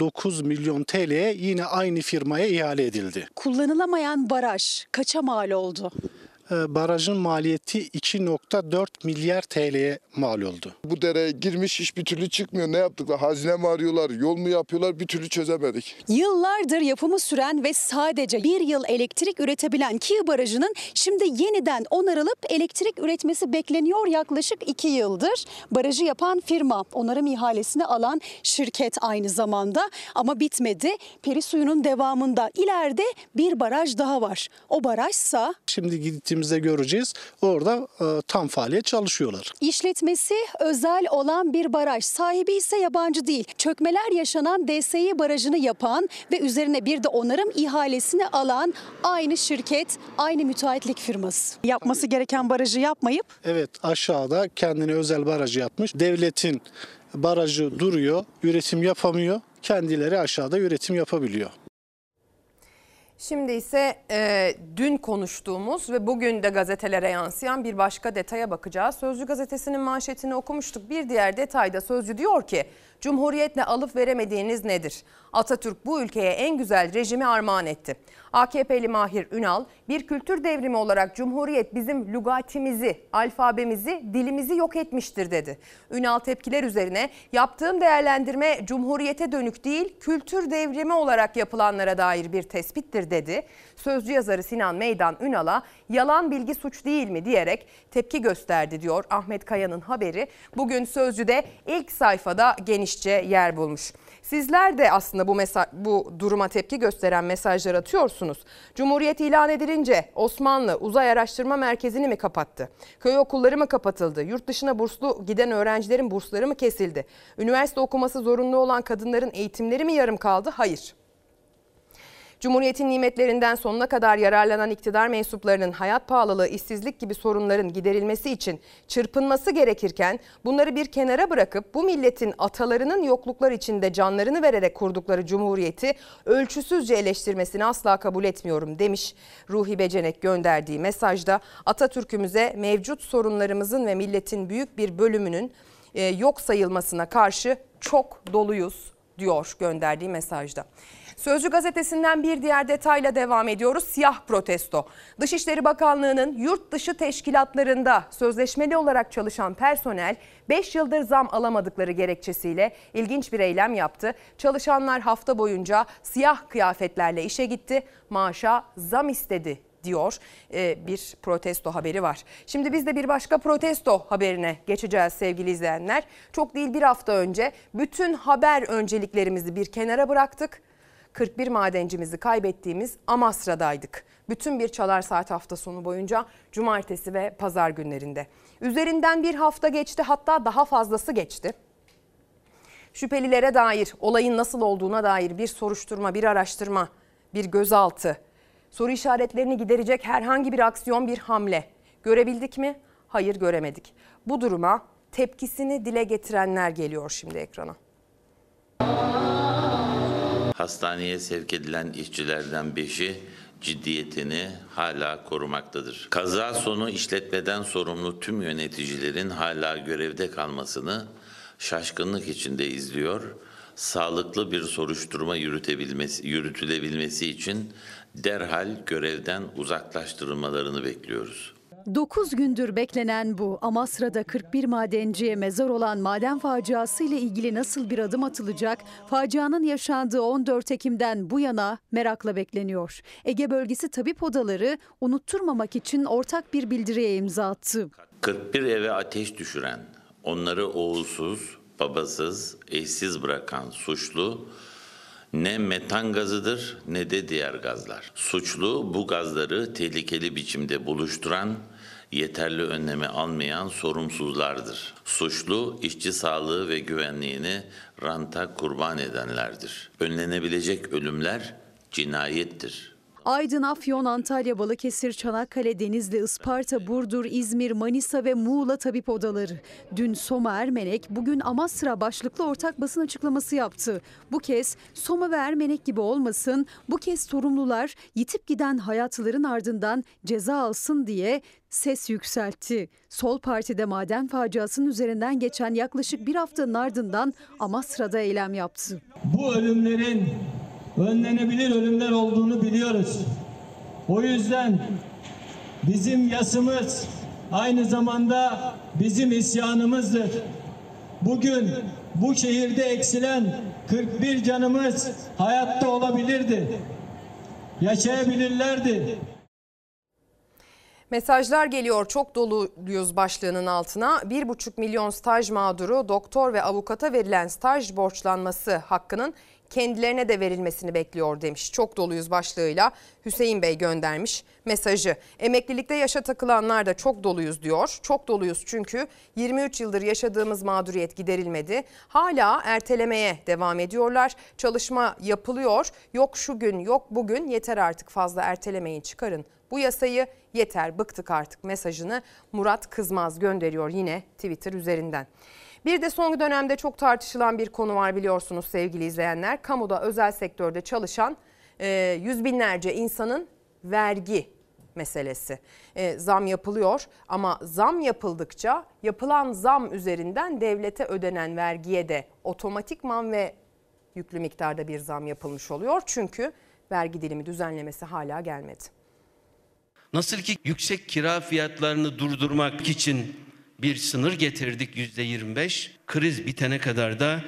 dokuz milyon T L yine aynı firmaya ihale edildi. Kullanılamayan baraj kaça mal oldu? Barajın maliyeti iki virgül dört milyar T L'ye mal oldu. Bu dereye girmiş hiçbir türlü çıkmıyor. Ne yaptıklar? Hazine mi arıyorlar? Yol mu yapıyorlar? Bir türlü çözemedik. Yıllardır yapımı süren ve sadece bir yıl elektrik üretebilen Kiğı Barajı'nın şimdi yeniden onarılıp elektrik üretmesi bekleniyor yaklaşık iki yıldır. Barajı yapan firma, onarım ihalesini alan şirket aynı zamanda. Ama bitmedi. Peri suyunun devamında ileride bir baraj daha var. O barajsa... Şimdi gitti. Göreceğiz. Orada e, tam faaliyet çalışıyorlar. İşletmesi özel olan bir baraj. Sahibi ise yabancı değil. Çökmeler yaşanan D S E barajını yapan ve üzerine bir de onarım ihalesini alan aynı şirket, aynı müteahhitlik firması. Yapması gereken barajı yapmayıp? Evet, aşağıda kendine özel barajı yapmış. Devletin barajı duruyor, üretim yapamıyor. Kendileri aşağıda üretim yapabiliyor. Şimdi ise e, dün konuştuğumuz ve bugün de gazetelere yansıyan bir başka detaya bakacağız. Sözcü gazetesinin manşetini okumuştuk. Bir diğer detayda Sözcü diyor ki, Cumhuriyetle alıp veremediğiniz nedir? Atatürk bu ülkeye en güzel rejimi armağan etti. A K P'li Mahir Ünal, bir kültür devrimi olarak Cumhuriyet bizim lügatimizi, alfabemizi, dilimizi yok etmiştir dedi. Ünal tepkiler üzerine, yaptığım değerlendirme Cumhuriyete dönük değil, kültür devrimi olarak yapılanlara dair bir tespittir dedi. Sözcü yazarı Sinan Meydan Ünal'a yalan bilgi suç değil mi diyerek tepki gösterdi diyor Ahmet Kaya'nın haberi. Bugün Sözcü'de ilk sayfada genişçe yer bulmuş. Sizler de aslında bu, bu duruma tepki gösteren mesajlar atıyorsunuz. Cumhuriyet ilan edilince Osmanlı Uzay Araştırma Merkezi'ni mi kapattı? Köy okulları mı kapatıldı? Yurt dışına burslu giden öğrencilerin bursları mı kesildi? Üniversite okuması zorunlu olan kadınların eğitimleri mi yarım kaldı? Hayır. Cumhuriyetin nimetlerinden sonuna kadar yararlanan iktidar mensuplarının hayat pahalılığı, işsizlik gibi sorunların giderilmesi için çırpınması gerekirken bunları bir kenara bırakıp bu milletin atalarının yokluklar içinde canlarını vererek kurdukları Cumhuriyeti ölçüsüzce eleştirmesini asla kabul etmiyorum demiş Ruhi Becenek gönderdiği mesajda. Atatürk'ümüze mevcut sorunlarımızın ve milletin büyük bir bölümünün yok sayılmasına karşı çok doluyuz diyor gönderdiği mesajda. Sözcü gazetesinden bir diğer detayla devam ediyoruz. Siyah protesto. Dışişleri Bakanlığı'nın yurt dışı teşkilatlarında sözleşmeli olarak çalışan personel beş yıldır zam alamadıkları gerekçesiyle ilginç bir eylem yaptı. Çalışanlar hafta boyunca siyah kıyafetlerle işe gitti, maaşa zam istedi diyor ee, bir protesto haberi var. Şimdi biz de bir başka protesto haberine geçeceğiz sevgili izleyenler. Çok değil bir hafta önce bütün haber önceliklerimizi bir kenara bıraktık. kırk bir madencimizi kaybettiğimiz Amasra'daydık. Bütün bir Çalar Saat hafta sonu boyunca cumartesi ve pazar günlerinde. Üzerinden bir hafta geçti, hatta daha fazlası geçti. Şüphelilere dair, olayın nasıl olduğuna dair bir soruşturma, bir araştırma, bir gözaltı, soru işaretlerini giderecek herhangi bir aksiyon, bir hamle görebildik mi? Hayır, göremedik. Bu duruma tepkisini dile getirenler geliyor şimdi ekrana. Hastaneye sevk edilen işçilerden beşi ciddiyetini hala korumaktadır. Kaza sonu işletmeden sorumlu tüm yöneticilerin hala görevde kalmasını şaşkınlık içinde izliyor, sağlıklı bir soruşturma yürütebilmesi, yürütülebilmesi için derhal görevden uzaklaştırılmalarını bekliyoruz. dokuz gündür beklenen bu Amasra'da kırk bir madenciye mezar olan maden faciası ile ilgili nasıl bir adım atılacak? Facianın yaşandığı on dört Ekim'den bu yana merakla bekleniyor. Ege Bölgesi Tabip Odaları unutturmamak için ortak bir bildiriye imza attı. kırk bir eve ateş düşüren, onları oğulsuz, babasız, eşsiz bırakan suçlu ne metan gazıdır ne de diğer gazlar. Suçlu bu gazları tehlikeli biçimde buluşturan, yeterli önlemi almayan sorumsuzlardır. Suçlu işçi sağlığı ve güvenliğini ranta kurban edenlerdir. Önlenebilecek ölümler cinayettir. Aydın, Afyon, Antalya, Balıkesir, Çanakkale, Denizli, Isparta, Burdur, İzmir, Manisa ve Muğla tabip odaları. Dün Soma Ermenek, bugün Amasra başlıklı ortak basın açıklaması yaptı. Bu kez Soma ve Ermenek gibi olmasın, bu kez sorumlular yitip giden hayatların ardından ceza alsın diye ses yükseltti. Sol Parti'de maden faciasının üzerinden geçen yaklaşık bir haftanın ardından Amasra'da eylem yaptı. Bu ölümlerin önlenebilir ölümler olduğunu biliyoruz. O yüzden bizim yasımız aynı zamanda bizim isyanımızdır. Bugün bu şehirde eksilen kırk bir canımız hayatta olabilirdi. Yaşayabilirlerdi. Mesajlar geliyor, çok doluyuz başlığının altına. bir buçuk milyon staj mağduru doktor ve avukata verilen staj borçlanması hakkının kendilerine de verilmesini bekliyor demiş. Çok doluyuz başlığıyla Hüseyin Bey göndermiş mesajı. Emeklilikte yaşa takılanlar da çok doluyuz diyor. Çok doluyuz çünkü yirmi üç yıldır yaşadığımız mağduriyet giderilmedi. Hala ertelemeye devam ediyorlar. Çalışma yapılıyor. Yok şu gün, yok bugün, yeter artık, fazla ertelemeyin, çıkarın bu yasayı, yeter, bıktık artık mesajını Murat Kızmaz gönderiyor yine Twitter üzerinden. Bir de son dönemde çok tartışılan bir konu var biliyorsunuz sevgili izleyenler. Kamuda, özel sektörde çalışan e, yüz binlerce insanın vergi meselesi. E, zam yapılıyor ama zam yapıldıkça yapılan zam üzerinden devlete ödenen vergiye de otomatikman ve yüklü miktarda bir zam yapılmış oluyor. Çünkü vergi dilimi düzenlemesi hala gelmedi. Nasıl ki yüksek kira fiyatlarını durdurmak için bir sınır getirdik yüzde yirmi beş, kriz bitene kadar da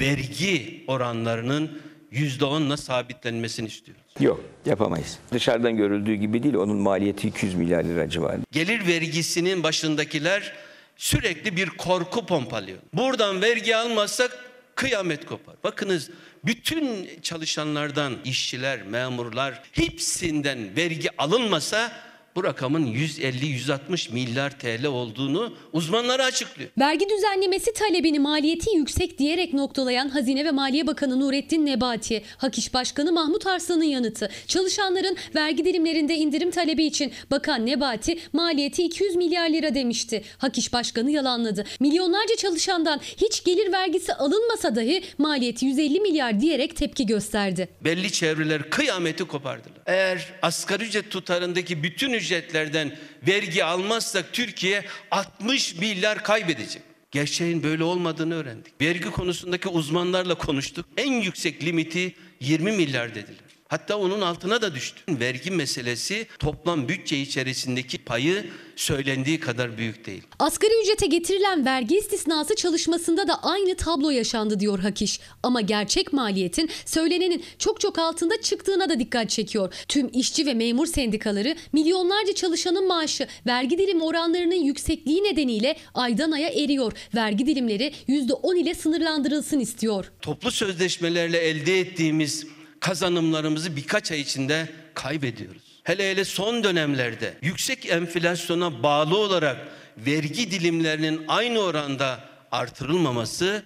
vergi oranlarının yüzde onla sabitlenmesini istiyoruz. Yok, yapamayız. Dışarıdan görüldüğü gibi değil, onun maliyeti iki yüz milyar lira civarı. Gelir vergisinin başındakiler sürekli bir korku pompalıyor. Buradan vergi almazsak kıyamet kopar. Bakınız, bütün çalışanlardan, işçiler, memurlar, hepsinden vergi alınmasa bu rakamın yüz elli yüz altmış milyar T L olduğunu uzmanlara açıklıyor. Vergi düzenlemesi talebini maliyeti yüksek diyerek noktalayan Hazine ve Maliye Bakanı Nurettin Nebati, Hak İş Başkanı Mahmut Arslan'ın yanıtı. Çalışanların vergi dilimlerinde indirim talebi için Bakan Nebati maliyeti iki yüz milyar lira demişti. Hak İş Başkanı yalanladı. Milyonlarca çalışandan hiç gelir vergisi alınmasa dahi maliyeti yüz elli milyar diyerek tepki gösterdi. Belli çevreler kıyameti kopardılar. Eğer asgari ücret tutarındaki bütün ücretlerden vergi almazsak Türkiye altmış milyar kaybedecek. Gerçeğin böyle olmadığını öğrendik. Vergi konusundaki uzmanlarla konuştuk. En yüksek limiti yirmi milyar dediler. Hatta onun altına da düştü. Vergi meselesi toplam bütçe içerisindeki payı söylendiği kadar büyük değil. Asgari ücrete getirilen vergi istisnası çalışmasında da aynı tablo yaşandı diyor Hak İş. Ama gerçek maliyetin söylenenin çok çok altında çıktığına da dikkat çekiyor. Tüm işçi ve memur sendikaları milyonlarca çalışanın maaşı vergi dilim oranlarının yüksekliği nedeniyle aydan aya eriyor. Vergi dilimleri yüzde on ile sınırlandırılsın istiyor. Toplu sözleşmelerle elde ettiğimiz kazanımlarımızı birkaç ay içinde kaybediyoruz. Hele hele son dönemlerde yüksek enflasyona bağlı olarak vergi dilimlerinin aynı oranda artırılmaması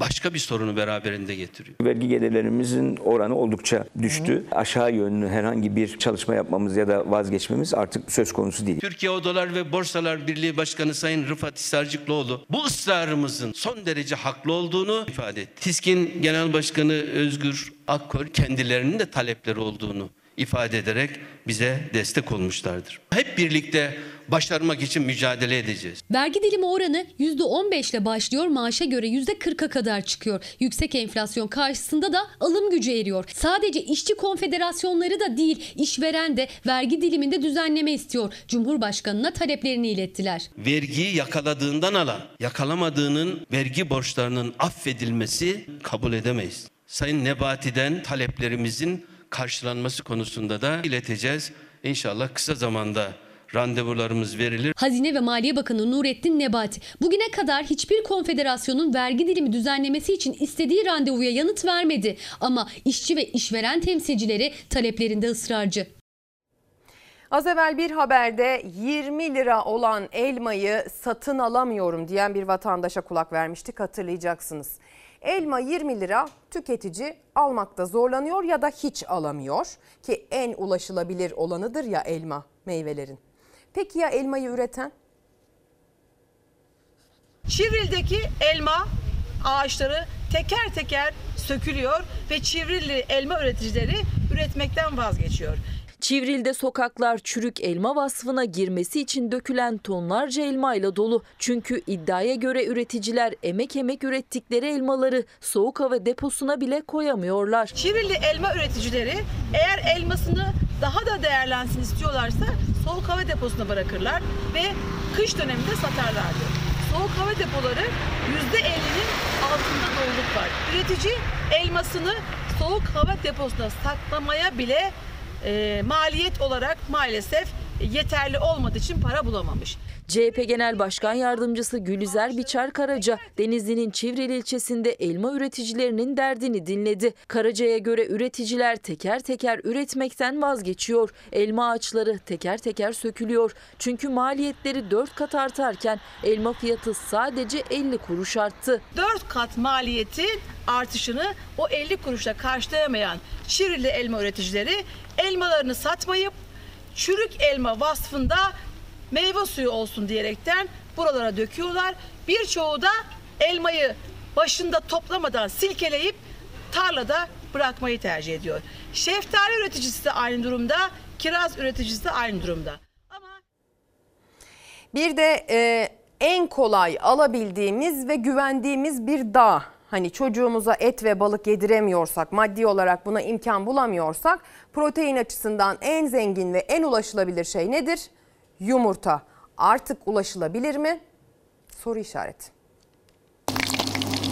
başka bir sorunu beraberinde getiriyor. Vergi gelirlerimizin oranı oldukça düştü. Aşağı yönlü herhangi bir çalışma yapmamız ya da vazgeçmemiz artık söz konusu değil. Türkiye Odalar ve Borsalar Birliği Başkanı Sayın Rıfat Hisarcıklıoğlu bu ısrarımızın son derece haklı olduğunu ifade etti. TİSK'in Genel Başkanı Özgür Akkor kendilerinin de talepleri olduğunu ifade ederek bize destek olmuşlardır. Hep birlikte başarmak için mücadele edeceğiz. Vergi dilimi oranı yüzde on beş ile başlıyor, maaşa göre yüzde kırk'a kadar çıkıyor. Yüksek enflasyon karşısında da alım gücü eriyor. Sadece işçi konfederasyonları da değil, işveren de vergi diliminde düzenleme istiyor. Cumhurbaşkanına taleplerini ilettiler. Vergiyi yakaladığından alan, yakalamadığının vergi borçlarının affedilmesi kabul edemeyiz. Sayın Nebati'den taleplerimizin karşılanması konusunda da ileteceğiz. İnşallah kısa zamanda randevularımız verilir. Hazine ve Maliye Bakanı Nurettin Nebati bugüne kadar hiçbir konfederasyonun vergi dilimi düzenlemesi için istediği randevuya yanıt vermedi. Ama işçi ve işveren temsilcileri taleplerinde ısrarcı. Az evvel bir haberde yirmi lira olan elmayı satın alamıyorum diyen bir vatandaşa kulak vermiştik, hatırlayacaksınız. Elma yirmi lira, tüketici almakta zorlanıyor ya da hiç alamıyor ki en ulaşılabilir olanıdır ya elma, meyvelerin. Peki ya elmayı üreten? Çivril'deki elma ağaçları teker teker sökülüyor ve Çivrilli elma üreticileri üretmekten vazgeçiyor. Çivril'de sokaklar çürük elma vasfına girmesi için dökülen tonlarca elmayla dolu. Çünkü iddiaya göre üreticiler emek emek ürettikleri elmaları soğuk hava deposuna bile koyamıyorlar. Çivrilli elma üreticileri eğer elmasını daha da değerlensin istiyorlarsa soğuk hava deposuna bırakırlar ve kış döneminde satarlardı. Soğuk hava depoları yüzde ellinin altında doluluk var. Üretici elmasını soğuk hava deposuna saklamaya bile E, maliyet olarak maalesef yeterli olmadığı için para bulamamış. C H P Genel Başkan Yardımcısı Gülüzer Biçer Karaca, Denizli'nin Çivril ilçesinde elma üreticilerinin derdini dinledi. Karaca'ya göre üreticiler teker teker üretmekten vazgeçiyor. Elma ağaçları teker teker sökülüyor. Çünkü maliyetleri dört kat artarken elma fiyatı sadece elli kuruş arttı. dört kat maliyetin artışını o elli kuruşla karşılayamayan Çivril'li elma üreticileri elmalarını satmayıp çürük elma vasfında meyve suyu olsun diyerekten buralara döküyorlar. Birçoğu da elmayı başında toplamadan silkeleyip tarlada bırakmayı tercih ediyor. Şeftali üreticisi de aynı durumda, kiraz üreticisi de aynı durumda. Ama bir de e, en kolay alabildiğimiz ve güvendiğimiz bir dağ. Hani çocuğumuza et ve balık yediremiyorsak, maddi olarak buna imkan bulamıyorsak, protein açısından en zengin ve en ulaşılabilir şey nedir? Yumurta. Artık ulaşılabilir mi? Soru işareti.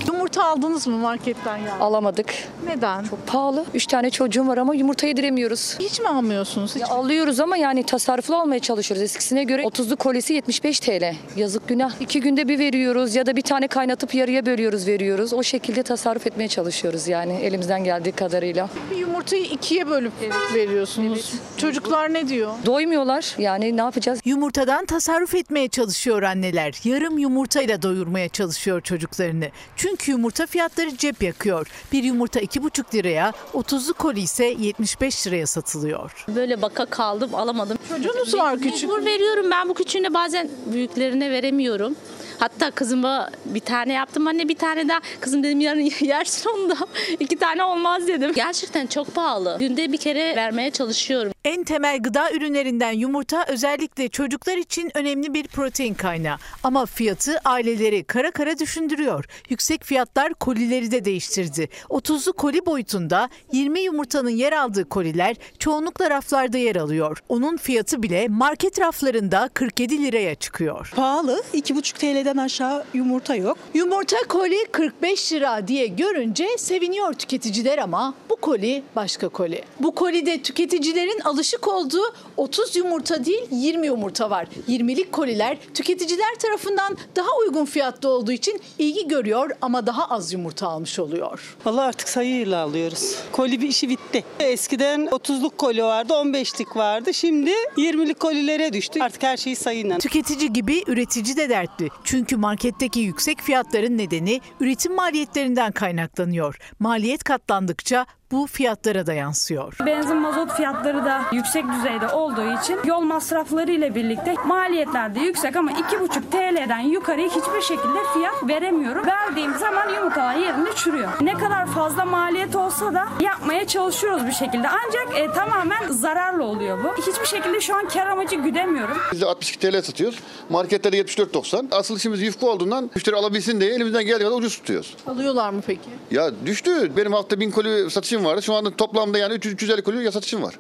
Yumurta aldınız mı marketten ya? Alamadık. Neden? Çok pahalı. Üç tane çocuğum var ama yumurta yediremiyoruz. Hiç mi almıyorsunuz? Hiç ya mi? Alıyoruz ama yani tasarruflu almaya çalışıyoruz. Eskisine göre otuzlu kolisi yetmiş beş TL. Yazık, günah. İki günde bir veriyoruz ya da bir tane kaynatıp yarıya bölüyoruz, veriyoruz. O şekilde tasarruf etmeye çalışıyoruz yani elimizden geldiği kadarıyla. Bir yumurtayı ikiye bölüp evet. veriyorsunuz. Evet. Çocuklar ne diyor? Doymuyorlar. Yani ne yapacağız? Yumurtadan tasarruf etmeye çalışıyor anneler. Yarım yumurtayla doyurmaya çalışıyor çocuklarını. Çünkü yumurta fiyatları cep yakıyor. Bir yumurta iki buçuk liraya, otuzlu koli ise yetmiş beş liraya satılıyor. Böyle baka kaldım, alamadım. Çocuğunuz var küçük. Mecbur veriyorum ben bu küçüğüne, bazen büyüklerine veremiyorum. Hatta kızıma bir tane yaptım, anne bir tane daha. Kızım dedim yarın yersin onu da, iki tane olmaz dedim. Gerçekten çok pahalı. Günde bir kere vermeye çalışıyorum. En temel gıda ürünlerinden yumurta özellikle çocuklar için önemli bir protein kaynağı. Ama fiyatı aileleri kara kara düşündürüyor. Yüksek fiyatlar kolileri de değiştirdi. otuzlu koli boyutunda yirmi yumurtanın yer aldığı koliler çoğunlukla raflarda yer alıyor. Onun fiyatı bile market raflarında kırk yedi liraya çıkıyor. Pahalı, iki buçuk TL'den aşağı yumurta yok. Yumurta koli kırk beş lira diye görünce seviniyor tüketiciler ama bu koli başka koli. Bu kolide tüketicilerin alışık olduğu otuz yumurta değil yirmi yumurta var. yirmilik koliler tüketiciler tarafından daha uygun fiyatlı olduğu için ilgi görüyor ama daha az yumurta almış oluyor. Vallahi artık sayıyla alıyoruz. Koli bir işi bitti. Eskiden otuzluk koli vardı, on beşlik vardı. Şimdi yirmilik kolilere düştü. Artık her şeyi sayıyla. Tüketici gibi üretici de dertli. Çünkü marketteki yüksek fiyatların nedeni üretim maliyetlerinden kaynaklanıyor. Maliyet katlandıkça bu fiyatlara da yansıyor. Benzin, mazot fiyatları da yüksek düzeyde olduğu için yol masrafları ile birlikte maliyetler de yüksek ama iki buçuk TL'den yukarıya hiçbir şekilde fiyat veremiyorum. Verdiğim zaman yumurtalar yerinde çürüyor. Ne kadar fazla maliyet olsa da yapmaya çalışıyoruz bir şekilde. Ancak e, tamamen zararlı oluyor bu. Hiçbir şekilde şu an kar amacı güdemiyorum. Biz de altmış iki TL satıyoruz. Marketlerde yetmiş dört doksan. Asıl işimiz yufka olduğundan müşteri alabilsin diye elimizden geldiği kadar ucuz tutuyoruz. Alıyorlar mı peki? Ya düştü. Benim hafta bin koli satışım vardı. Şu anda toplamda yani üç yüz elli kolye satışım var.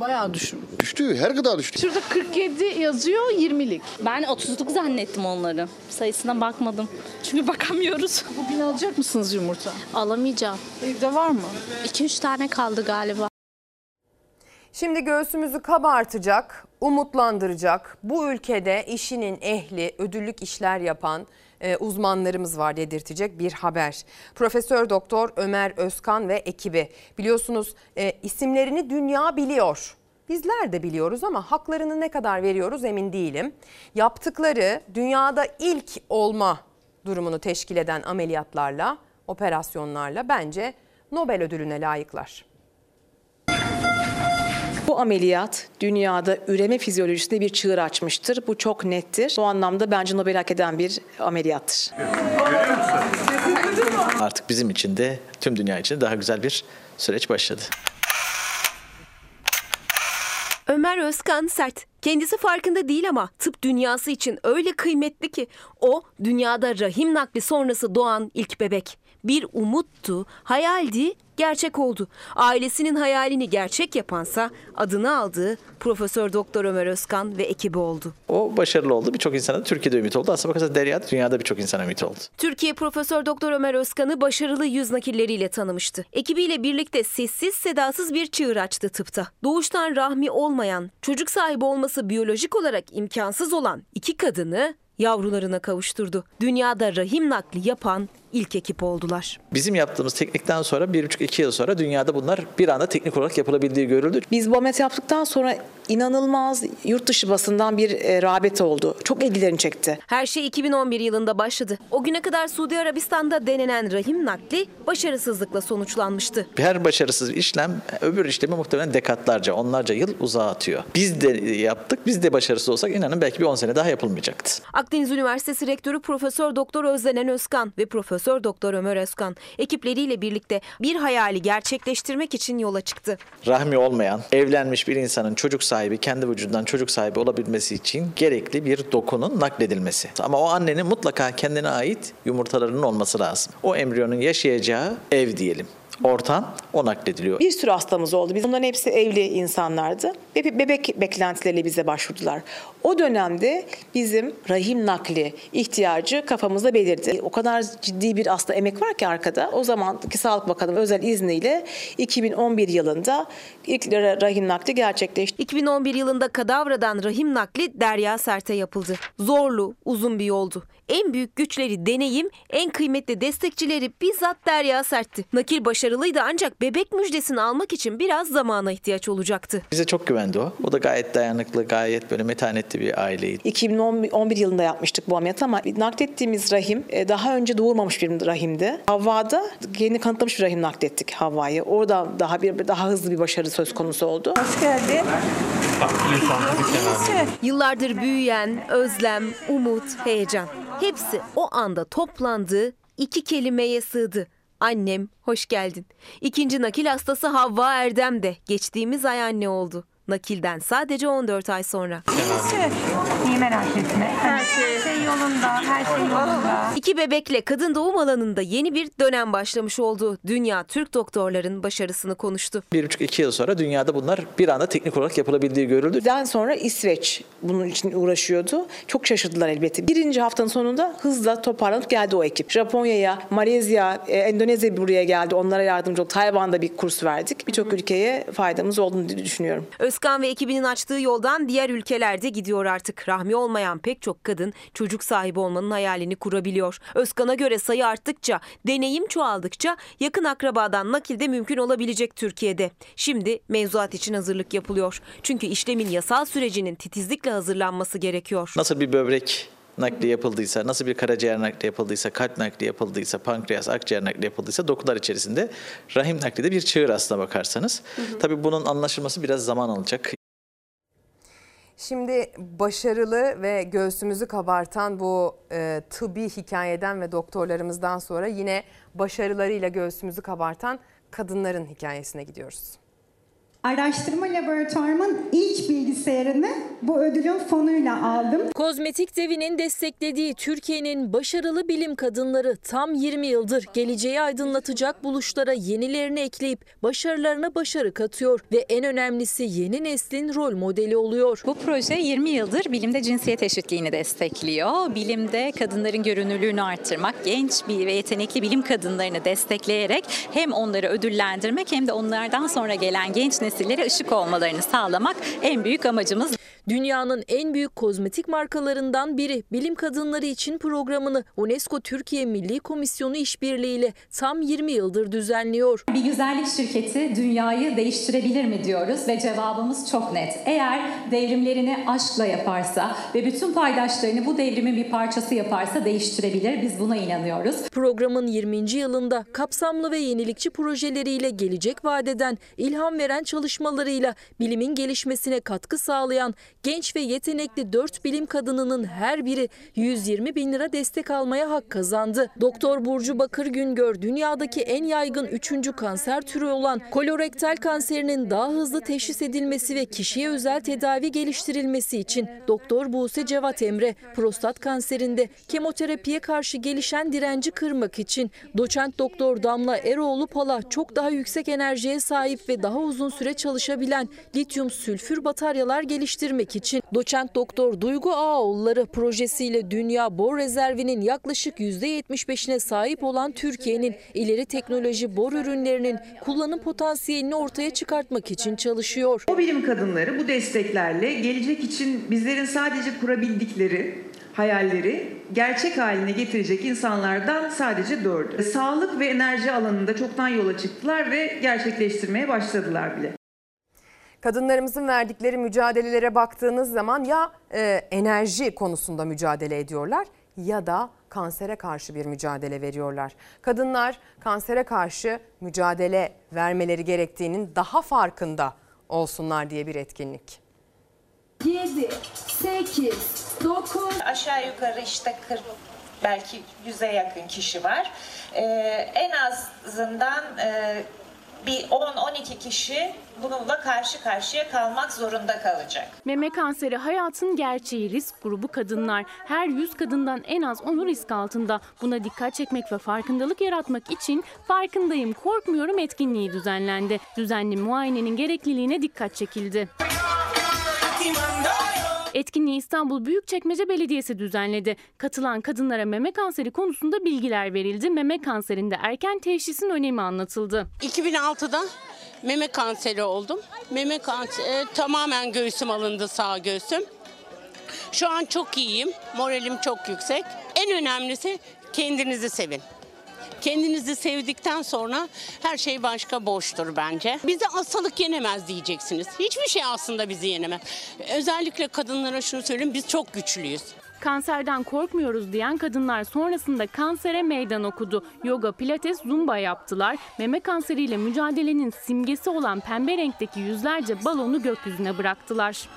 Bayağı düştü. Düştü. Her gıda düştü. Şurada kırk yedi yazıyor, yirmilik. Ben otuzluk zannettim onları. Sayısına bakmadım. Çünkü bakamıyoruz. Bugün alacak mısınız yumurta? Alamayacağım. Evde var mı? iki üç tane kaldı galiba. Şimdi göğsümüzü kabartacak, umutlandıracak, bu ülkede işinin ehli, ödüllük işler yapan uzmanlarımız var dedirtecek bir haber. Profesör Doktor Ömer Özkan ve ekibi, biliyorsunuz e, isimlerini dünya biliyor. Bizler de biliyoruz ama haklarını ne kadar veriyoruz emin değilim. Yaptıkları dünyada ilk olma durumunu teşkil eden ameliyatlarla operasyonlarla bence Nobel ödülüne layıklar. Bu ameliyat dünyada üreme fizyolojisinde bir çığır açmıştır. Bu çok nettir. O anlamda bence Nobel hak eden bir ameliyattır. Artık bizim için de tüm dünya için daha güzel bir süreç başladı. Ömer Özkan sert. Kendisi farkında değil ama tıp dünyası için öyle kıymetli ki. O dünyada rahim nakli sonrası doğan ilk bebek. Bir umuttu, hayaldi, gerçek oldu. Ailesinin hayalini gerçek yapansa adını aldığı Profesör Doktor Ömer Özkan ve ekibi oldu. O başarılı oldu. Birçok insana Türkiye'de ümit oldu. Aslında bakarsanız Derya dünyada birçok insana ümit oldu. Türkiye Profesör Doktor Ömer Özkan'ı başarılı yüz nakilleriyle tanımıştı. Ekibiyle birlikte sessiz sedasız bir çığır açtı tıpta. Doğuştan rahmi olmayan, çocuk sahibi olması biyolojik olarak imkansız olan iki kadını yavrularına kavuşturdu. Dünyada rahim nakli yapan ilk ekip oldular. Bizim yaptığımız teknikten sonra bir buçuk iki yıl sonra dünyada bunlar bir anda teknik olarak yapılabildiği görüldü. Biz bu ameliyat yaptıktan sonra inanılmaz yurt dışı basından bir e, rağbet oldu. Çok ilgilerini çekti. Her şey iki bin on bir yılında başladı. O güne kadar Suudi Arabistan'da denenen rahim nakli başarısızlıkla sonuçlanmıştı. Her başarısız işlem öbür işlemi muhtemelen dekatlarca, onlarca yıl uzağa atıyor. Biz de yaptık. Biz de başarısız olsak inanın belki bir on sene daha yapılmayacaktı. Akdeniz Üniversitesi Rektörü Profesör Doktor Özlenen Özkan ve Profesör Doktor Ömer Özkan ekipleriyle birlikte bir hayali gerçekleştirmek için yola çıktı. Rahmi olmayan, evlenmiş bir insanın çocuk sahibi, kendi vücudundan çocuk sahibi olabilmesi için gerekli bir dokunun nakledilmesi. Ama o annenin mutlaka kendine ait yumurtalarının olması lazım. O embriyonun yaşayacağı ev diyelim. Ortam o naklediliyor. Bir sürü hastamız oldu. Biz onların hepsi evli insanlardı. Ve bebek beklentileriyle bize başvurdular. O dönemde bizim rahim nakli ihtiyacı kafamızda belirdi. O kadar ciddi bir aslında emek var ki arkada. O zamanki Sağlık Bakanı özel izniyle iki bin on bir yılında ilk rahim nakli gerçekleşti. iki bin on bir yılında kadavradan rahim nakli Derya Sert'e yapıldı. Zorlu, uzun bir yoldu. En büyük güçleri deneyim, en kıymetli destekçileri bizzat Derya Sert'ti. Nakil başarılıydı ancak bebek müjdesini almak için biraz zamana ihtiyaç olacaktı. Bize çok güvendi o. O da gayet dayanıklı, gayet böyle metanetli bir aileydi. iki bin on bir yılında yapmıştık bu ameliyatı ama naklettiğimiz rahim daha önce doğurmamış bir rahimdi. Havva'da yeni kanıtlamış bir rahim naklettik Havva'yı. Orada daha bir daha hızlı bir başarı söz konusu oldu. Hoş geldin. Yıllardır büyüyen özlem, umut, heyecan. Hepsi o anda toplandı, iki kelimeye sığdı. Annem, hoş geldin. İkinci nakil hastası Havva Erdem de geçtiğimiz ay anne oldu. Nakilden sadece on dört ay sonra. İyi merak etme. Her şey yolunda, her şey yolunda. İki bebekle kadın doğum alanında yeni bir dönem başlamış oldu. Dünya Türk doktorların başarısını konuştu. bir buçuk iki yıl sonra dünyada bunlar bir anda teknik olarak yapılabildiği görüldü. Daha sonra İsveç bunun için uğraşıyordu. Çok şaşırdılar elbette. Birinci haftanın sonunda hızla toparlanıp geldi o ekip. Japonya'ya, Malezya, Endonezya buraya geldi. Onlara yardımcı oldu. Tayvan'da bir kurs verdik. Birçok ülkeye faydamız olduğunu düşünüyorum. Özkan ve ekibinin açtığı yoldan diğer ülkelerde gidiyor artık. Rahmi olmayan pek çok kadın çocuk sahibi olmanın hayalini kurabiliyor. Özkan'a göre sayı arttıkça, deneyim çoğaldıkça yakın akrabadan nakil de mümkün olabilecek Türkiye'de. Şimdi mevzuat için hazırlık yapılıyor. Çünkü işlemin yasal sürecinin titizlikle hazırlanması gerekiyor. Nasıl bir böbrek nakli yapıldıysa, nasıl bir karaciğer nakli yapıldıysa, kalp nakli yapıldıysa, pankreas, akciğer nakli yapıldıysa dokular içerisinde rahim nakli de bir çığır aslına bakarsanız. Hı hı. Tabii bunun anlaşılması biraz zaman alacak. Şimdi başarılı ve göğsümüzü kabartan bu e, tıbbi hikayeden ve doktorlarımızdan sonra yine başarılarıyla göğsümüzü kabartan kadınların hikayesine gidiyoruz. Araştırma laboratuvarımın ilk bilgisayarını bu ödülün fonuyla aldım. Kozmetik devinin desteklediği Türkiye'nin başarılı bilim kadınları tam yirmi yıldır geleceği aydınlatacak buluşlara yenilerini ekleyip başarılarına başarı katıyor ve en önemlisi yeni neslin rol modeli oluyor. Bu proje yirmi yıldır bilimde cinsiyet eşitliğini destekliyor. Bilimde kadınların görünürlüğünü artırmak, genç ve yetenekli bilim kadınlarını destekleyerek hem onları ödüllendirmek hem de onlardan sonra gelen genç nesil ışık olmalarını sağlamak en büyük amacımız. Dünyanın en büyük kozmetik markalarından biri Bilim Kadınları için programını UNESCO Türkiye Milli Komisyonu işbirliğiyle tam yirmi yıldır düzenliyor. Bir güzellik şirketi dünyayı değiştirebilir mi diyoruz ve cevabımız çok net. Eğer devrimlerini aşkla yaparsa ve bütün paydaşlarını bu devrimin bir parçası yaparsa değiştirebilir. Biz buna inanıyoruz. Programın yirminci yılında kapsamlı ve yenilikçi projeleriyle gelecek vadeden, ilham veren çalışmalarıyla bilimin gelişmesine katkı sağlayan genç ve yetenekli dört bilim kadınının her biri yüz yirmi bin lira destek almaya hak kazandı. Doktor Burcu Bakır Güngör, dünyadaki en yaygın üçüncü kanser türü olan kolorektal kanserinin daha hızlı teşhis edilmesi ve kişiye özel tedavi geliştirilmesi için Doktor Buse Cevat Emre, prostat kanserinde kemoterapiye karşı gelişen direnci kırmak için Doçent Doktor Damla Eroğlu Pala, çok daha yüksek enerjiye sahip ve daha uzun süre çalışabilen lityum sülfür bataryalar geliştirmek için Doçent Doktor Duygu Ağoğulları projesiyle dünya bor rezervinin yaklaşık yüzde yetmiş beşine sahip olan Türkiye'nin ileri teknoloji bor ürünlerinin kullanım potansiyelini ortaya çıkartmak için çalışıyor. O bilim kadınları bu desteklerle gelecek için bizlerin sadece kurabildikleri hayalleri gerçek haline getirecek insanlardan sadece dördü. Sağlık ve enerji alanında çoktan yola çıktılar ve gerçekleştirmeye başladılar bile. Kadınlarımızın verdikleri mücadelelere baktığınız zaman ya e, enerji konusunda mücadele ediyorlar ya da kansere karşı bir mücadele veriyorlar. Kadınlar kansere karşı mücadele vermeleri gerektiğinin daha farkında olsunlar diye bir etkinlik. yedi, sekiz, dokuz. Aşağı yukarı işte kırk, belki yüze yakın kişi var. Ee, en azından e, bir on on iki kişi bununla karşı karşıya kalmak zorunda kalacak. Meme kanseri hayatın gerçeği, risk grubu kadınlar. Her yüz kadından en az onu risk altında. Buna dikkat çekmek ve farkındalık yaratmak için Farkındayım Korkmuyorum etkinliği düzenlendi. Düzenli muayenenin gerekliliğine dikkat çekildi. Etkinliği İstanbul Büyükçekmece Belediyesi düzenledi. Katılan kadınlara meme kanseri konusunda bilgiler verildi. Meme kanserinde erken teşhisin önemi anlatıldı. iki bin altıda meme kanseri oldum. Meme kanseri, tamamen göğsüm alındı, sağ göğsüm. Şu an çok iyiyim. Moralim çok yüksek. En önemlisi kendinizi sevin. Kendinizi sevdikten sonra her şey başka boştur bence. Bizi hastalık yenemez diyeceksiniz. Hiçbir şey aslında bizi yenemez. Özellikle kadınlara şunu söyleyeyim, biz çok güçlüyüz. Kanserden korkmuyoruz diyen kadınlar sonrasında kansere meydan okudu. Yoga, pilates, zumba yaptılar. Meme kanseriyle mücadelenin simgesi olan pembe renkteki yüzlerce balonu gökyüzüne bıraktılar.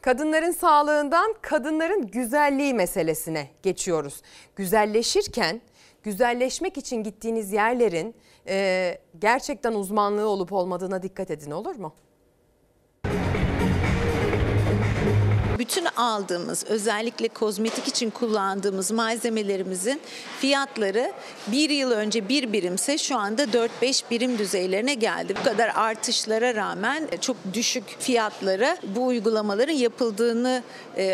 Kadınların sağlığından kadınların güzelliği meselesine geçiyoruz. Güzelleşirken, güzelleşmek için gittiğiniz yerlerin e, gerçekten uzmanlığı olup olmadığına dikkat edin, olur mu? Bütün aldığımız, özellikle kozmetik için kullandığımız malzemelerimizin fiyatları bir yıl önce bir birimse şu anda dört beş birim düzeylerine geldi. Bu kadar artışlara rağmen çok düşük fiyatlara bu uygulamaların yapıldığını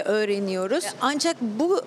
öğreniyoruz. Ancak bu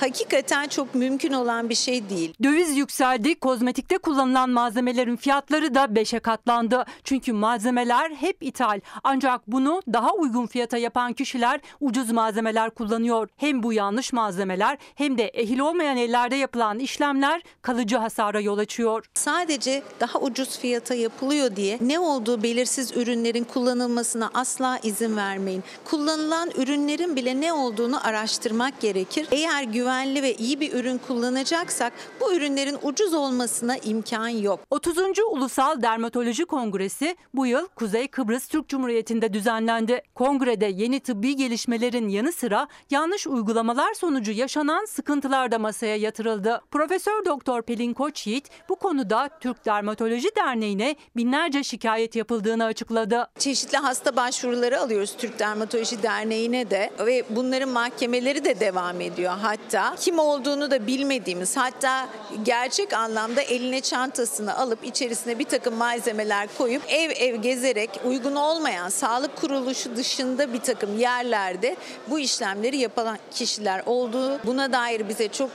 hakikaten çok mümkün olan bir şey değil. Döviz yükseldi, kozmetikte kullanılan malzemelerin fiyatları da beşe katlandı. Çünkü malzemeler hep ithal. Ancak bunu daha uygun fiyata yapan kişiler ucuz malzemeler kullanıyor. Hem bu yanlış malzemeler hem de ehil olmayan ellerde yapılan işlemler kalıcı hasara yol açıyor. Sadece daha ucuz fiyata yapılıyor diye ne olduğu belirsiz ürünlerin kullanılmasına asla izin vermeyin. Kullanılan ürünlerin bile ne olduğunu araştırmak gerekir. Eğer güvenli Güvenli ve iyi bir ürün kullanacaksak bu ürünlerin ucuz olmasına imkan yok. otuzuncu Ulusal Dermatoloji Kongresi bu yıl Kuzey Kıbrıs Türk Cumhuriyeti'nde düzenlendi. Kongrede yeni tıbbi gelişmelerin yanı sıra yanlış uygulamalar sonucu yaşanan sıkıntılar da masaya yatırıldı. Profesör Doktor Pelin Koçyiğit bu konuda Türk Dermatoloji Derneği'ne binlerce şikayet yapıldığını açıkladı. Çeşitli hasta başvuruları alıyoruz Türk Dermatoloji Derneği'ne de ve bunların mahkemeleri de devam ediyor. Hatta Hatta kim olduğunu da bilmediğimiz, hatta gerçek anlamda eline çantasını alıp içerisine bir takım malzemeler koyup ev ev gezerek uygun olmayan sağlık kuruluşu dışında bir takım yerlerde bu işlemleri yapan kişiler olduğu, buna dair bize çok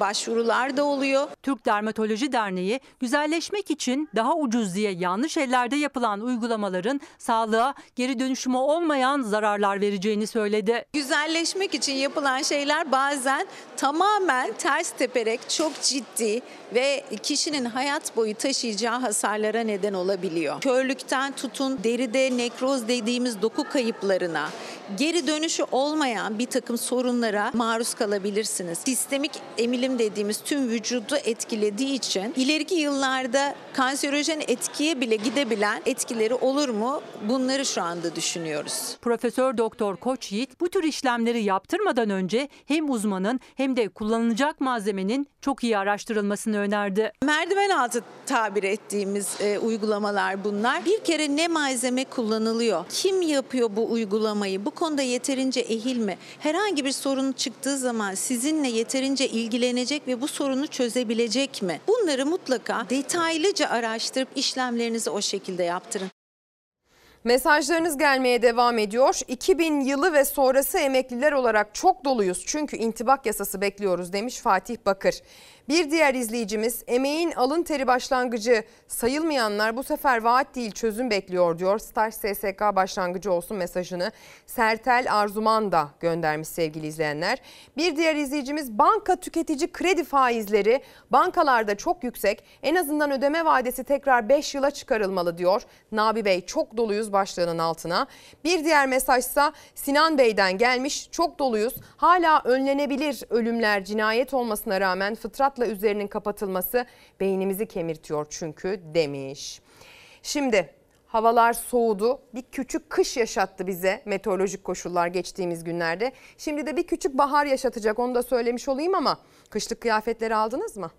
başvurular da oluyor. Türk Dermatoloji Derneği güzelleşmek için daha ucuz diye yanlış ellerde yapılan uygulamaların sağlığa geri dönüşümü olmayan zararlar vereceğini söyledi. Güzelleşmek için yapılan şeyler bazen tamamen ters teperek çok ciddi ve kişinin hayat boyu taşıyacağı hasarlara neden olabiliyor. Körlükten tutun deride nekroz dediğimiz doku kayıplarına, geri dönüşü olmayan bir takım sorunlara maruz kalabilirsiniz. Sistemik emilim dediğimiz tüm vücudu etkilediği için ileriki yıllarda kanserojen etkiye bile gidebilen etkileri olur mu? Bunları şu anda düşünüyoruz. Profesör Doktor Koç Yiğit bu tür işlemleri yaptırmadan önce hem uzmanın hem de kullanılacak malzemenin çok iyi araştırılmasını önerdi. Merdiven altı tabir ettiğimiz e, uygulamalar bunlar. Bir kere ne malzeme kullanılıyor? Kim yapıyor bu uygulamayı? Bu konuda yeterince ehil mi? Herhangi bir sorun çıktığı zaman sizinle yeterince ilgilenecek ve bu sorunu çözebilecek mi? Bunları mutlaka detaylıca araştırıp işlemlerinizi o şekilde yaptırın. Mesajlarınız gelmeye devam ediyor. iki bin yılı ve sonrası emekliler olarak çok doluyuz çünkü intibak yasası bekliyoruz demiş Fatih Bakır. Bir diğer izleyicimiz emeğin alın teri başlangıcı sayılmayanlar bu sefer vaat değil çözüm bekliyor diyor. Staj S S K başlangıcı olsun mesajını Sertel Arzuman da göndermiş sevgili izleyenler. Bir diğer izleyicimiz banka tüketici kredi faizleri bankalarda çok yüksek, en azından ödeme vadesi tekrar beş yıla çıkarılmalı diyor. Nabi Bey çok doluyuz başlığının altına. Bir diğer mesajsa Sinan Bey'den gelmiş, çok doluyuz hala önlenebilir ölümler cinayet olmasına rağmen fıtrat üzerinin kapatılması beynimizi kemirtiyor çünkü demiş. Şimdi havalar soğudu, bir küçük kış yaşattı bize meteorolojik koşullar geçtiğimiz günlerde. Şimdi de bir küçük bahar yaşatacak, onu da söylemiş olayım ama kışlık kıyafetleri aldınız mı?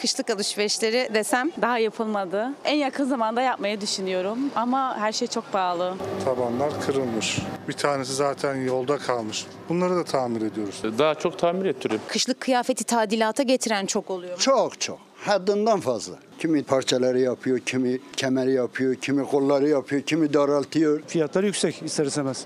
Kışlık alışverişleri desem daha yapılmadı. En yakın zamanda yapmayı düşünüyorum ama her şey çok pahalı. Tabanlar kırılmış. Bir tanesi zaten yolda kalmış. Bunları da tamir ediyoruz. Daha çok tamir ettiriyorum. Kışlık kıyafeti tadilata getiren çok oluyor mu? Çok çok. Haddinden fazla. Kimi parçaları yapıyor, kimi kemeri yapıyor, kimi kolları yapıyor, kimi daraltıyor. Fiyatları yüksek ister istemez.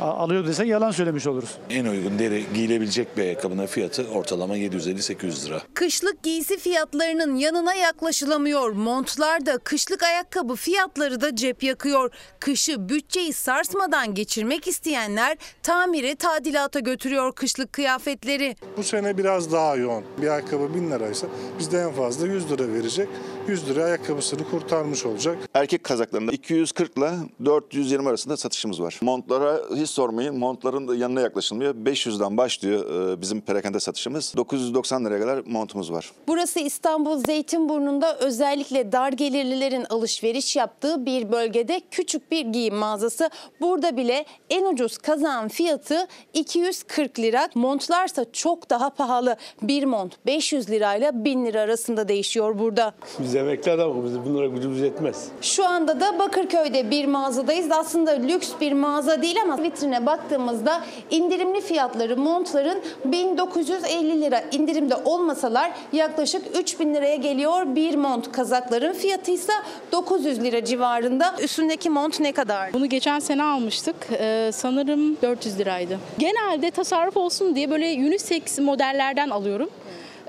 Alıyor desek yalan söylemiş oluruz. En uygun deri giyilebilecek bir ayakkabının fiyatı ortalama yedi yüz elli sekiz yüz lira. Kışlık giysi fiyatlarının yanına yaklaşılamıyor. Montlar da kışlık ayakkabı fiyatları da cep yakıyor. Kışı bütçeyi sarsmadan geçirmek isteyenler tamire tadilata götürüyor kışlık kıyafetleri. Bu sene biraz daha yoğun. Bir ayakkabı bin liraysa bizde en fazla yüz lira verecek. yüz lira ayakkabısını kurtarmış olacak. Erkek kazaklarında iki yüz kırk ile dört yüz yirmi arasında satışımız var. Montlara hiç sormayın, montların yanına yaklaşılmıyor. beş yüzden başlıyor bizim perakende satışımız. dokuz yüz doksan liraya kadar montumuz var. Burası İstanbul Zeytinburnu'nda özellikle dar gelirlilerin alışveriş yaptığı bir bölgede küçük bir giyim mağazası. Burada bile en ucuz kazağın fiyatı iki yüz kırk lira. Montlarsa çok daha pahalı. Bir mont beş yüz lirayla bin lira arasında değişiyor burada. Biz emekli adamız, bunlara gücümüz yetmez. Şu anda da Bakırköy'de bir mağazadayız. Aslında lüks bir mağaza değil ama vitrine baktığımızda indirimli fiyatları montların bin dokuz yüz elli lira, indirimde olmasalar yaklaşık üç bin liraya geliyor bir mont. Kazakların fiyatı ise dokuz yüz lira civarında. Üstündeki mont ne kadar? Bunu geçen sene almıştık. Ee, sanırım dört yüz liraydı. Genelde tasarruf olsun diye böyle unisex modellerden alıyorum.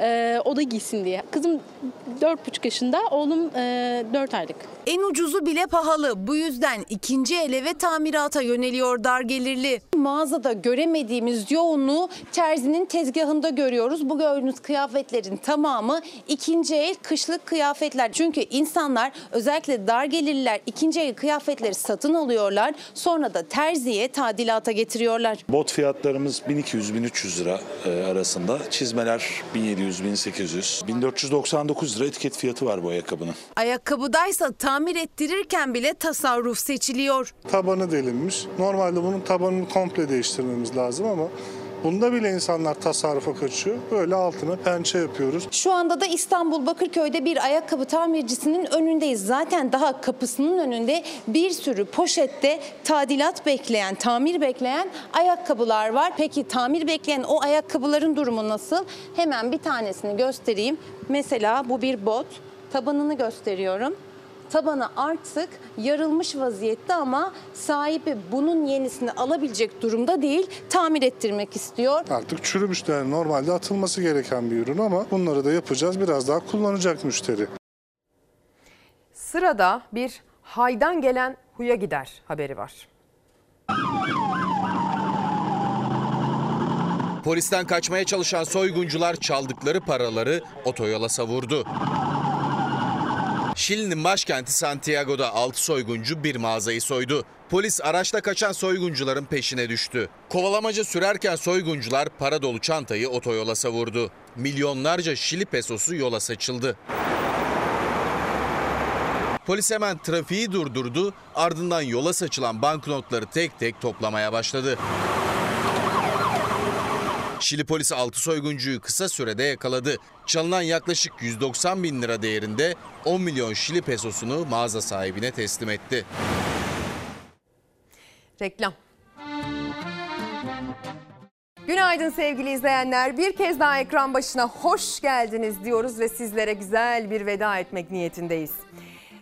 Ee, o da giysin diye. Kızım dört buçuk yaşında, oğlum e, dört aylık. En ucuzu bile pahalı. Bu yüzden ikinci ele ve tamirata yöneliyor dar gelirli. Mağazada göremediğimiz yoğunluğu terzinin tezgahında görüyoruz. Bu gördüğünüz kıyafetlerin tamamı ikinci el kışlık kıyafetler. Çünkü insanlar, özellikle dar gelirliler, ikinci el kıyafetleri satın alıyorlar. Sonra da terziye tadilata getiriyorlar. Bot fiyatlarımız bin iki yüz - bin üç yüz lira arasında. Çizmeler bin yedi yüz - bin sekiz yüz. bin dört yüz doksan dokuz lira etiket fiyatı var bu ayakkabının. Ayakkabıdaysa tamir ettirirken bile tasarruf seçiliyor. Tabanı delinmiş. Normalde bunun tabanını komple değiştirmemiz lazım ama bunda bile insanlar tasarrufa kaçıyor. Böyle altına pençe yapıyoruz. Şu anda da İstanbul Bakırköy'de bir ayakkabı tamircisinin önündeyiz. Zaten daha kapısının önünde bir sürü poşette tadilat bekleyen, tamir bekleyen ayakkabılar var. Peki tamir bekleyen o ayakkabıların durumu nasıl? Hemen bir tanesini göstereyim. Mesela bu bir bot. Tabanını gösteriyorum. tabanı artık yarılmış vaziyette ama sahibi bunun yenisini alabilecek durumda değil, tamir ettirmek istiyor. Artık çürümüşler, normalde atılması gereken bir ürün ama bunları da yapacağız, biraz daha kullanacak müşteri. Sırada bir haydan gelen huya gider haberi var. Polisten kaçmaya çalışan soyguncular çaldıkları paraları otoyola savurdu. Şili'nin başkenti Santiago'da altı soyguncu bir mağazayı soydu. Polis araçla kaçan soyguncuların peşine düştü. Kovalamaca sürerken soyguncular para dolu çantayı otoyola savurdu. Milyonlarca Şili pesosu yola saçıldı. Polis hemen trafiği durdurdu, ardından yola saçılan banknotları tek tek toplamaya başladı. Şili polisi altı soyguncuyu kısa sürede yakaladı. Çalınan yaklaşık yüz doksan bin lira değerinde on milyon Şili pesosunu mağaza sahibine teslim etti. Reklam. Günaydın sevgili izleyenler. Bir kez daha ekran başına hoş geldiniz diyoruz ve sizlere güzel bir veda etmek niyetindeyiz.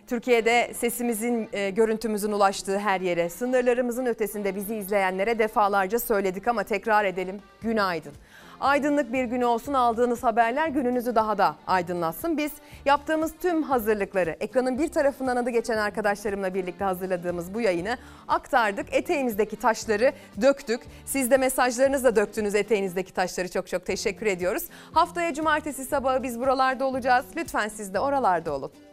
Türkiye'de sesimizin, görüntümüzün ulaştığı her yere, sınırlarımızın ötesinde bizi izleyenlere defalarca söyledik ama tekrar edelim. Günaydın. Aydınlık bir gün olsun, aldığınız haberler gününüzü daha da aydınlatsın. Biz yaptığımız tüm hazırlıkları, ekranın bir tarafından adı geçen arkadaşlarımla birlikte hazırladığımız bu yayını aktardık. Eteğimizdeki taşları döktük. Siz de mesajlarınızla döktünüz eteğinizdeki taşları. Çok çok teşekkür ediyoruz. Haftaya cumartesi sabahı biz buralarda olacağız. Lütfen siz de oralarda olun.